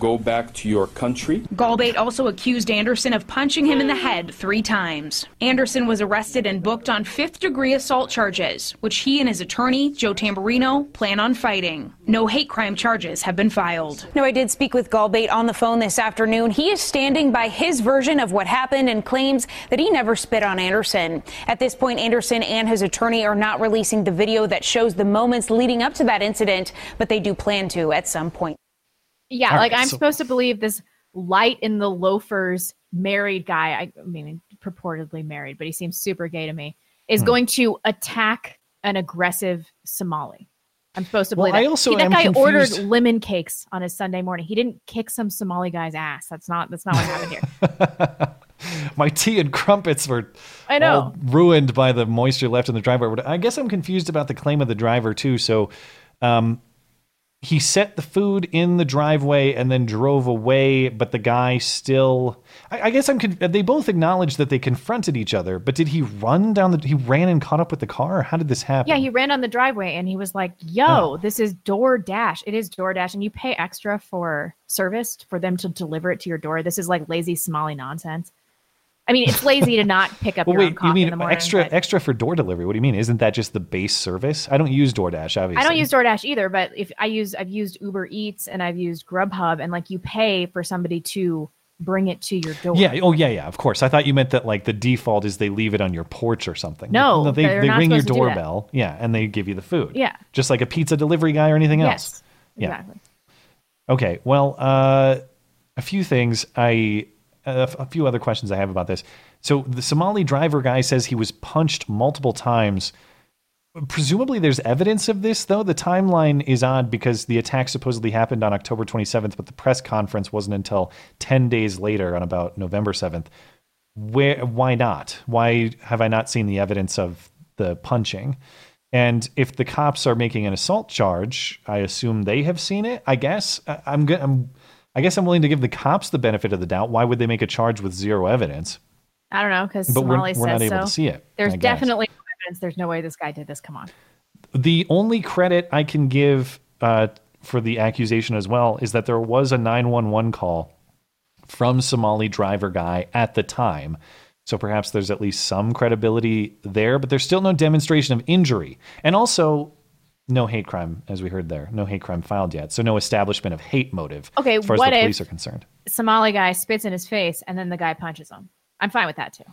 go back to your country. Gulbate also accused Anderson of punching him in the head 3 times. Anderson was arrested and booked on 5th-degree assault charges, which he and his attorney, Joe Tamburino, plan on fighting. No hate crime charges have been filed. Now, I did speak with Gulbate on the phone this afternoon. He is standing by his version of what happened and claims that he never spit on Anderson. At this point, Anderson and his attorney are not releasing the video that shows the moments leading up to that incident, but they do plan to at some point. Yeah, all like right, I'm supposed to believe this light in the loafers married guy, I mean, purportedly married, but he seems super gay to me, is going to attack an aggressive Somali. I'm supposed to believe that. That guy ordered lemon cakes on his Sunday morning. He didn't kick some Somali guy's ass. That's not what happened here. My tea and crumpets were all ruined by the moisture left in the driveway. I guess I'm confused about the claim of the driver, too. So, he set the food in the driveway and then drove away, but the guy still... I guess they both acknowledged that they confronted each other, but did he run down the... He ran and caught up with the car? How did this happen? Yeah, he ran on the driveway and he was like, This is DoorDash. It is DoorDash, and you pay extra for service for them to deliver it to your door. This is like lazy Somali nonsense. I mean, it's lazy to not pick up your own coffee in the morning. Extra for door delivery? What do you mean? Isn't that just the base service? I don't use DoorDash, obviously. I don't use DoorDash either, but I've used Uber Eats and I've used Grubhub, and like you pay for somebody to bring it to your door. Yeah. Oh, yeah. Of course. I thought you meant that like the default is they leave it on your porch or something. No, they ring your doorbell. Yeah, and they give you the food. Yeah, just like a pizza delivery guy or anything else. Yes, exactly. Yeah. Okay. Well, a few things a few other questions I have about this. So the Somali driver guy says he was punched multiple times. Presumably there's evidence of this, though. The timeline is odd because the attack supposedly happened on October 27th, but the press conference wasn't until 10 days later on about November 7th. Why not? Why have I not seen the evidence of the punching? And if the cops are making an assault charge, I assume they have seen it, I guess. I guess I'm willing to give the cops the benefit of the doubt. Why would they make a charge with zero evidence? I don't know, because Somali says so. But we're not able to see it. There's definitely no evidence. There's no way this guy did this. Come on. The only credit I can give for the accusation as well is that there was a 911 call from Somali driver guy at the time. So perhaps there's at least some credibility there, but there's still no demonstration of injury. And also... no hate crime, as we heard there. No hate crime filed yet. So no establishment of hate motive as far as the police are concerned. Somali guy spits in his face and then the guy punches him. I'm fine with that, too.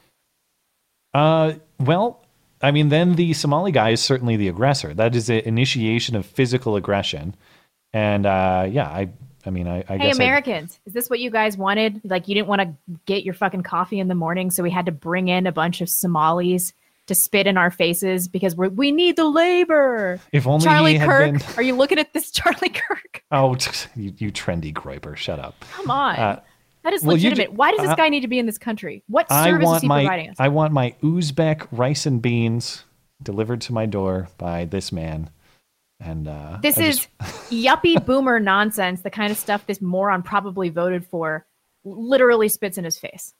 Well, I mean, then the Somali guy is certainly the aggressor. That is the initiation of physical aggression. And, I guess... Hey, Americans, is this what you guys wanted? Like, you didn't want to get your fucking coffee in the morning, so we had to bring in a bunch of Somalis to spit in our faces because we need the labor. If only Charlie Kirk. Are you looking at this, Charlie Kirk? Oh, you trendy griper. Shut up. Come on. That is legitimate. Why does this guy need to be in this country? What service is he providing us? I want my Uzbek rice and beans delivered to my door by this man. And this is yuppie boomer nonsense. The kind of stuff this moron probably voted for. Literally spits in his face.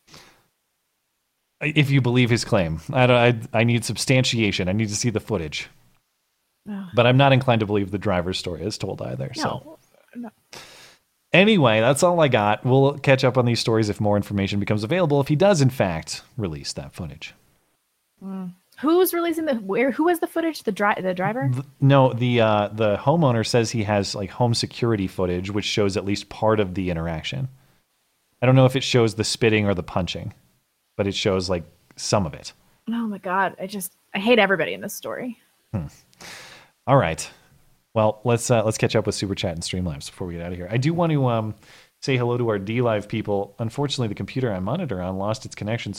if you believe his claim. I need substantiation. I need to see the footage. No. But I'm not inclined to believe the driver's story is told either. No. So. No. Anyway, that's all I got. We'll catch up on these stories if more information becomes available, if he does, in fact, release that footage. Mm. Who's releasing who has the footage? The driver? The homeowner says he has like home security footage, which shows at least part of the interaction. I don't know if it shows the spitting or the punching, but it shows like some of it. Oh my God. I hate everybody in this story. All right. Well, let's catch up with Super Chat and Streamlabs before we get out of here. I do want to say hello to our DLive people. Unfortunately, the computer I monitor on lost its connection,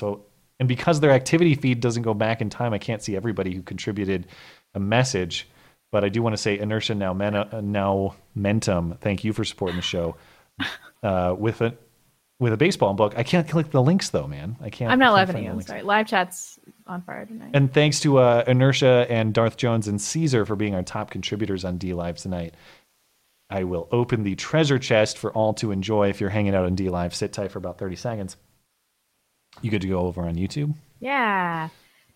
and because their activity feed doesn't go back in time, I can't see everybody who contributed a message. But I do want to say Inertia Now Mentum, thank you for supporting the show with a baseball book. I can't click the links though, man. I'm not laughing at you. I'm sorry. Live chat's on fire tonight. And thanks to Inertia and Darth Jones and Caesar for being our top contributors on DLive tonight. I will open the treasure chest for all to enjoy. If you're hanging out on DLive, sit tight for about 30 seconds. You good to go over on YouTube? Yeah.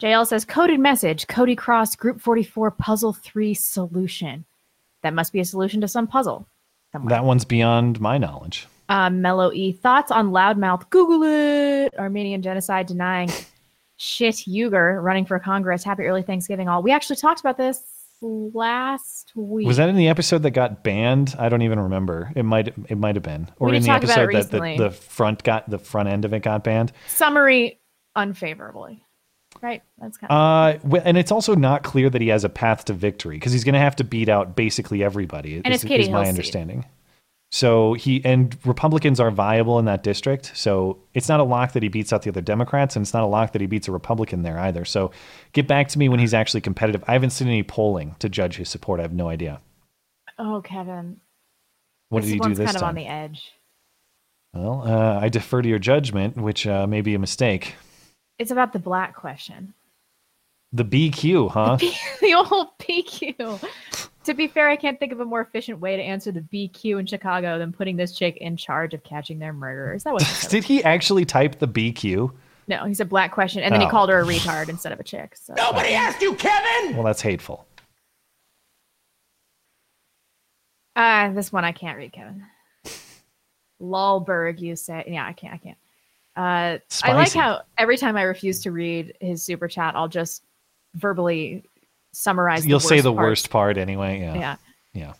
JL says, coded message, Cody Cross, Group 44, Puzzle 3 solution. That must be a solution to some puzzle somewhere. That one's beyond my knowledge. Mellow E, thoughts on loudmouth, Google it. Armenian genocide denying shit Uyghur running for Congress. Happy early Thanksgiving, all. We actually talked about this last week. Was that in the episode that got banned? I don't even remember. It might have been, or in the episode that the front end of it got banned. Summary unfavorably, right? That's kind of and it's also not clear that he has a path to victory because he's going to have to beat out basically everybody. And it's my understanding. So Republicans are viable in that district. So it's not a lock that he beats out the other Democrats, and it's not a lock that he beats a Republican there either. So get back to me when he's actually competitive. I haven't seen any polling to judge his support. I have no idea. Oh, Kevin. What did he do this time? Kind of on the edge. Well, I defer to your judgment, which may be a mistake. It's about the black question. The BQ, huh? The old BQ. To be fair, I can't think of a more efficient way to answer the BQ in Chicago than putting this chick in charge of catching their murderers. That was Did he actually type the BQ? No, he said black question, and then he called her a retard instead of a chick. So. Nobody asked you, Kevin! Well, that's hateful. This one I can't read, Kevin. Lolberg, you say. Yeah, I can't. I like how every time I refuse to read his super chat, I'll just verbally... summarize. You'll say the worst part anyway. Yeah.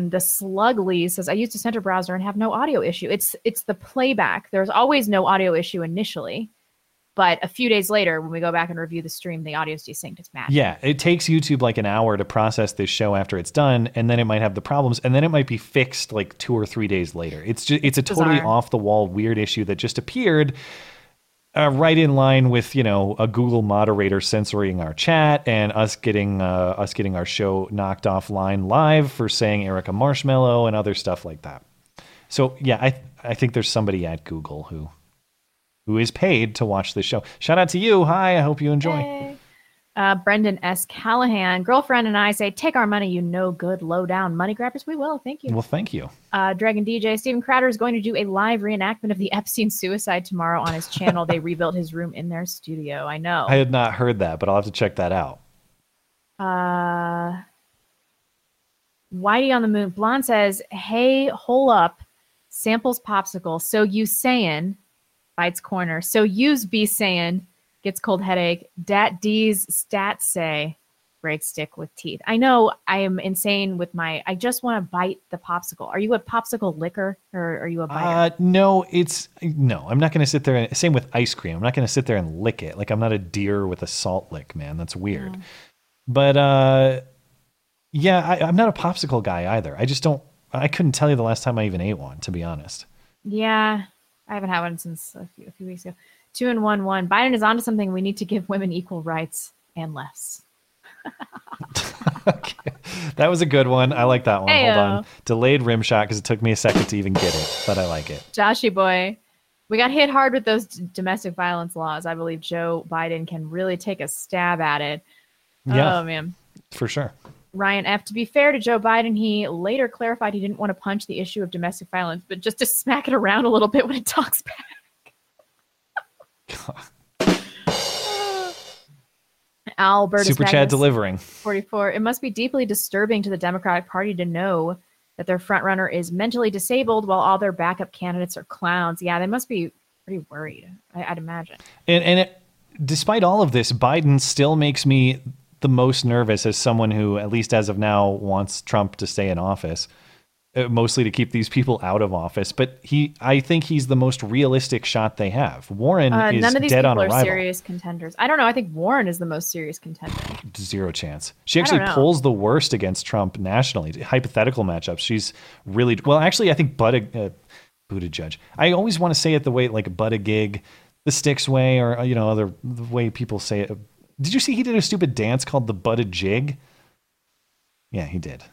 The Slugly says, I used a center browser and have no audio issue. It's the playback. There's always no audio issue initially, but a few days later, when we go back and review the stream, the audio's desynced. It's mad. Yeah. It takes YouTube like an hour to process this show after it's done. And then it might have the problems, and then it might be fixed like 2 or 3 days later. It's a totally off the wall, weird issue that just appeared. Right in line with, a Google moderator censoring our chat and us getting our show knocked offline live for saying Erica Marshmallow and other stuff like that. So, yeah, I think there's somebody at Google who is paid to watch this show. Shout out to you. Hi, I hope you enjoy. Hey. Brendan S. Callahan, girlfriend and I say, take our money, you no good, low down money grabbers. We will. Thank you. Well, thank you. Dragon DJ, Steven Crowder is going to do a live reenactment of the Epstein suicide tomorrow on his channel. They rebuilt his room in their studio. I know. I had not heard that, but I'll have to check that out. Whitey on the Moon. Blonde says, hey, hole up, samples popsicle. So you sayin', bites corner. So you's be sayin'. Gets cold headache. Dat D's stats say break stick with teeth. I know I am insane with I just want to bite the popsicle. Are you a popsicle licker or are you a biter? No, I'm not going to sit there. Same with ice cream. I'm not going to sit there and lick it. Like I'm not a deer with a salt lick, man. That's weird. Yeah. But I'm not a popsicle guy either. I couldn't tell you the last time I even ate one, to be honest. Yeah. I haven't had one since a few weeks ago. 2 and 1 1. Biden is onto something. We need to give women equal rights and less. Okay. That was a good one. I like that one. Hey-o. Hold on. Delayed rim shot because it took me a second to even get it, but I like it. Joshy boy. We got hit hard with those domestic violence laws. I believe Joe Biden can really take a stab at it. Yeah, oh, man. For sure. Ryan F. To be fair to Joe Biden, he later clarified he didn't want to punch the issue of domestic violence, but just to smack it around a little bit when it talks back. Albert Super Chad delivering 44. It must be deeply disturbing to the Democratic Party to know that their frontrunner is mentally disabled while all their backup candidates are clowns. Yeah, they must be pretty worried, I'd imagine. And despite all of this, Biden still makes me the most nervous as someone who, at least as of now, wants Trump to stay in office, mostly to keep these people out of office. But I think he's the most realistic shot they have. Warren is none of these dead on arrival. Are serious contenders. I don't know. I think Warren is the most serious contender. Zero chance. She actually polls the worst against Trump nationally. Hypothetical matchups. She's really well. Actually, I think Buttigieg. I always want to say it the way like Buttigieg, the sticks way, or the way people say it. Did you see he did a stupid dance called the Buttigieg? Yeah, he did.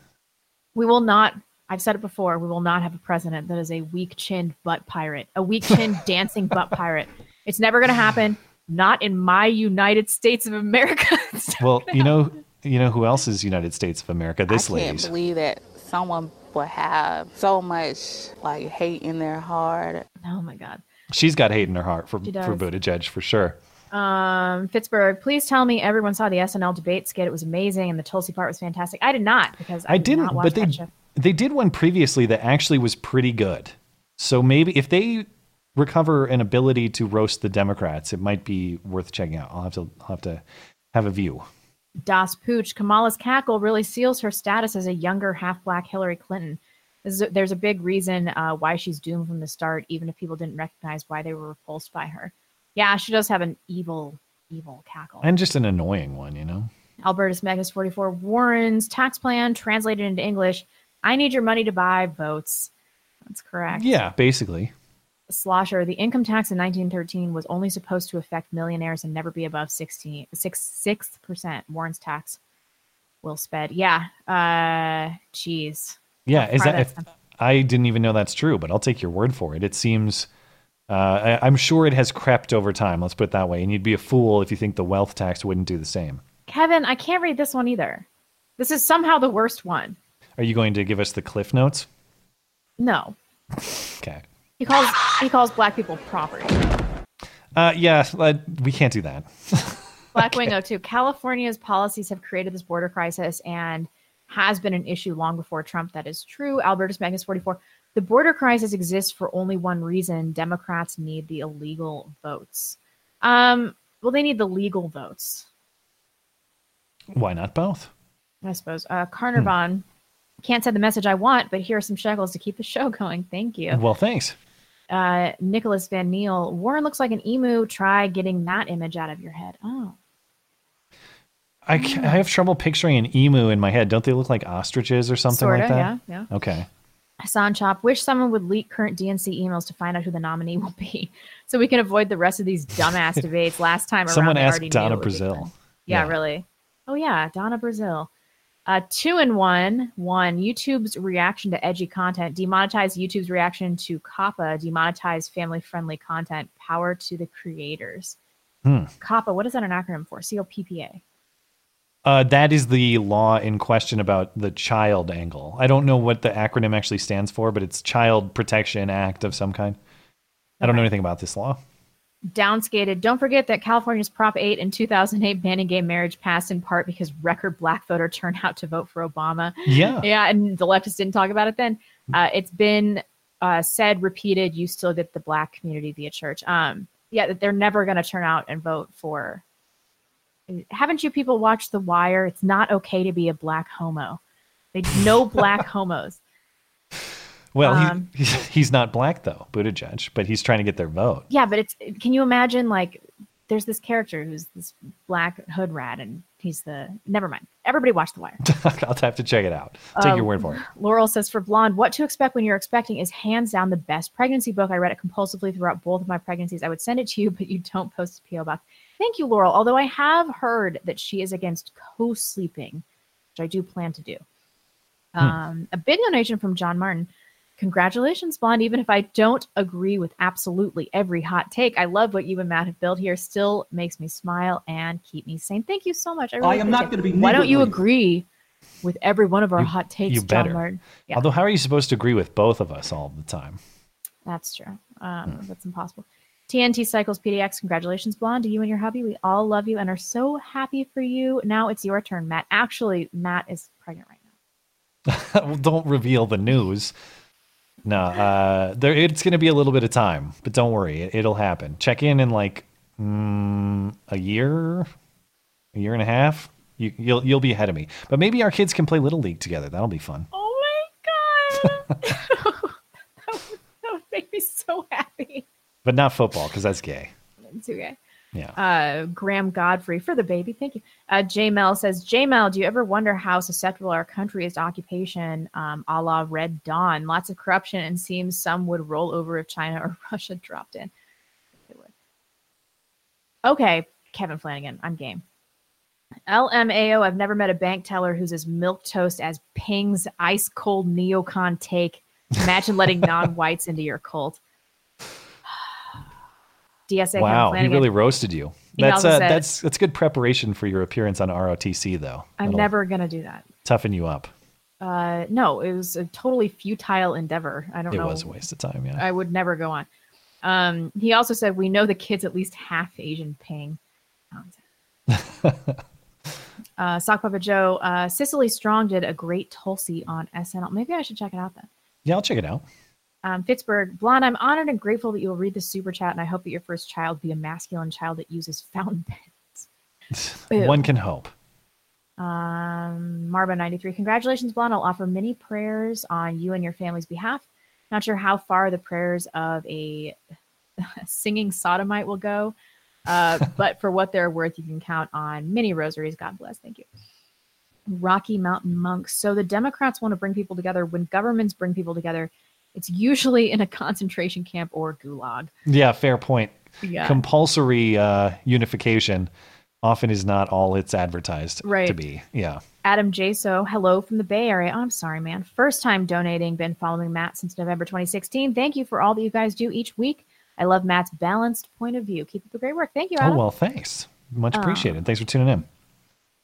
We will not. I've said it before. We will not have a president that is a weak-chinned butt pirate, a weak-chinned dancing butt pirate. It's never going to happen. Not in my United States of America. Well, you know who else is United States of America? This lady. I can't believe that someone would have so much like hate in their heart. Oh my God. She's got hate in her heart for Buttigieg for sure. Pittsburgh, please tell me everyone saw the SNL debate skit. It was amazing, and the Tulsi part was fantastic. I did not because I didn't. Did not watch but that they did one previously that actually was pretty good. So maybe if they recover an ability to roast the Democrats, it might be worth checking out. I'll have to have a view. Das Pooch, Kamala's cackle really seals her status as a younger half-black Hillary Clinton. There's a big reason why she's doomed from the start, even if people didn't recognize why they were repulsed by her. Yeah, she does have an evil, evil cackle. And just an annoying one, Albertus Magnus 44, Warren's tax plan translated into English. I need your money to buy votes. That's correct. Yeah, basically. Slosher, the income tax in 1913 was only supposed to affect millionaires and never be above 6%. Warren's tax will sped. Yeah. Geez. Yeah. Is that, I didn't even know that's true, but I'll take your word for it. It seems... I'm sure it has crept over time. Let's put it that way. And you'd be a fool if you think the wealth tax wouldn't do the same. Kevin, I can't read this one either. This is somehow the worst one. Are you going to give us the cliff notes? No. Okay. He calls black people property. We can't do that. Black okay. Wingo 2. California's policies have created this border crisis and has been an issue long before Trump. That is true. Albertus Magnus 44. The border crisis exists for only one reason. Democrats need the illegal votes. They need the legal votes. Why not both? I suppose. Carnarvon can't send the message I want, but here are some shekels to keep the show going. Thank you. Well, thanks. Nicholas Van Neal. Warren looks like an emu. Try getting that image out of your head. Oh. I have trouble picturing an emu in my head. Don't they look like ostriches or something like that? Yeah. Okay. Hassan Chop, wish someone would leak current DNC emails to find out who the nominee will be so we can avoid the rest of these dumbass debates. Last time around, someone asked Donna Brazile. Yeah, really. Oh, yeah, Donna Brazile. 2-in-1. 1, YouTube's reaction to edgy content. Demonetize YouTube's reaction to COPPA. Demonetize family-friendly content. Power to the creators. COPPA, what is that an acronym for? COPPA. That is the law in question about the child angle. I don't know what the acronym actually stands for, but it's Child Protection Act of some kind. Okay. I don't know anything about this law. Downskated. Don't forget that California's Prop 8 in 2008 banning gay marriage passed in part because record black voter turnout to vote for Obama. Yeah. Yeah, and the leftists didn't talk about it then. It's been said, repeated, you still get the black community via church. They're never going to turn out and vote for... Haven't you people watched The Wire? It's not okay to be a black homo. No black homos. Well, he's not black though, Buttigieg, but he's trying to get their vote. Yeah, but can you imagine like there's this character who's this black hood rat and never mind. Everybody watch The Wire. I'll have to check it out. Take your word for it. Laurel says for Blonde, what to expect when you're expecting is hands down the best pregnancy book. I read it compulsively throughout both of my pregnancies. I would send it to you, but you don't post a P.O. box. Thank you, Laurel. Although I have heard that she is against co-sleeping, which I do plan to do. A big donation from John Martin. Congratulations, Blonde. Even if I don't agree with absolutely every hot take, I love what you and Matt have built here. Still makes me smile and keep me sane. Thank you so much. I am not going to be negative. Why don't you agree with every one of our hot takes, you better. John Martin? Yeah. Although, how are you supposed to agree with both of us all the time? That's true. That's impossible. TNT Cycles PDX, congratulations, Blonde, to you and your hubby. We all love you and are so happy for you. Now it's your turn, Matt. Actually, Matt is pregnant right now. Well, don't reveal the news. No, it's going to be a little bit of time, but don't worry. It'll happen. Check in like a year and a half. You'll be ahead of me. But maybe our kids can play Little League together. That'll be fun. Oh, my God. that would make me so happy. But not football, because that's gay. It's too gay. Yeah. Graham Godfrey for the baby. Thank you. J-Mel says, J-Mel, do you ever wonder how susceptible our country is to occupation, a la Red Dawn? Lots of corruption and seems some would roll over if China or Russia dropped in. They would. Okay, Kevin Flanagan, I'm game. LMAO, I've never met a bank teller who's as milquetoast as Ping's ice-cold neocon take. Imagine letting non-whites into your cult. DSA. Wow, he really roasted you. That's good preparation for your appearance on ROTC, though. I'm never going to do that. Toughen you up. No, it was a totally futile endeavor. I don't know. It was a waste of time, yeah. I would never go on. He also said, we know the kid's at least half Asian Ping. Sock Puppet Joe, Cicely Strong did a great Tulsi on SNL. Maybe I should check it out then. Yeah, I'll check it out. Pittsburgh, Blonde, I'm honored and grateful that you will read the super chat, and I hope that your first child be a masculine child that uses fountain pens. One can hope. Marba93, congratulations, Blonde. I'll offer many prayers on you and your family's behalf. Not sure how far the prayers of a singing sodomite will go, but for what they're worth, you can count on many rosaries. God bless. Thank you. Rocky Mountain Monks. So the Democrats want to bring people together. When governments bring people together, it's usually in a concentration camp or gulag. Yeah, fair point. Yeah. Compulsory unification often is not all it's advertised to be. Yeah. Adam J. So, hello from the Bay Area. Oh, I'm sorry, man. First time donating. Been following Matt since November 2016. Thank you for all that you guys do each week. I love Matt's balanced point of view. Keep up the great work. Thank you, Adam. Oh, well, thanks. Much appreciated. Thanks for tuning in.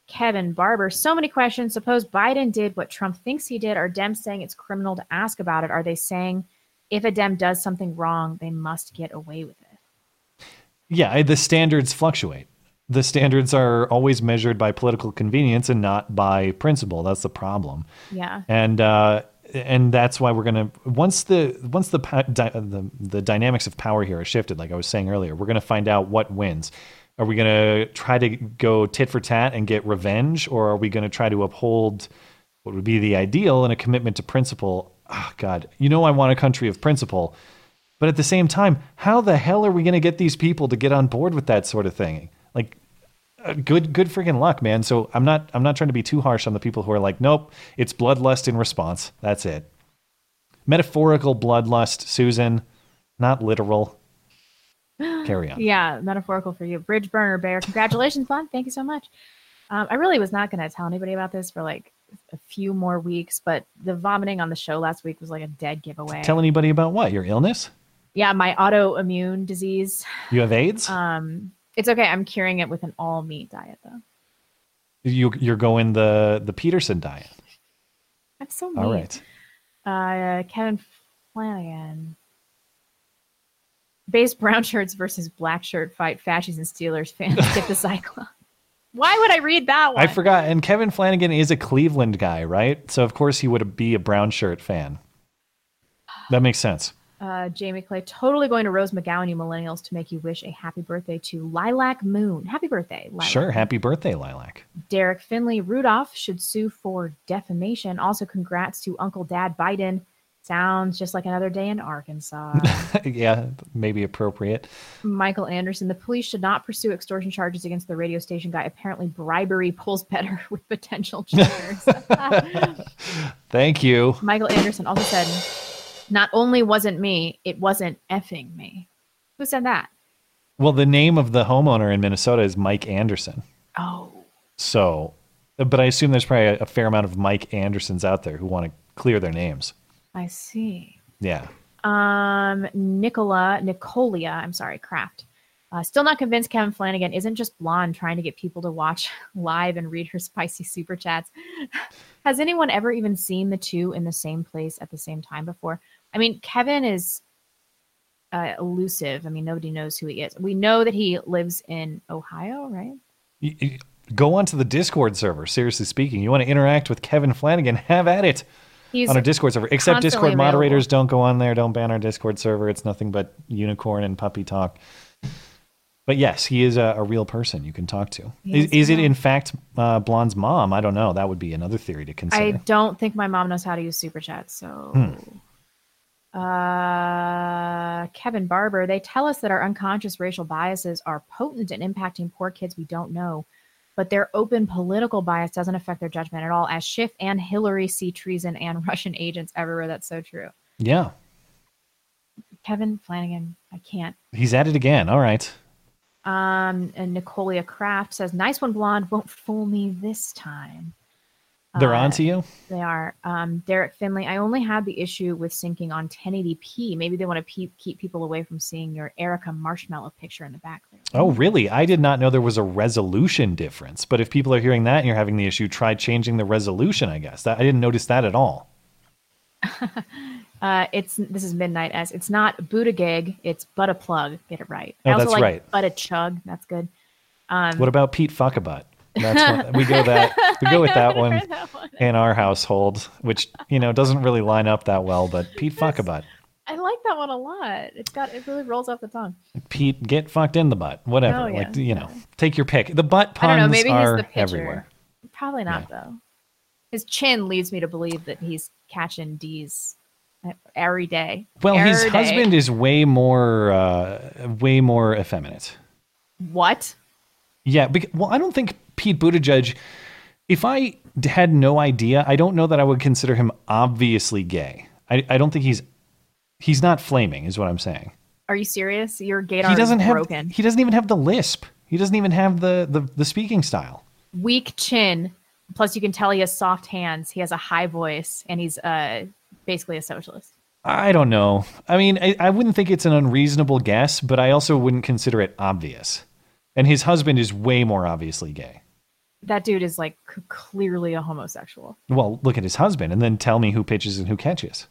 Kevin Barber, so many questions. Suppose Biden did what Trump thinks he did. Are Dems saying it's criminal to ask about it? Are they saying if a Dem does something wrong, they must get away with it? Yeah, the standards fluctuate. The standards are always measured by political convenience and not by principle. That's the problem. Yeah. And that's why we're going to, once the dynamics of power here are shifted, like I was saying earlier, we're going to find out what wins. Are we going to try to go tit for tat and get revenge? Or are we going to try to uphold what would be the ideal and a commitment to principle? Oh, God, I want a country of principle. But at the same time, how the hell are we going to get these people to get on board with that sort of thing? Like, good freaking luck, man. So I'm not trying to be too harsh on the people who are like, nope, it's bloodlust in response. That's it. Metaphorical bloodlust, Susan, not literal. Carry on. Yeah, metaphorical for you. Bridge Burner Bear, congratulations, Blonde. Thank you so much. I really was not going to tell anybody about this for like a few more weeks, but the vomiting on the show last week was like a dead giveaway. Tell anybody about what? Your illness? Yeah, my autoimmune disease. You have AIDS? It's okay. I'm curing it with an all meat diet, though. You're going the Peterson diet. I'm so mean. All right. Kevin Flanagan. Base brown shirts versus black shirt fight, Fashies and Steelers fans. Get the Cyclone. Why would I read that one? I forgot. And Kevin Flanagan is a Cleveland guy, right? So, of course, he would be a brown shirt fan. That makes sense. Jamie Clay, totally going to Rose McGowan, you millennials, to make you wish a happy birthday to Lilac Moon. Happy birthday, Lilac. Sure. Happy birthday, Lilac. Derek Finley, Rudolph should sue for defamation. Also, congrats to Uncle Dad Biden. Sounds just like another day in Arkansas. Yeah, maybe appropriate. Michael Anderson, the police should not pursue extortion charges against the radio station guy. Apparently bribery pulls better with potential jurors. Thank you. Michael Anderson also said, not only wasn't me, it wasn't effing me. Who said that? Well, the name of the homeowner in Minnesota is Mike Anderson. Oh. So, but I assume there's probably a fair amount of Mike Andersons out there who want to clear their names. I see. Yeah. Nicolia, I'm sorry, Kraft. Still not convinced Kevin Flanagan isn't just Blonde trying to get people to watch live and read her spicy super chats. Has anyone ever even seen the two in the same place at the same time before? I mean, Kevin is elusive. I mean, nobody knows who he is. We know that he lives in Ohio, right? Go onto the Discord server. Seriously speaking, you want to interact with Kevin Flanagan, have at it. He's on a Discord server, except Discord moderators, don't go on there. Don't ban our Discord server. It's nothing but unicorn and puppy talk. But yes, he is a real person you can talk to. Is it in fact Blonde's mom? I don't know. That would be another theory to consider. I don't think my mom knows how to use Super Chat. So Kevin Barber, they tell us that our unconscious racial biases are potent in impacting poor kids we don't know. But their open political bias doesn't affect their judgment at all, as Schiff and Hillary see treason and Russian agents everywhere. That's so true. Yeah. Kevin Flanagan, I can't. He's at it again. All right. And Nicolia Kraft says, nice one, Blonde. Won't fool me this time. They're on to you? They are. Derek Finley, I only had the issue with syncing on 1080p. Maybe they want to keep people away from seeing your Erica Marshmallow picture in the back there. Oh, really? I did not know there was a resolution difference. But if people are hearing that and you're having the issue, try changing the resolution, I guess. I didn't notice that at all. This is Midnight S. It's not Buttigieg, it's but a plug. Get it right. Oh, I also that's like right. But a chug. That's good. What about Pete Fuckabutt? That's one, we go with that one in our household, which doesn't really line up that well. But Pete Fuckabutt, I like that one a lot. It really rolls off the tongue. Pete, get fucked in the butt, whatever. Oh, yeah. Take your pick. The butt puns I don't know, maybe are he's the everywhere. Probably not though. His chin leads me to believe that he's catching D's every day. Well, his husband is way more effeminate. What? Yeah. Well, I don't think Pete Buttigieg, if I had no idea, I don't know that I would consider him obviously gay. I don't think he's not flaming is what I'm saying. Are you serious? Your gaydar is broken. He doesn't even have the lisp. He doesn't even have the speaking style. Weak chin. Plus, you can tell he has soft hands. He has a high voice and he's basically a socialist. I don't know. I mean, I wouldn't think it's an unreasonable guess, but I also wouldn't consider it obvious. And his husband is way more obviously gay. That dude is like clearly a homosexual. Well, look at his husband and then tell me who pitches and who catches.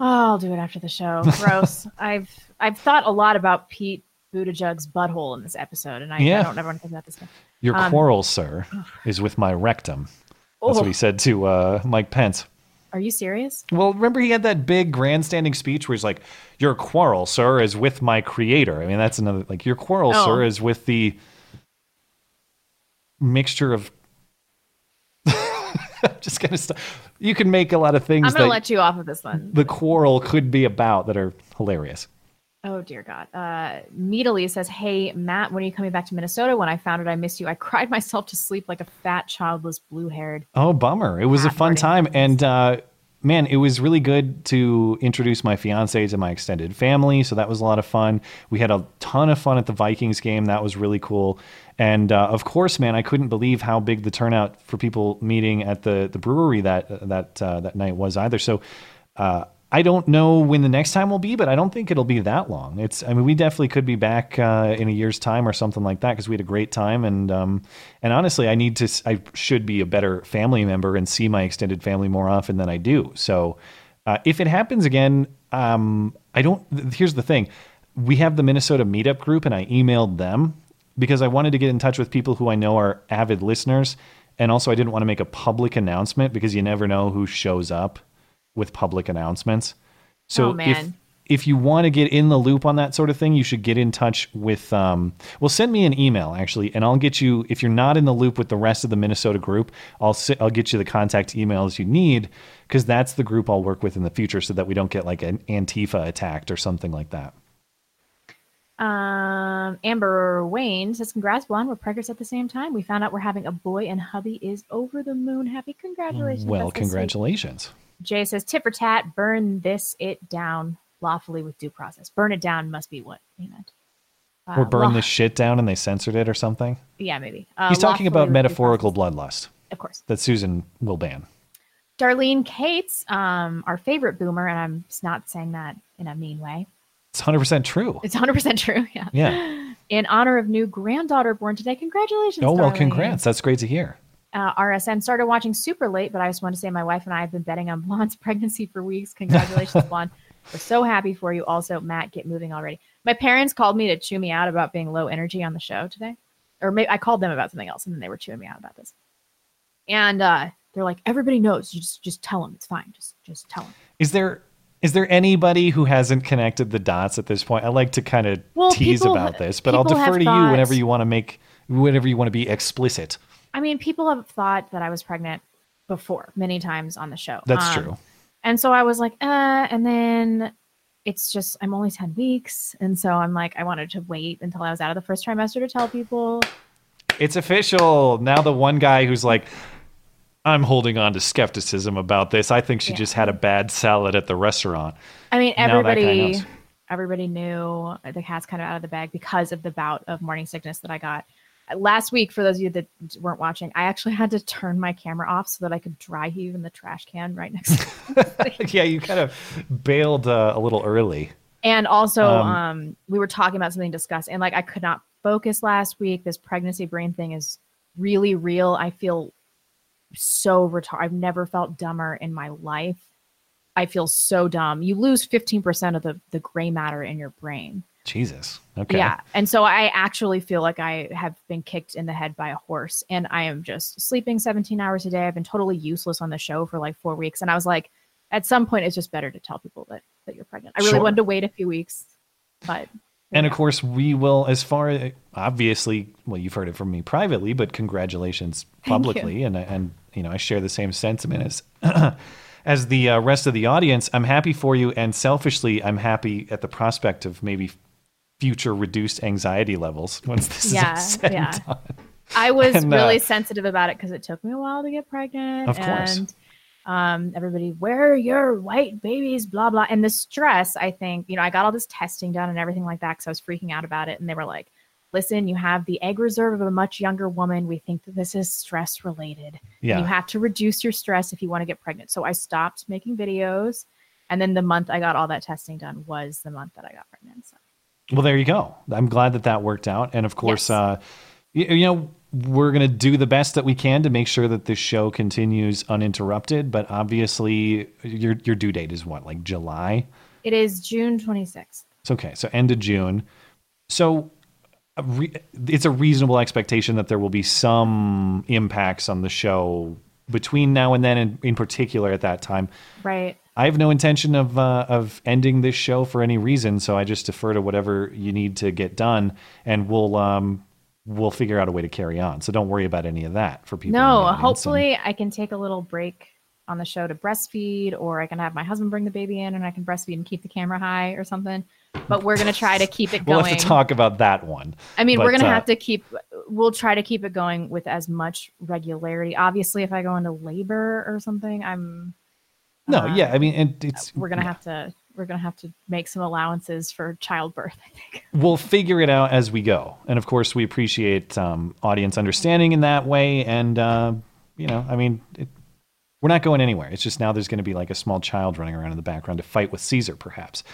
Oh, I'll do it after the show. Gross. I've thought a lot about Pete Buttigieg's butthole in this episode, and I don't ever want to think about this stuff. Your quarrel, sir, is with my rectum. That's what he said to Mike Pence. Are you serious? Well, remember he had that big grandstanding speech where he's like, your quarrel, sir, is with my creator. I mean, that's another, like, your quarrel, sir, is with the mixture of... I'm just going to stop. You can make a lot of things. I'm going to let you off of this one. The quarrel could be about that are hilarious. Oh, dear God. Meadily says, hey, Matt, when are you coming back to Minnesota? When I found it, I missed you. I cried myself to sleep like a fat, childless, blue-haired. Oh, bummer. It was a fun time. And, man, it was really good to introduce my fiancé to my extended family. So that was a lot of fun. We had a ton of fun at the Vikings game. That was really cool. And, of course, man, I couldn't believe how big the turnout for people meeting at the brewery that night was either. So I don't know when the next time will be, but I don't think it'll be that long. We definitely could be back in a year's time or something like that because we had a great time. And honestly, I should be a better family member and see my extended family more often than I do. So if it happens again, here's the thing. We have the Minnesota meetup group and I emailed them because I wanted to get in touch with people who I know are avid listeners. And also I didn't want to make a public announcement because you never know who shows up with public announcements. So if you want to get in the loop on that sort of thing, you should get in touch with, send me an email actually, and I'll get you, if you're not in the loop with the rest of the Minnesota group, I'll get you the contact emails you need because that's the group I'll work with in the future so that we don't get like an Antifa attacked or something like that. Amber Wayne says, congrats, Blonde. We're preggers at the same time. We found out we're having a boy and hubby is over the moon. Happy congratulations. Well, congratulations. Jay says, tit for tat, burn this it down lawfully with due process. Burn it down must be what he meant. Or burn this shit down and they censored it or something? Yeah, maybe. He's talking about metaphorical bloodlust. Of course. That Susan will ban. Darlene Cates, our favorite boomer, and I'm not saying that in a mean way. It's 100% true. It's 100% true, yeah. Yeah. In honor of new granddaughter born today, congratulations, Darlene. Oh, well, congrats. That's great to hear. RSN started watching super late, but I just want to say my wife and I have been betting on Blonde's pregnancy for weeks. Congratulations, Blonde. We're so happy for you. Also, Matt, get moving already. My parents called me to chew me out about being low energy on the show today. Or maybe I called them about something else and then they were chewing me out about this. And they're like, everybody knows. You just tell them. It's fine. Just tell them. Is there anybody who hasn't connected the dots at this point? I like to kind of tease about this, but I'll defer to you whenever you want to be explicit. I mean, people have thought that I was pregnant before many times on the show. That's true. And so I was like, and then it's just, I'm only 10 weeks. And so I'm like, I wanted to wait until I was out of the first trimester to tell people. It's official. Now the one guy who's like, I'm holding on to skepticism about this. I think she just had a bad salad at the restaurant. I mean, everybody knew the cat's kind of out of the bag because of the bout of morning sickness that I got last week. For those of you that weren't watching, I actually had to turn my camera off so that I could dry heave in the trash can right next to Yeah, you kind of bailed a little early. And also we were talking about something to discuss, and like I could not focus last week. This pregnancy brain thing is really real. I feel so retarded. I've never felt dumber in my life. I feel so dumb. You lose 15% of the gray matter in your brain. Jesus. Okay. Yeah. And so I actually feel like I have been kicked in the head by a horse, and I am just sleeping 17 hours a day. I've been totally useless on the show for like 4 weeks. And I was like, at some point, it's just better to tell people that you're pregnant. I really wanted to wait a few weeks, but... And of course, we will, as far as obviously, well, you've heard it from me privately, but congratulations publicly. And you know, I share the same sentiment as the rest of the audience. I'm happy for you. And selfishly, I'm happy at the prospect of maybe future reduced anxiety levels once this is said and done. I was really sensitive about it because it took me a while to get pregnant. Of course. And everybody, wear your white babies, blah, blah. And the stress, I think, you know, I got all this testing done and everything like that because I was freaking out about it. And they were like, listen, you have the egg reserve of a much younger woman. We think that this is stress related. Yeah. You have to reduce your stress if you want to get pregnant. So I stopped making videos. And then the month I got all that testing done was the month that I got pregnant. So. Well, there you go. I'm glad that worked out. And of course, you know, we're going to do the best that we can to make sure that this show continues uninterrupted. But obviously your due date is what, like July? It is June 26th. It's okay. So end of June. So it's a reasonable expectation that there will be some impacts on the show between now and then, and in particular at that time. Right. I have no intention of ending this show for any reason. So I just defer to whatever you need to get done, and we'll figure out a way to carry on. So don't worry about any of that for people. No, hopefully I can take a little break on the show to breastfeed, or I can have my husband bring the baby in and I can breastfeed and keep the camera high or something. But we're going to try to keep it going. We'll have to talk about that one. I mean, we're going to have to we'll try to keep it going with as much regularity. Obviously, if I go into labor or something, I mean, and it's, we're going to have to make some allowances for childbirth, I think. We'll figure it out as we go. And of course, we appreciate audience understanding in that way. And, you know, I mean, we're not going anywhere. It's just now there's going to be like a small child running around in the background to fight with Caesar, perhaps.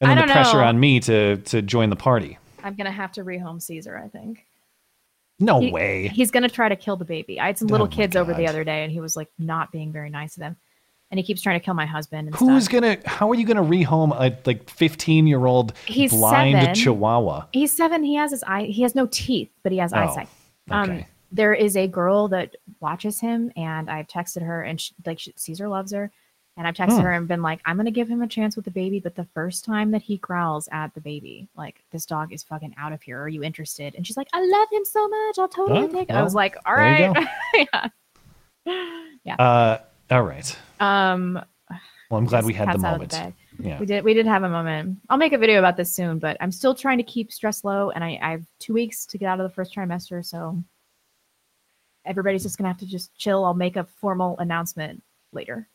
And then the pressure on me to join the party. I'm going to have to rehome Caesar, I think. No way. He's going to try to kill the baby. I had some little kids over the other day, and he was like not being very nice to them. And he keeps trying to kill my husband. And how are you gonna rehome a like 15-year-old blind chihuahua? He's seven. He has he has no teeth, but he has eyesight. Okay. There is a girl that watches him, and I've texted her, and Caesar loves her. And I've texted her and been like, I'm gonna give him a chance with the baby, but the first time that he growls at the baby, like, this dog is fucking out of here. Are you interested? And she's like, I love him so much. I'll totally take it. I was like, all right. Yeah. All right. Well, I'm glad we had the moment. Yeah. We did have a moment. I'll make a video about this soon, but I'm still trying to keep stress low, and I have 2 weeks to get out of the first trimester, so everybody's just gonna have to just chill. I'll make a formal announcement later.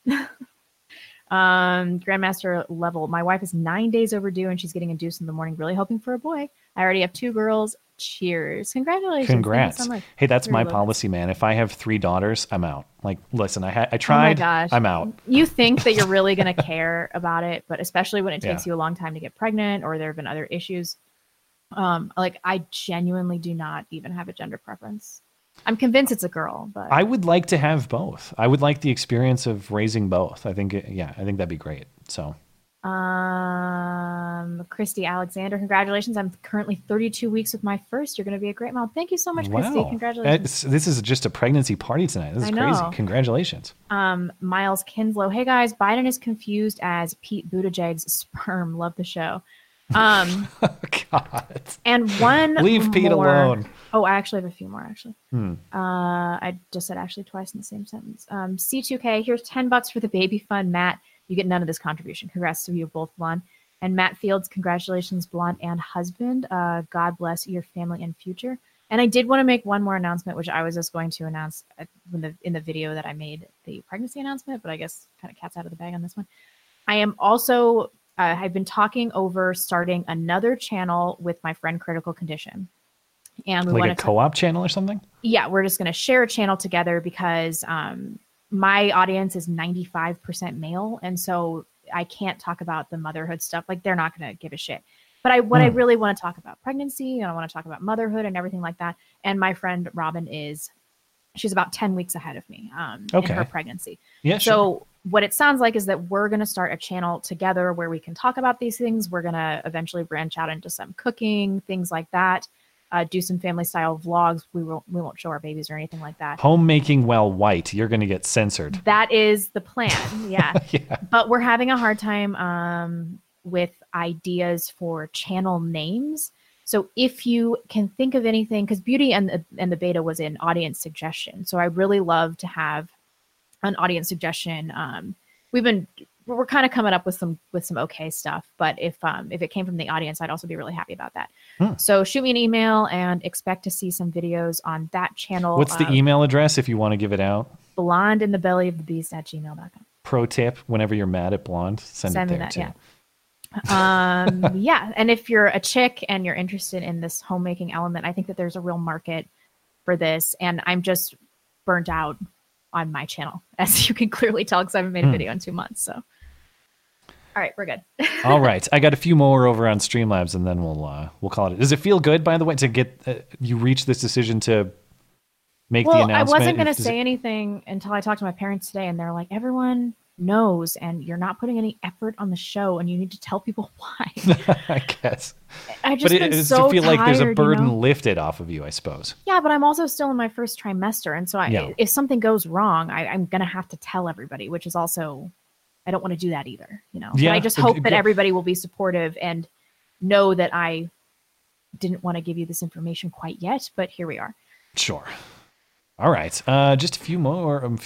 Grandmaster level. My wife is 9 days overdue, and she's getting induced in the morning. Really hoping for a boy. I already have 2 girls. Cheers. Congratulations. Congrats. So hey, that's my policy, man. If I have 3 daughters, I'm out. Like, listen, I tried. Oh my gosh. I'm out. You think that you're really going to care about it, but especially when it takes you a long time to get pregnant, or there have been other issues. Like, I genuinely do not even have a gender preference. I'm convinced it's a girl, but I would like to have both. I would like the experience of raising both. I think that'd be great. So Christy Alexander, congratulations. I'm currently 32 weeks with my first. You're going to be a great mom. Thank you so much, Christy. Wow. Congratulations. This is just a pregnancy party tonight. This is crazy. Congratulations. Miles Kinslow. Hey guys, Biden is confused as Pete Buttigieg's sperm. Love the show. God. And one leave Pete more. Alone. Oh, I actually have a few more actually. I just said actually twice in the same sentence. C2K, here's $10 for the baby fund, Matt. You get none of this contribution. Congrats to you both, blonde. And Matt Fields, congratulations, blonde and husband. God bless your family and future. And I did want to make one more announcement, which I was just going to announce in the video that I made the pregnancy announcement, but I guess kind of cat's out of the bag on this one. I am also, I've been talking over starting another channel with my friend Critical Condition. And we like a co-op channel or something? Yeah, we're just going to share a channel together because my audience is 95% male. And so I can't talk about the motherhood stuff. Like they're not going to give a shit, but I really want to talk about pregnancy and I want to talk about motherhood and everything like that. And my friend Robin she's about 10 weeks ahead of me in her pregnancy. Yeah, so sure. What it sounds like is that we're going to start a channel together where we can talk about these things. We're going to eventually branch out into some cooking, things like that. Do some family style vlogs. We won't show our babies or anything like that. Homemaking while white. You're going to get censored. That is the plan. Yeah. Yeah. But we're having a hard time with ideas for channel names. So if you can think of anything, because Beauty and the Beta was an audience suggestion. So I really love to have an audience suggestion. We're kind of coming up with some okay stuff, but if it came from the audience, I'd also be really happy about that. So shoot me an email and expect to see some videos on that channel. What's the email address if you want to give it out? blondeinthebellyofthebeast@gmail.com. Pro tip: whenever you're mad at blonde, send it there too. Yeah. And if you're a chick and you're interested in this homemaking element, I think that there's a real market for this, and I'm just burnt out on my channel, as you can clearly tell, because I haven't made a video in 2 months. So, all right, we're good. All right, I got a few more over on Streamlabs, and then we'll call it. Does it feel good, by the way, to get you reach this decision to make the announcement? Well, I wasn't going to say anything until I talked to my parents today, and they're like, "Everyone knows, and you're not putting any effort on the show, and you need to tell people why." I guess. I just feel tired, like there's a burden lifted off of you, I suppose. Yeah, but I'm also still in my first trimester, and so if something goes wrong, I'm gonna have to tell everybody, which is also I don't want to do that either. But I just hope that everybody will be supportive and know that I didn't want to give you this information quite yet, but here we are. Sure. All right. Just a few more over on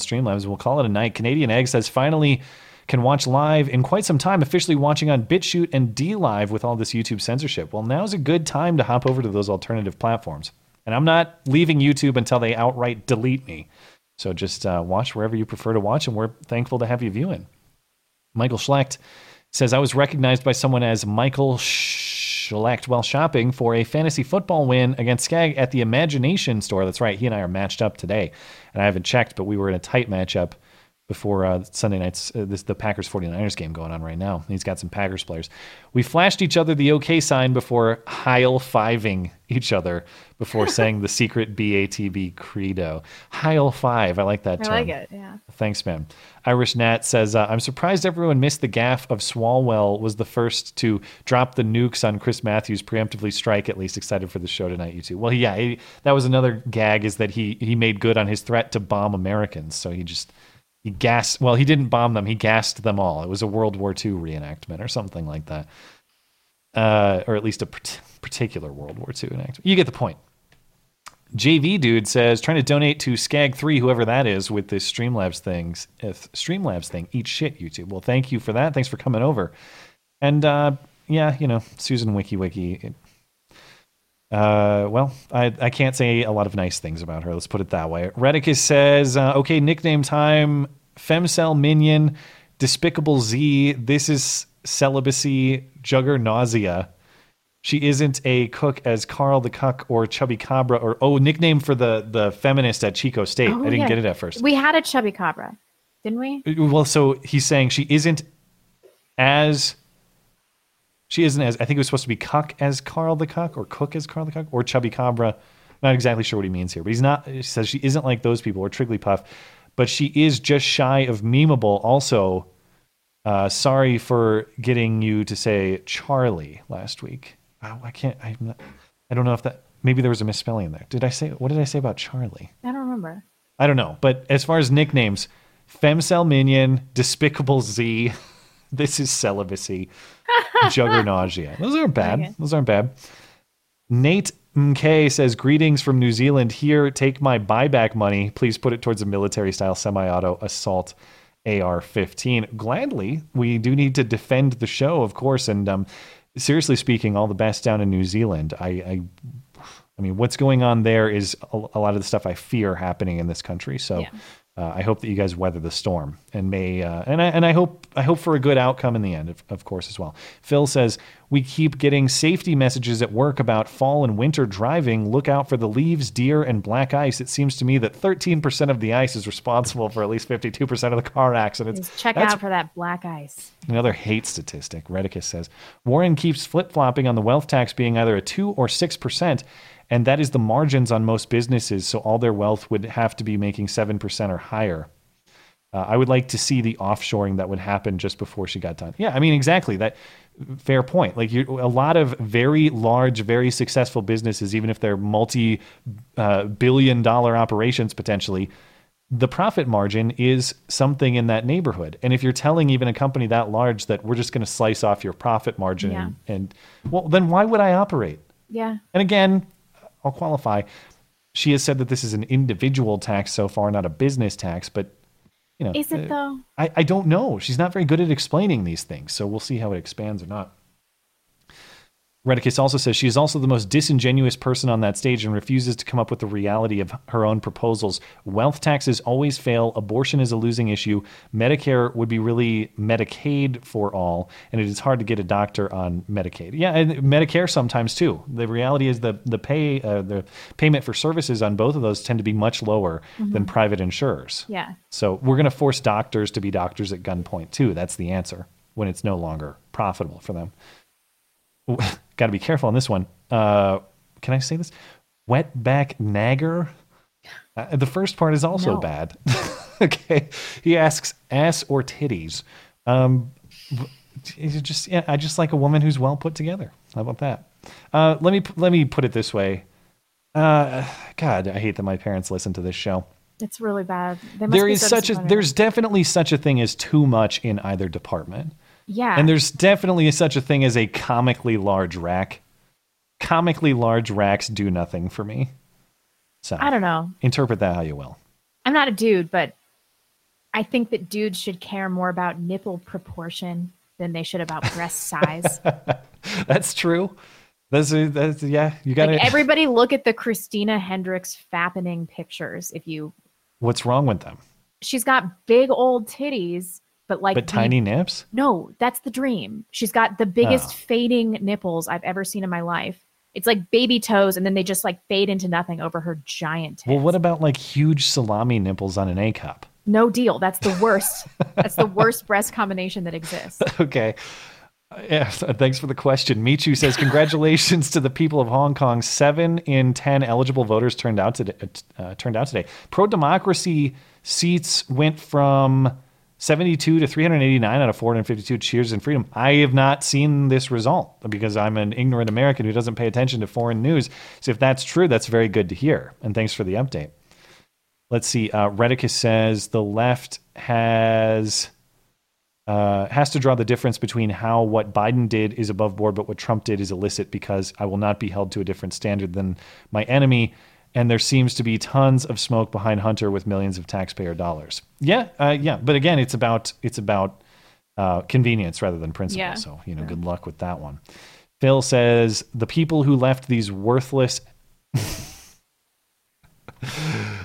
Streamlabs. We'll call it a night. Canadian Egg says finally can watch live in quite some time, officially watching on Bitchute and DLive with all this YouTube censorship. Well, now's a good time to hop over to those alternative platforms. And I'm not leaving YouTube until they outright delete me. So just watch wherever you prefer to watch, and we're thankful to have you viewing. Michael Schlecht says, I was recognized by someone as Michael Schlecht while shopping for a fantasy football win against Skag at the Imagination store. That's right. He and I are matched up today, and I haven't checked, but we were in a tight matchup before Sunday night's the Packers 49ers game going on right now. He's got some Packers players. We flashed each other the okay sign before high-fiving each other before saying the secret BATB credo. High-five. I like that term. I like it, yeah. Thanks, man. Irish Nat says, I'm surprised everyone missed the gaffe of Swalwell was the first to drop the nukes on Chris Matthews, preemptively strike, at least. Excited for the show tonight, you two. Well, yeah, that was another gag, is that he made good on his threat to bomb Americans, so he just... He gassed, well, he didn't bomb them. He gassed them all. It was a World War II reenactment or something like that. Or at least a particular World War II enactment. You get the point. JV Dude says, trying to donate to Skag3, whoever that is, with this Streamlabs thing, eat shit, YouTube. Well, thank you for that. Thanks for coming over. And Susan Wiki. I can't say a lot of nice things about her. Let's put it that way. Redicus says, okay, nickname time. Femcell Minion, Despicable Z. This is celibacy, Jugger Nausea. She isn't a cook as Carl the Cuck or Chubby Cabra or, nickname for the feminist at Chico State. I didn't get it at first. We had a Chubby Cabra, didn't we? Well, so he's saying she isn't as, I think it was supposed to be cuck as Carl the Cuck or cook as Carl the Cuck or Chubby Cabra. Not exactly sure what he means here, but he says she isn't like those people or Trigglypuff, but she is just shy of memeable. Also, Sorry for getting you to say Charlie last week. Oh, I can't. I don't know if that. Maybe there was a misspelling in there. What did I say about Charlie? I don't remember. I don't know. But as far as nicknames, Femcel Minion, Despicable Z, This Is Celibacy, Juggernaugia. Those aren't bad. Okay. Those aren't bad. Nate MK says, greetings from New Zealand here. Take my buyback money. Please put it towards a military-style semi-auto assault AR-15. Gladly. We do need to defend the show, of course. And seriously speaking, all the best down in New Zealand. I mean, what's going on there is a lot of the stuff I fear happening in this country. So yeah. I hope that you guys weather the storm and may, and I hope for a good outcome in the end, of course, as well. Phil says, we keep getting safety messages at work about fall and winter driving. Look out for the leaves, deer, and black ice. It seems to me that 13% of the ice is responsible for at least 52% of the car accidents. Just check out for that black ice. Another hate statistic. Redicus says, Warren keeps flip-flopping on the wealth tax being either a 2 or 6%. And that is the margins on most businesses, so all their wealth would have to be making 7% or higher. I would like to see the offshoring that would happen just before she got done. Yeah, I mean, exactly. That fair point. Like a lot of very large, very successful businesses, even if they're multi-billion-dollar operations potentially, the profit margin is something in that neighborhood. And if you're telling even a company that large that we're just going to slice off your profit margin, yeah. Well, then why would I operate? Yeah. And again, I'll qualify. She has said that this is an individual tax so far, not a business tax, but you know, is it though? I don't know. She's not very good at explaining these things. So we'll see how it expands or not. Redicus also says she is also the most disingenuous person on that stage and refuses to come up with the reality of her own proposals. Wealth taxes always fail. Abortion is a losing issue. Medicare would be really Medicaid for all, and it is hard to get a doctor on Medicaid. Yeah, and Medicare sometimes too. The reality is the payment for services on both of those tend to be much lower than private insurers. Yeah. So we're going to force doctors to be doctors at gunpoint too. That's the answer when it's no longer profitable for them. Got to be careful on this one. Can I say this? Wetback Nagger. The first part is also bad. Okay. He asks, ass or titties? I just like a woman who's well put together. How about that? Let me put it this way. God, I hate that my parents listen to this show. It's really bad. There's definitely such a thing as too much in either department. Yeah. And there's definitely such a thing as a comically large rack. Comically large racks do nothing for me. So I don't know. Interpret that how you will. I'm not a dude, but I think that dudes should care more about nipple proportion than they should about breast size. That's true. That's you got it. Like everybody look at the Christina Hendricks fappening pictures What's wrong with them? She's got big old titties. But tiny nips? No, that's the dream. She's got the biggest fading nipples I've ever seen in my life. It's like baby toes, and then they just like fade into nothing over her giant tits. Well, what about like huge salami nipples on an A cup? No deal. That's the worst. That's the worst breast combination that exists. Okay. Yeah, thanks for the question. Michu says, congratulations to the people of Hong Kong. 7 in 10 eligible voters turned out today. Pro-democracy seats went from 72 to 389 out of 452. Cheers and freedom. I have not seen this result because I'm an ignorant American who doesn't pay attention to foreign news. So if that's true, that's very good to hear. And thanks for the update. Let's see. Redicus says the left has to draw the difference between how what Biden did is above board, but what Trump did is illicit because I will not be held to a different standard than my enemy. And there seems to be tons of smoke behind Hunter with millions of taxpayer dollars. Yeah. But again, it's about convenience rather than principle. Yeah. So, good luck with that one. Phil says the people who left these worthless.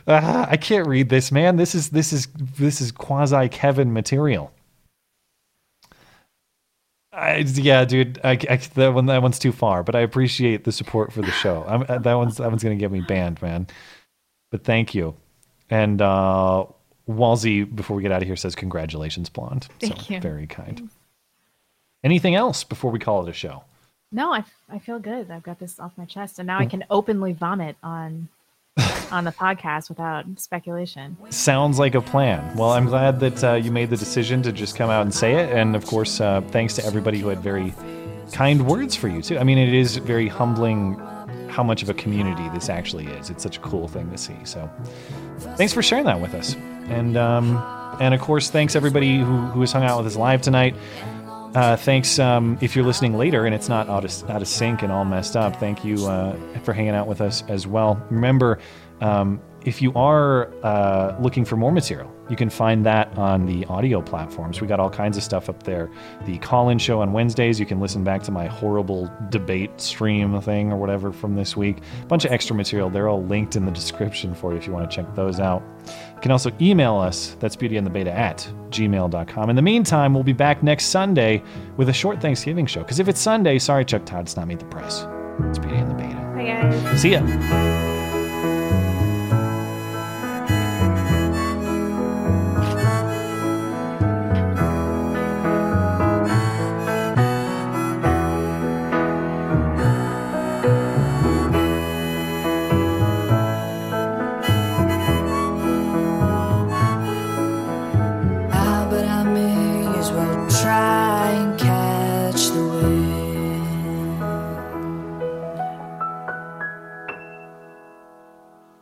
I can't read this, man. This is quasi Kevin material. That one's too far, but I appreciate the support for the show. That one's going to get me banned, man. But thank you. And Walsey, before we get out of here, says congratulations, blonde. Thank you. Very kind. Anything else before we call it a show? No, I feel good. I've got this off my chest, and now I can openly vomit on on the podcast without speculation. Sounds like a plan. Well, I'm glad that you made the decision to just come out and say it. And of course, thanks to everybody who had very kind words for you too. I mean, it is very humbling how much of a community this actually is. It's such a cool thing to see. So thanks for sharing that with us. And of course, thanks everybody who has hung out with us live tonight. Thanks if you're listening later and it's not out of sync and all messed up. Thank you for hanging out with us as well. Remember, if you are looking for more material, you can find that on the audio platforms. We got all kinds of stuff up there. The call-in show on Wednesdays. You can listen back to my horrible debate stream thing or whatever from this week. A bunch of extra material. They're all linked in the description for you if you want to check those out. You can also email us. That's beautyandthebeta@gmail.com. In the meantime, we'll be back next Sunday with a short Thanksgiving show. Because if it's Sunday, sorry, Chuck Todd, it's not Meet the Press. It's Beauty and the Beta. Hi, guys. See ya.